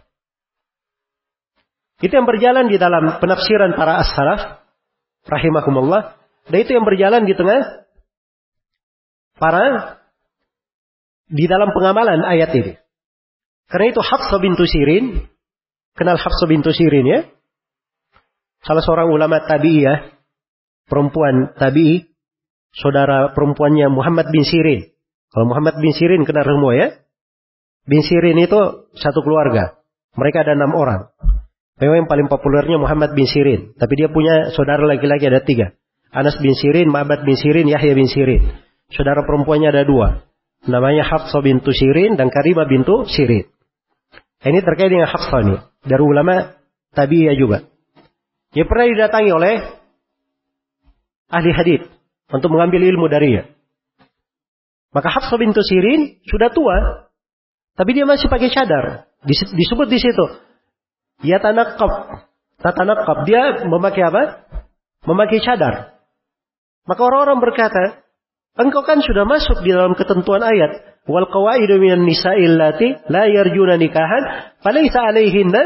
Itu yang berjalan di dalam penafsiran para as-salaf rahimakumullah, dan itu yang berjalan di tengah para di dalam pengamalan ayat ini. Karena itu Hafsah bintu Sirin, kenal Hafsah bintu Sirin ya? Salah seorang ulama tabi'iyah, perempuan tabi'i saudara perempuannya Muhammad bin Sirin. Kalau Muhammad bin Sirin kena semua ya. Bin Sirin itu satu keluarga. Mereka ada enam orang. Memang yang paling populernya Muhammad bin Sirin. Tapi dia punya saudara laki-laki ada tiga. Anas bin Sirin, Ma'bad bin Sirin, Yahya bin Sirin. Saudara perempuannya ada dua. Namanya Hafsah bintu Sirin dan Karimah bintu Sirin. Ini terkait dengan Hafsah ini. Dari ulama tabi'iyah juga. Dia pernah didatangi oleh ahli hadith untuk mengambil ilmu darinya. Maka Hafsah bintu Sirin sudah tua. Tapi dia masih pakai cadar. Disebut di situ. Ya tanakab. Tatanakab. Dia memakai apa? Memakai cadar. Maka orang-orang berkata, engkau kan sudah masuk di dalam ketentuan ayat. Wal qawaidu minan nisa'i allati la yarjuna nikahan falaysa alaihinna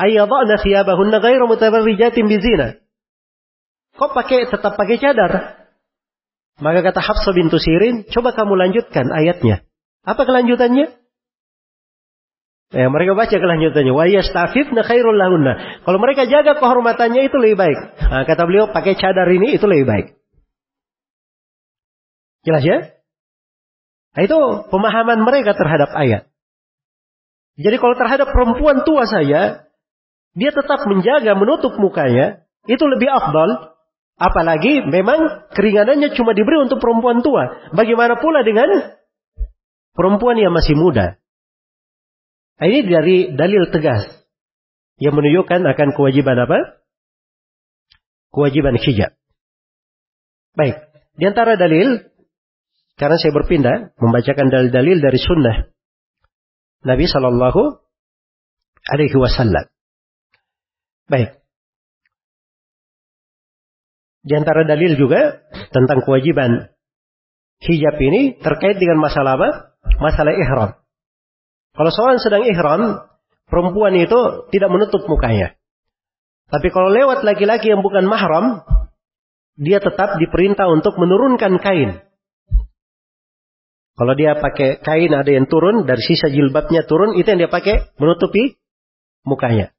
ayyadana thiyabahunna ghairu mutabarrijatin bizina. Kok pakai tetap pakai cadar? Maka kata Hafsah bintu Sirin, coba kamu lanjutkan ayatnya. Apa kelanjutannya? Eh, mereka baca kelanjutannya. Wa yastafidna khairul lahunna. Kalau mereka jaga kehormatannya itu lebih baik. Nah, kata beliau pakai cadar ini itu lebih baik. Jelas ya? Nah, itu pemahaman mereka terhadap ayat. Jadi kalau terhadap perempuan tua saya, dia tetap menjaga menutup mukanya, itu lebih afdal. Apalagi memang keringanannya cuma diberi untuk perempuan tua. Bagaimana pula dengan perempuan yang masih muda? Ini dari dalil tegas yang menunjukkan akan kewajiban apa? Kewajiban hijab. Baik. Di antara dalil, karena saya berpindah membacakan dalil-dalil dari sunnah Nabi Sallallahu Alaihi Wasallam. Baik. Di antara dalil juga tentang kewajiban hijab ini terkait dengan masalah apa? Masalah ihram. Kalau seorang sedang ihram, perempuan itu tidak menutup mukanya. Tapi kalau lewat laki-laki yang bukan mahram, dia tetap diperintah untuk menurunkan kain. Kalau dia pakai kain ada yang turun, dari sisa jilbabnya turun, itu yang dia pakai menutupi mukanya.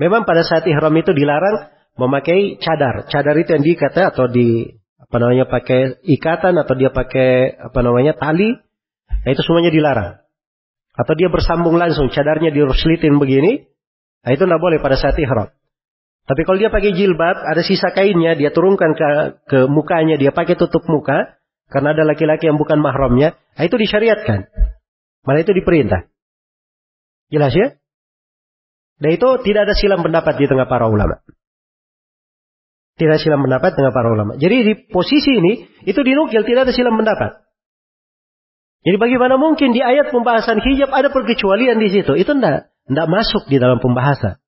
Memang pada saat ihram itu dilarang memakai cadar. Cadar itu yang dikata atau di apa namanya pakai ikatan atau dia pakai apa namanya tali. Nah, itu semuanya dilarang. Atau dia bersambung langsung, cadarnya diruslitin begini, nah itu tidak boleh pada saat ihram. Tapi kalau dia pakai jilbab, ada sisa kainnya, dia turunkan ke, ke mukanya, dia pakai tutup muka, karena ada laki-laki yang bukan mahramnya, nah itu disyariatkan. Malah itu diperintah. Jelas ya? Dan itu tidak ada silang pendapat di tengah para ulama. Tidak ada silang pendapat di tengah para ulama. Jadi di posisi ini, itu dinukil, tidak ada silang pendapat. Jadi bagaimana mungkin di ayat pembahasan hijab ada perkecualian di situ? Itu enggak, enggak masuk di dalam pembahasan.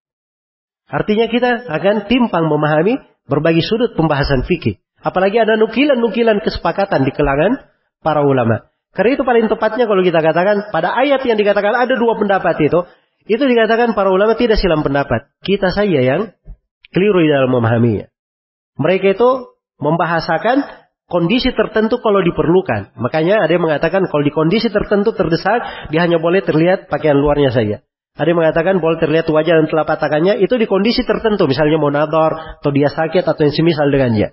Artinya kita akan timpang memahami berbagai sudut pembahasan fikih. Apalagi ada nukilan-nukilan kesepakatan di kalangan para ulama. Karena itu paling tepatnya kalau kita katakan pada ayat yang dikatakan ada dua pendapat itu, itu dikatakan para ulama tidak silang pendapat. Kita saja yang keliru di dalam memahaminya. Mereka itu membahasakan kondisi tertentu kalau diperlukan. Makanya ada yang mengatakan kalau di kondisi tertentu terdesak, dia hanya boleh terlihat pakaian luarnya saja. Ada yang mengatakan boleh terlihat wajah dan telapak tangannya, itu di kondisi tertentu. Misalnya mau nador, atau dia sakit, atau yang semisal dengan dia.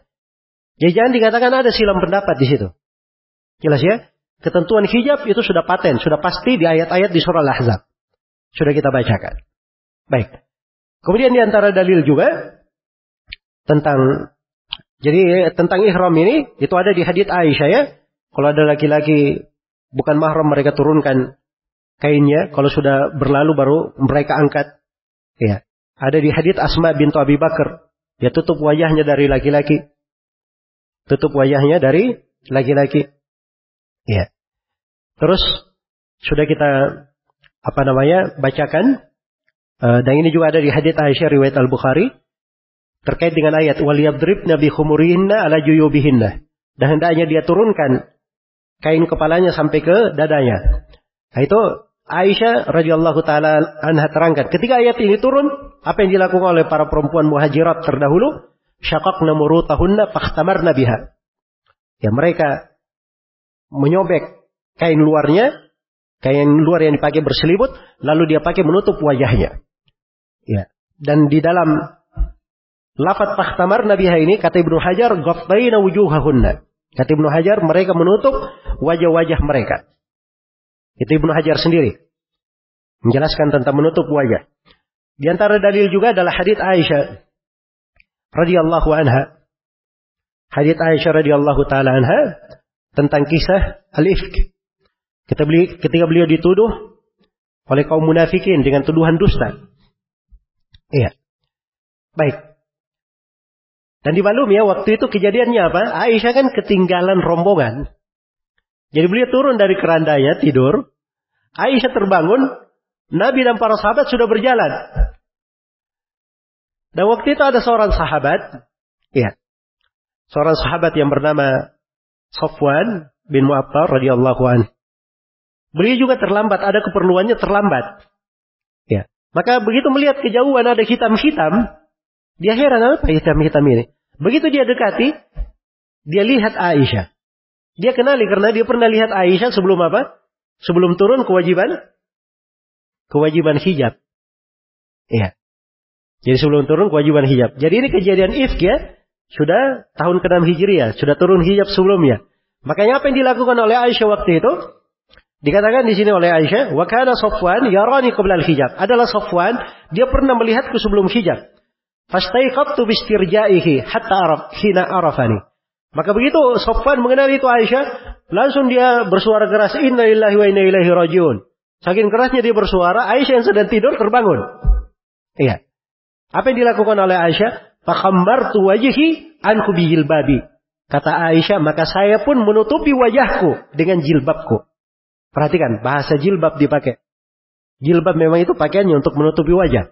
Jadi jangan dikatakan ada silang pendapat di situ. Jelas ya? Ketentuan hijab itu sudah paten, sudah pasti di ayat-ayat di surah Al-Ahzab. Sudah kita bacakan. Baik. Kemudian di antara dalil juga, tentang Jadi tentang ihram ini, itu ada di hadits Aisyah ya. Kalau ada laki-laki bukan mahram mereka turunkan kainnya. Kalau sudah berlalu baru mereka angkat. Ya. Ada di hadits Asma bintu Abi Bakar. Dia tutup wajahnya dari laki-laki. Tutup wajahnya dari laki-laki. Ya. Terus sudah kita apa namanya bacakan. Dan ini juga ada di hadits Aisyah riwayat Al-Bukhari. Terkait dengan ayat waliyadribna bihumurihinna ala juyubihinna. Dan hendaknya dia turunkan kain kepalanya sampai ke dadanya. Nah, itu Aisyah radhiyallahu taala anha terangkan. Ketika ayat ini turun, apa yang dilakukan oleh para perempuan muhajirat terdahulu? Syaqaqna murutahunna fakhtamarna biha. Ya, mereka menyobek kain luarnya, kain luar yang dipakai berselimut, lalu dia pakai menutup wajahnya. Ya, dan di dalam Lafaz fakhtamar nabiha ini kata Ibnu Hajar ghattaina wujuhahunna. Kata Ibnu Hajar mereka menutup wajah-wajah mereka. Itu Ibnu Hajar sendiri menjelaskan tentang menutup wajah. Di antara dalil juga adalah hadits Aisyah radhiyallahu anha. Hadits Aisyah radhiyallahu taala anha tentang kisah al-ifk. Ketika beliau dituduh oleh kaum munafikin dengan tuduhan dusta. Iya. Baik. Dan dimaklum ya, waktu itu kejadiannya apa? Aisyah kan ketinggalan rombongan. Jadi beliau turun dari kerandanya, tidur. Aisyah terbangun. Nabi dan para sahabat sudah berjalan. Dan waktu itu ada seorang sahabat. Iya. Seorang sahabat yang bernama Safwan bin Mu'attar radhiyallahu anhu. Beliau juga terlambat, ada keperluannya terlambat. Ya. Maka begitu melihat kejauhan ada hitam-hitam, dia heran apa hitam-hitam ini. Begitu dia dekati, dia lihat Aisyah. Dia kenali karena dia pernah lihat Aisyah sebelum apa? Sebelum turun kewajiban kewajiban hijab. Ya. Jadi sebelum turun kewajiban hijab. Jadi ini kejadian ifk ya, sudah tahun ke enam Hijriah, sudah turun hijab sebelumnya. Makanya apa yang dilakukan oleh Aisyah waktu itu? Dikatakan di sini oleh Aisyah, wa kana Safwan yarani qabla al-hijab. Adalah Safwan, dia pernah melihatku sebelum hijab. Fastaiqabtu bi istirja'ihi hatta araf hina arafani. Maka begitu Safwan mengenali itu Aisyah, langsung dia bersuara keras, inna lillahi wa inna ilaihi rajiun. Saking kerasnya dia bersuara, Aisyah yang sedang tidur terbangun. Iya. Apa yang dilakukan oleh Aisyah? Fakhammartu wajhi an kubi jilbabi. Kata Aisyah, maka saya pun menutupi wajahku dengan jilbabku. Perhatikan, bahasa jilbab dipakai. Jilbab memang itu pakaiannya untuk menutupi wajah.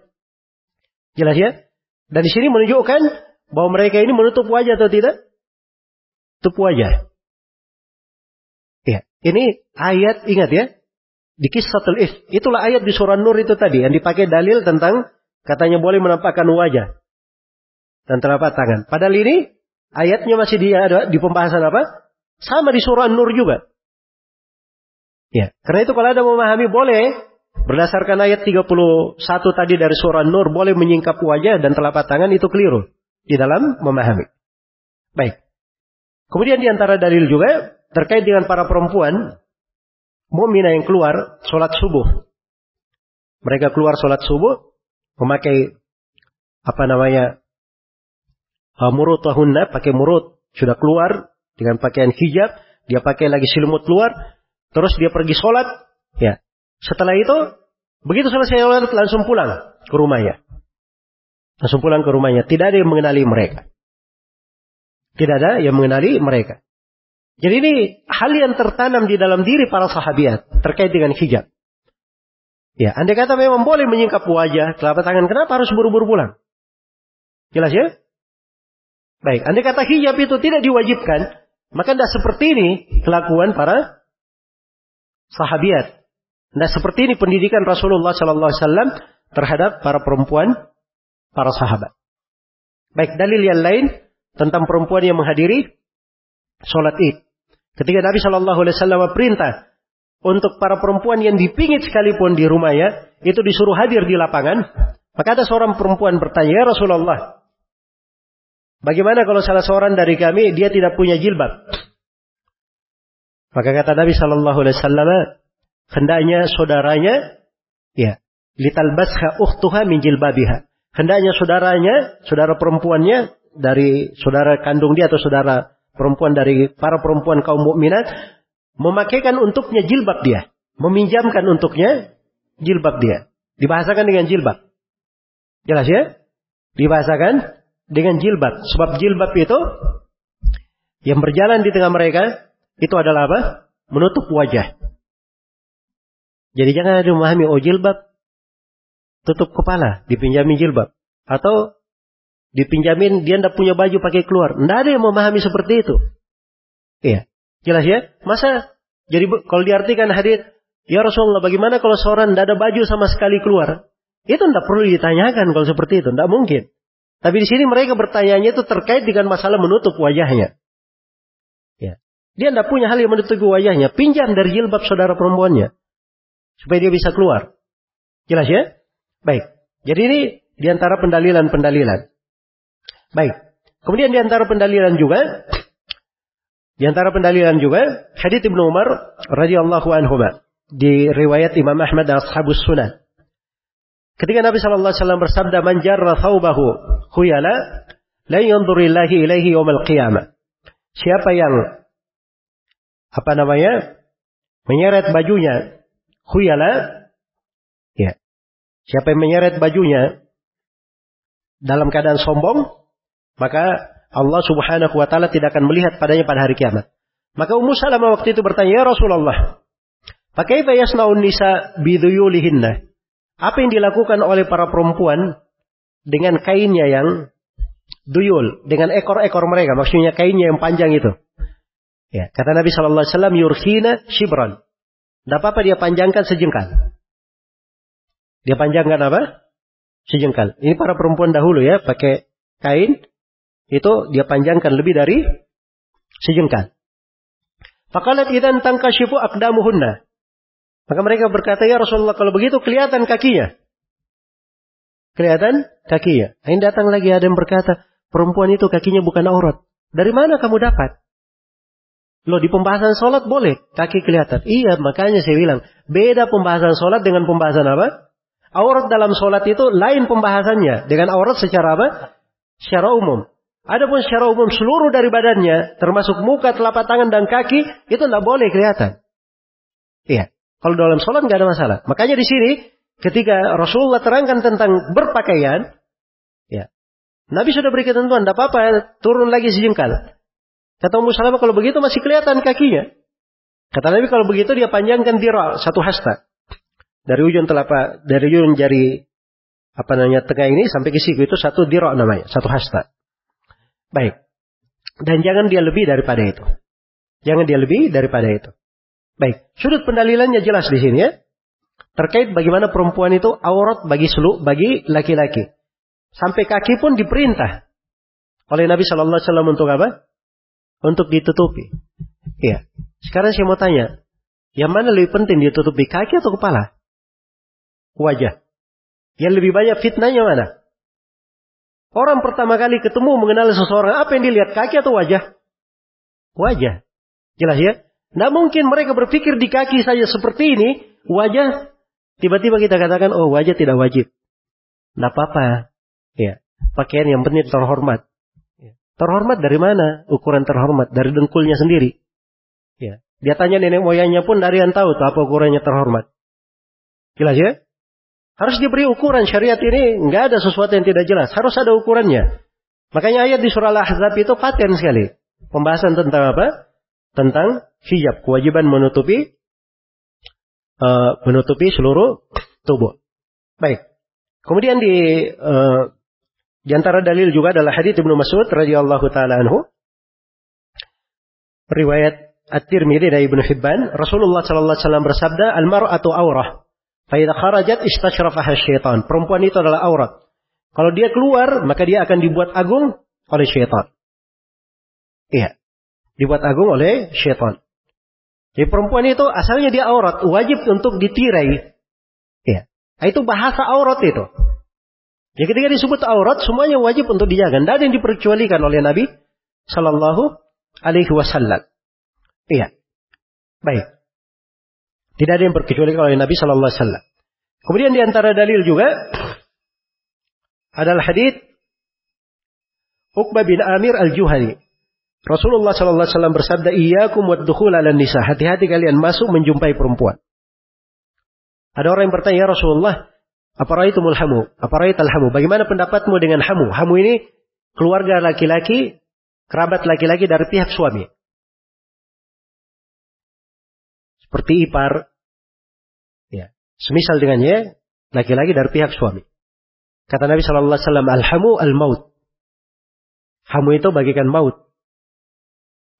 Jelas ya? Dan di sini menunjukkan bahwa mereka ini menutup wajah atau tidak? Tutup wajah. Ya, ini ayat, ingat ya. Di Qissatul Ifk. Itulah ayat di surah Nur itu tadi yang dipakai dalil tentang katanya boleh menampakkan wajah dan telapak tangan. Padahal ini ayatnya masih di, di pembahasan apa? Sama di surah Nur juga. Ya, karena itu kalau ada memahami boleh berdasarkan ayat tiga puluh satu tadi dari surah Nur boleh menyingkap wajah dan telapak tangan itu keliru di dalam memahami. Baik. Kemudian di antara dalil juga terkait dengan para perempuan mukminah yang keluar sholat subuh. Mereka keluar sholat subuh memakai apa namanya murutahunna, pakai murut sudah keluar dengan pakaian hijab, dia pakai lagi selimut keluar. Terus dia pergi sholat, ya. Setelah itu, begitu selesai sholat langsung pulang ke rumahnya. Langsung pulang ke rumahnya. Tidak ada yang mengenali mereka. Tidak ada yang mengenali mereka. Jadi ini hal yang tertanam di dalam diri para sahabiat terkait dengan hijab. Ya, andai kata memang boleh menyingkap wajah, telapak tangan, kenapa harus buru-buru pulang? Jelas ya? Baik, andai kata hijab itu tidak diwajibkan, maka tidak seperti ini kelakuan para sahabiat. Nah seperti ini pendidikan Rasulullah Sallallahu Alaihi Wasallam terhadap para perempuan, para sahabat. Baik, dalil yang lain tentang perempuan yang menghadiri sholat id. Ketika Nabi Sallallahu Alaihi Wasallam perintah untuk para perempuan yang dipingit sekalipun di rumahnya itu disuruh hadir di lapangan. Maka ada seorang perempuan bertanya, ya Rasulullah, bagaimana kalau salah seorang dari kami dia tidak punya jilbab? Maka kata Nabi Sallallahu Alaihi Wasallam, hendaknya saudaranya, ya, litalbasha ukhtuha min jilbabiha. Hendaknya saudaranya, saudara perempuannya dari saudara kandung dia atau saudara perempuan dari para perempuan kaum mukminat memakaikan untuknya jilbab dia, meminjamkan untuknya jilbab dia. Dibahasakan dengan jilbab, jelas ya? Dibahasakan dengan jilbab. Sebab jilbab itu yang berjalan di tengah mereka. Itu adalah apa? Menutup wajah. Jadi jangan ada memahami, oh jilbab tutup kepala, dipinjamin jilbab. Atau dipinjamin dia tidak punya baju pakai keluar. Tidak ada yang memahami seperti itu. Iya. Jelas ya? Masa? Jadi kalau diartikan hadits, ya Rasulullah bagaimana kalau seorang tidak ada baju sama sekali keluar? Itu tidak perlu ditanyakan kalau seperti itu. Tidak mungkin. Tapi di sini mereka bertanyanya itu terkait dengan masalah menutup wajahnya. Dia tidak punya hal yang menutupi wajahnya. Pinjam dari jilbab saudara perempuannya. Supaya dia bisa keluar. Jelas ya? Baik. Jadi ini diantara pendalilan-pendalilan. Baik. Kemudian di antara pendalilan juga di antara pendalilan juga hadits Ibnu Umar radhiyallahu anhuma di riwayat Imam Ahmad dan Ashabus Sunan. Ketika Nabi sallallahu alaihi wasallam bersabda, "Man jarra thawbahu khuyala la yanzuru Allahu ilaihi yaumil qiyamah." Siapa yang apa namanya? menyeret bajunya khuyala, ya. Siapa yang menyeret bajunya dalam keadaan sombong, maka Allah subhanahu wa ta'ala tidak akan melihat padanya pada hari kiamat. Maka Ummu Salamah waktu itu bertanya, "Ya Rasulullah, fakaifa yasna'un nisa bidhuyulihinna?" Apa yang dilakukan oleh para perempuan dengan kainnya yang duyul, dengan ekor-ekor mereka, maksudnya kainnya yang panjang itu. Ya, kata Nabi sallallahu alaihi wasallam, "Yurkhina shibran." Enggak apa-apa dia panjangkan sejengkal. Dia panjangkan apa? Sejengkal. Ini para perempuan dahulu ya, pakai kain itu dia panjangkan lebih dari sejengkal. Faqalat idzan tankashifu aqdamuhunna. Maka mereka berkata, "Ya Rasulullah, kalau begitu kelihatan kakinya." Kelihatan kakinya. Ini datang lagi ada yang berkata, "Perempuan itu kakinya bukan aurat." Dari mana kamu dapat? Loh, di pembahasan sholat boleh kaki kelihatan. Iya, makanya saya bilang, beda pembahasan sholat dengan pembahasan apa? Aurat dalam sholat itu lain pembahasannya dengan aurat secara apa? Secara umum. Adapun secara umum seluruh dari badannya, termasuk muka, telapak tangan, dan kaki, itu tidak boleh kelihatan. Iya. Kalau dalam sholat tidak ada masalah. Makanya di sini, ketika Rasulullah terangkan tentang berpakaian, ya, Nabi sudah beri ketentuan, tidak apa-apa, turun lagi sejengkal. Kata Ummu Salamah, kalau begitu masih kelihatan kakinya. Kata Nabi, kalau begitu dia panjangkan dira, satu hasta. Dari ujung telapak, dari ujung jari, apa namanya, tengah ini, sampai ke siku, itu satu dira namanya, satu hasta. Baik. Dan jangan dia lebih daripada itu. Jangan dia lebih daripada itu. Baik. Sudut pendalilannya jelas di sini ya. Terkait bagaimana perempuan itu aurat bagi seluruh bagi laki-laki. Sampai kaki pun diperintah oleh Nabi sallallahu alaihi wasallam untuk apa? Untuk ditutupi. Iya. Sekarang saya mau tanya, yang mana lebih penting ditutupi, kaki atau kepala? Wajah. Yang lebih banyak fitnahnya mana? Orang pertama kali ketemu mengenal seseorang, apa yang dilihat, kaki atau wajah? Wajah. Jelas ya? Nggak mungkin mereka berpikir di kaki saja seperti ini, wajah, tiba-tiba kita katakan, oh wajah tidak wajib. Nggak apa-apa. Ya. Pakaian yang penting terhormat. Terhormat dari mana? Ukuran terhormat dari dengkulnya sendiri. Ya. Dia tanya nenek moyangnya pun dari yang tahu apa ukurannya terhormat. Jelas ya? Harus diberi ukuran, syariat ini nggak ada sesuatu yang tidak jelas, harus ada ukurannya. Makanya ayat di surah Al-Ahzab itu paten sekali. Pembahasan tentang apa? Tentang hijab, kewajiban menutupi uh, menutupi seluruh tubuh. Baik. Kemudian di uh, di antara dalil juga adalah hadits Ibnu Mas'ud radhiyallahu taala anhu. Riwayat At-Tirmidzi dari Ibnu Hibban, Rasulullah sallallahu alaihi wasallam bersabda, "Al-mar'atu aurah. Faidah kharajat istashrafaha syaitan." Perempuan itu adalah aurat. Kalau dia keluar, maka dia akan dibuat agung oleh syaitan. Iya. Dibuat agung oleh syaitan. Jadi perempuan itu asalnya dia aurat. Wajib untuk ditirai. Iya. Itu bahasa aurat itu. Jadi ketika disebut aurat, semuanya wajib untuk dijaga. Tidak ada yang diperkecualikan oleh Nabi sallallahu alaihi wasallam. Iya. Baik. Tidak ada yang berkecualikan oleh Nabi sallallahu alaihi wasallam. Kemudian di antara dalil juga adalah hadits Uqbah bin Amir Al-Juhani. Rasulullah sallallahu alaihi wasallam bersabda, "Iyyakum wad-dukhul 'alan nisa." Hati-hati kalian masuk menjumpai perempuan. Ada orang yang bertanya, "Ya Rasulullah, aparaitumul hamu? Aparaital hamu? Bagaimana pendapatmu dengan hamu?" Hamu ini keluarga laki-laki, kerabat laki-laki dari pihak suami. Seperti ipar, ya, semisal dengannya laki-laki dari pihak suami. Kata Nabi sallallahu alaihi wasallam, "Al-hamu al-maut." Hamu itu bagikan maut.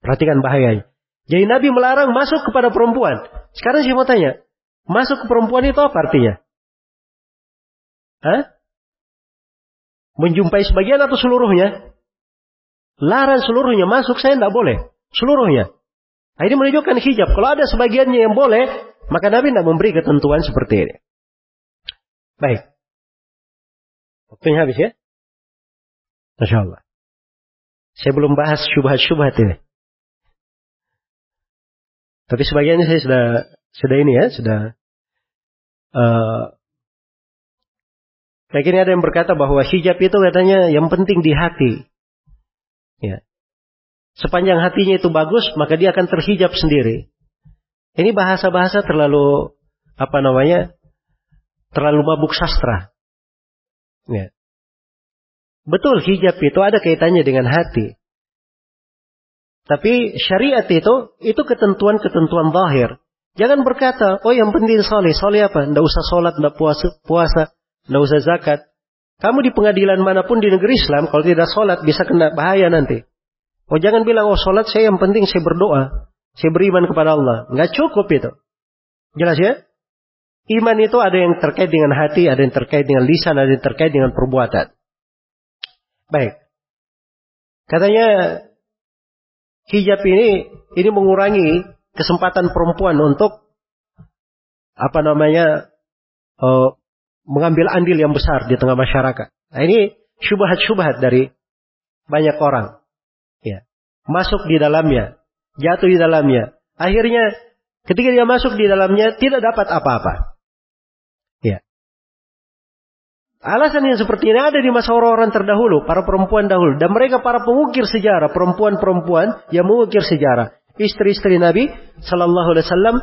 Perhatikan bahayanya. Jadi Nabi melarang masuk kepada perempuan. Sekarang saya mau tanya, masuk ke perempuan itu apa artinya? Hah? Menjumpai sebagian atau seluruhnya? Larang seluruhnya masuk, saya tidak boleh. Seluruhnya. Nah, ini menunjukkan hijab. Kalau ada sebagiannya yang boleh, maka Nabi tidak memberi ketentuan seperti ini. Baik. Waktunya habis ya? Masya Allah. Saya belum bahas syubhat-syubhat ini. Tapi sebagiannya saya sudah sudah ini ya, sudah. Uh, Lagi ini ada yang berkata bahwa hijab itu katanya yang penting di hati. Ya. Sepanjang hatinya itu bagus, maka dia akan terhijab sendiri. Ini bahasa-bahasa terlalu, apa namanya, terlalu mabuk sastra. Ya. Betul, hijab itu ada kaitannya dengan hati. Tapi syariat itu, itu ketentuan-ketentuan zahir. Jangan berkata, oh yang penting soleh. Soleh apa? Nggak usah sholat, nggak puasa, puasa. Nggak usah zakat. Kamu di pengadilan manapun di negeri Islam, kalau tidak sholat bisa kena bahaya nanti. Oh jangan bilang, oh sholat saya yang penting saya berdoa. Saya beriman kepada Allah. Nggak cukup itu. Jelas ya? Iman itu ada yang terkait dengan hati, ada yang terkait dengan lisan, ada yang terkait dengan perbuatan. Baik. Katanya hijab ini, ini mengurangi kesempatan perempuan untuk, apa namanya, oh, mengambil andil yang besar di tengah masyarakat. Nah, ini syubhat-syubhat dari banyak orang. Ya. Masuk di dalamnya, jatuh di dalamnya. Akhirnya ketika dia masuk di dalamnya tidak dapat apa-apa. Ya. Alasan yang seperti ini ada di masa orang-orang terdahulu, para perempuan dahulu, dan mereka para pengukir sejarah, perempuan-perempuan yang mengukir sejarah, istri-istri Nabi sallallahu alaihi wasallam.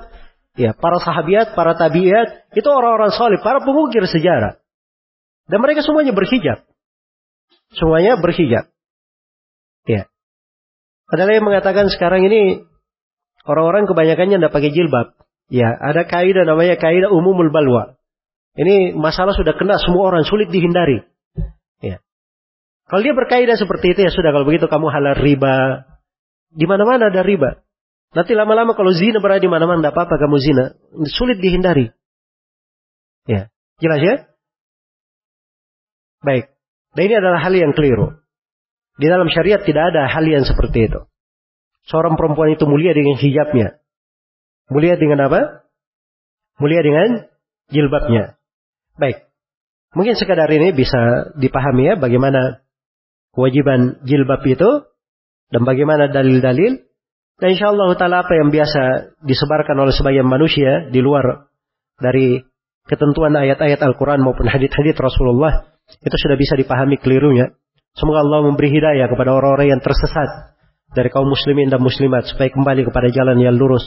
Ya, para sahabiat, para tabiat, itu orang-orang saleh, para pengukir sejarah. Dan mereka semuanya berhijab. Semuanya berhijab. Ya. Padahal yang mengatakan sekarang ini, orang-orang kebanyakannya tidak pakai jilbab. Ya, ada kaidah namanya kaidah umumul balwa. Ini masalah sudah kena semua orang, sulit dihindari. Ya. Kalau dia berkaidah seperti itu, ya sudah, kalau begitu kamu halal riba. Di mana-mana ada riba. Nanti lama-lama kalau zina berada di mana-mana, tidak apa-apa kamu zina. Sulit dihindari. Ya, jelas ya? Baik. Dan ini adalah hal yang keliru. Di dalam syariat tidak ada hal yang seperti itu. Seorang perempuan itu mulia dengan hijabnya. Mulia dengan apa? Mulia dengan jilbabnya. Baik. Mungkin sekadar ini bisa dipahami ya bagaimana kewajiban jilbab itu dan bagaimana dalil-dalil. Dan insyaallah ta'ala apa yang biasa disebarkan oleh sebagian manusia di luar dari ketentuan ayat-ayat Al-Quran maupun hadits-hadits Rasulullah itu sudah bisa dipahami kelirunya. Semoga Allah memberi hidayah kepada orang-orang yang tersesat dari kaum muslimin dan muslimat supaya kembali kepada jalan yang lurus.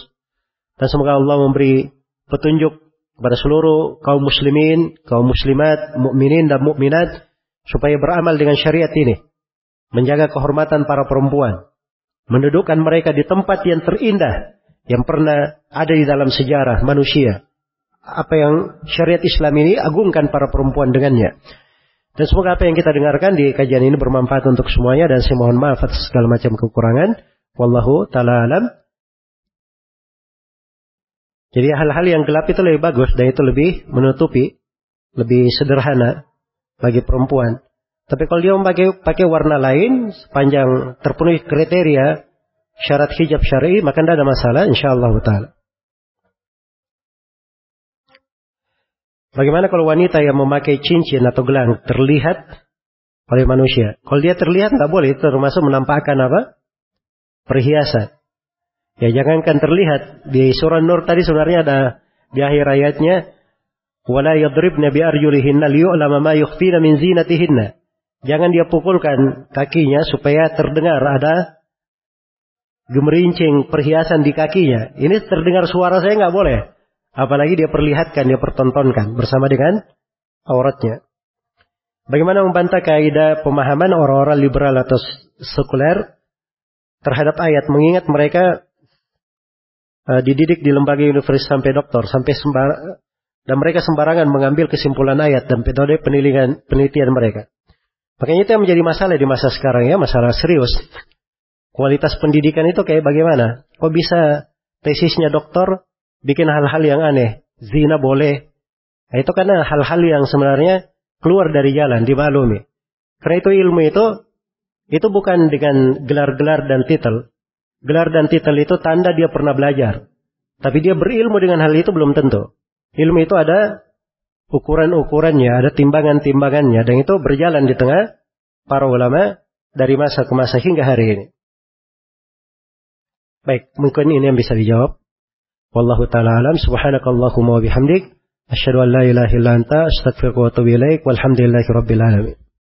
Dan semoga Allah memberi petunjuk kepada seluruh kaum muslimin, kaum muslimat, mukminin dan mukminat supaya beramal dengan syariat ini. Menjaga kehormatan para perempuan. Mendudukkan mereka di tempat yang terindah yang pernah ada di dalam sejarah manusia. Apa yang syariat Islam ini agungkan para perempuan dengannya. Dan semoga apa yang kita dengarkan di kajian ini bermanfaat untuk semuanya. Dan saya mohon maaf atas segala macam kekurangan. Wallahu ta'ala alam. Jadi hal-hal yang gelap itu lebih bagus. Dan itu lebih menutupi. Lebih sederhana bagi perempuan. Tapi kalau dia memakai pakai warna lain, sepanjang terpenuhi kriteria syarat hijab syar'i, maka tidak ada masalah, insyaallah ta'ala. Bagaimana kalau wanita yang memakai cincin atau gelang terlihat oleh manusia? Kalau dia terlihat tidak boleh, termasuk menampakkan apa? Perhiasan. Ya jangankan terlihat, di surah Nur tadi sebenarnya ada di akhir ayatnya, wala yadribna bi arjulihinna liyu'lama ma yukhfina min zinatihinna. Jangan dia pukulkan kakinya supaya terdengar ada gemerincing perhiasan di kakinya. Ini terdengar suara saya nggak boleh. Apalagi dia perlihatkan, dia pertontonkan bersama dengan auratnya. Bagaimana membantah kaidah pemahaman orang-orang liberal atau sekuler terhadap ayat mengingat mereka uh, dididik di lembaga universitas sampai doktor, sampai sembar dan mereka sembarangan mengambil kesimpulan ayat dan metode penelitian, penelitian mereka. Makanya itu yang menjadi masalah di masa sekarang ya, masalah serius. Kualitas pendidikan itu kayak bagaimana? Kok bisa tesisnya doktor bikin hal-hal yang aneh? Zina boleh. Nah, itu karena hal-hal yang sebenarnya keluar dari jalan, dimaklumi. Karena itu ilmu itu, itu bukan dengan gelar-gelar dan titel. Gelar dan titel itu tanda dia pernah belajar. Tapi dia berilmu dengan hal itu belum tentu. Ilmu itu ada ukuran-ukurannya, ada timbangan-timbangannya, dan itu berjalan di tengah para ulama dari masa ke masa hingga hari ini. Baik, mungkin ini yang bisa dijawab. Wallahu ta'ala alam. Subhanakallahumma wa bihamdik. Asyhadu an la ilaha illa anta astaghfiruka wa atubu ilaik. Walhamdulillahi rabbil alamin.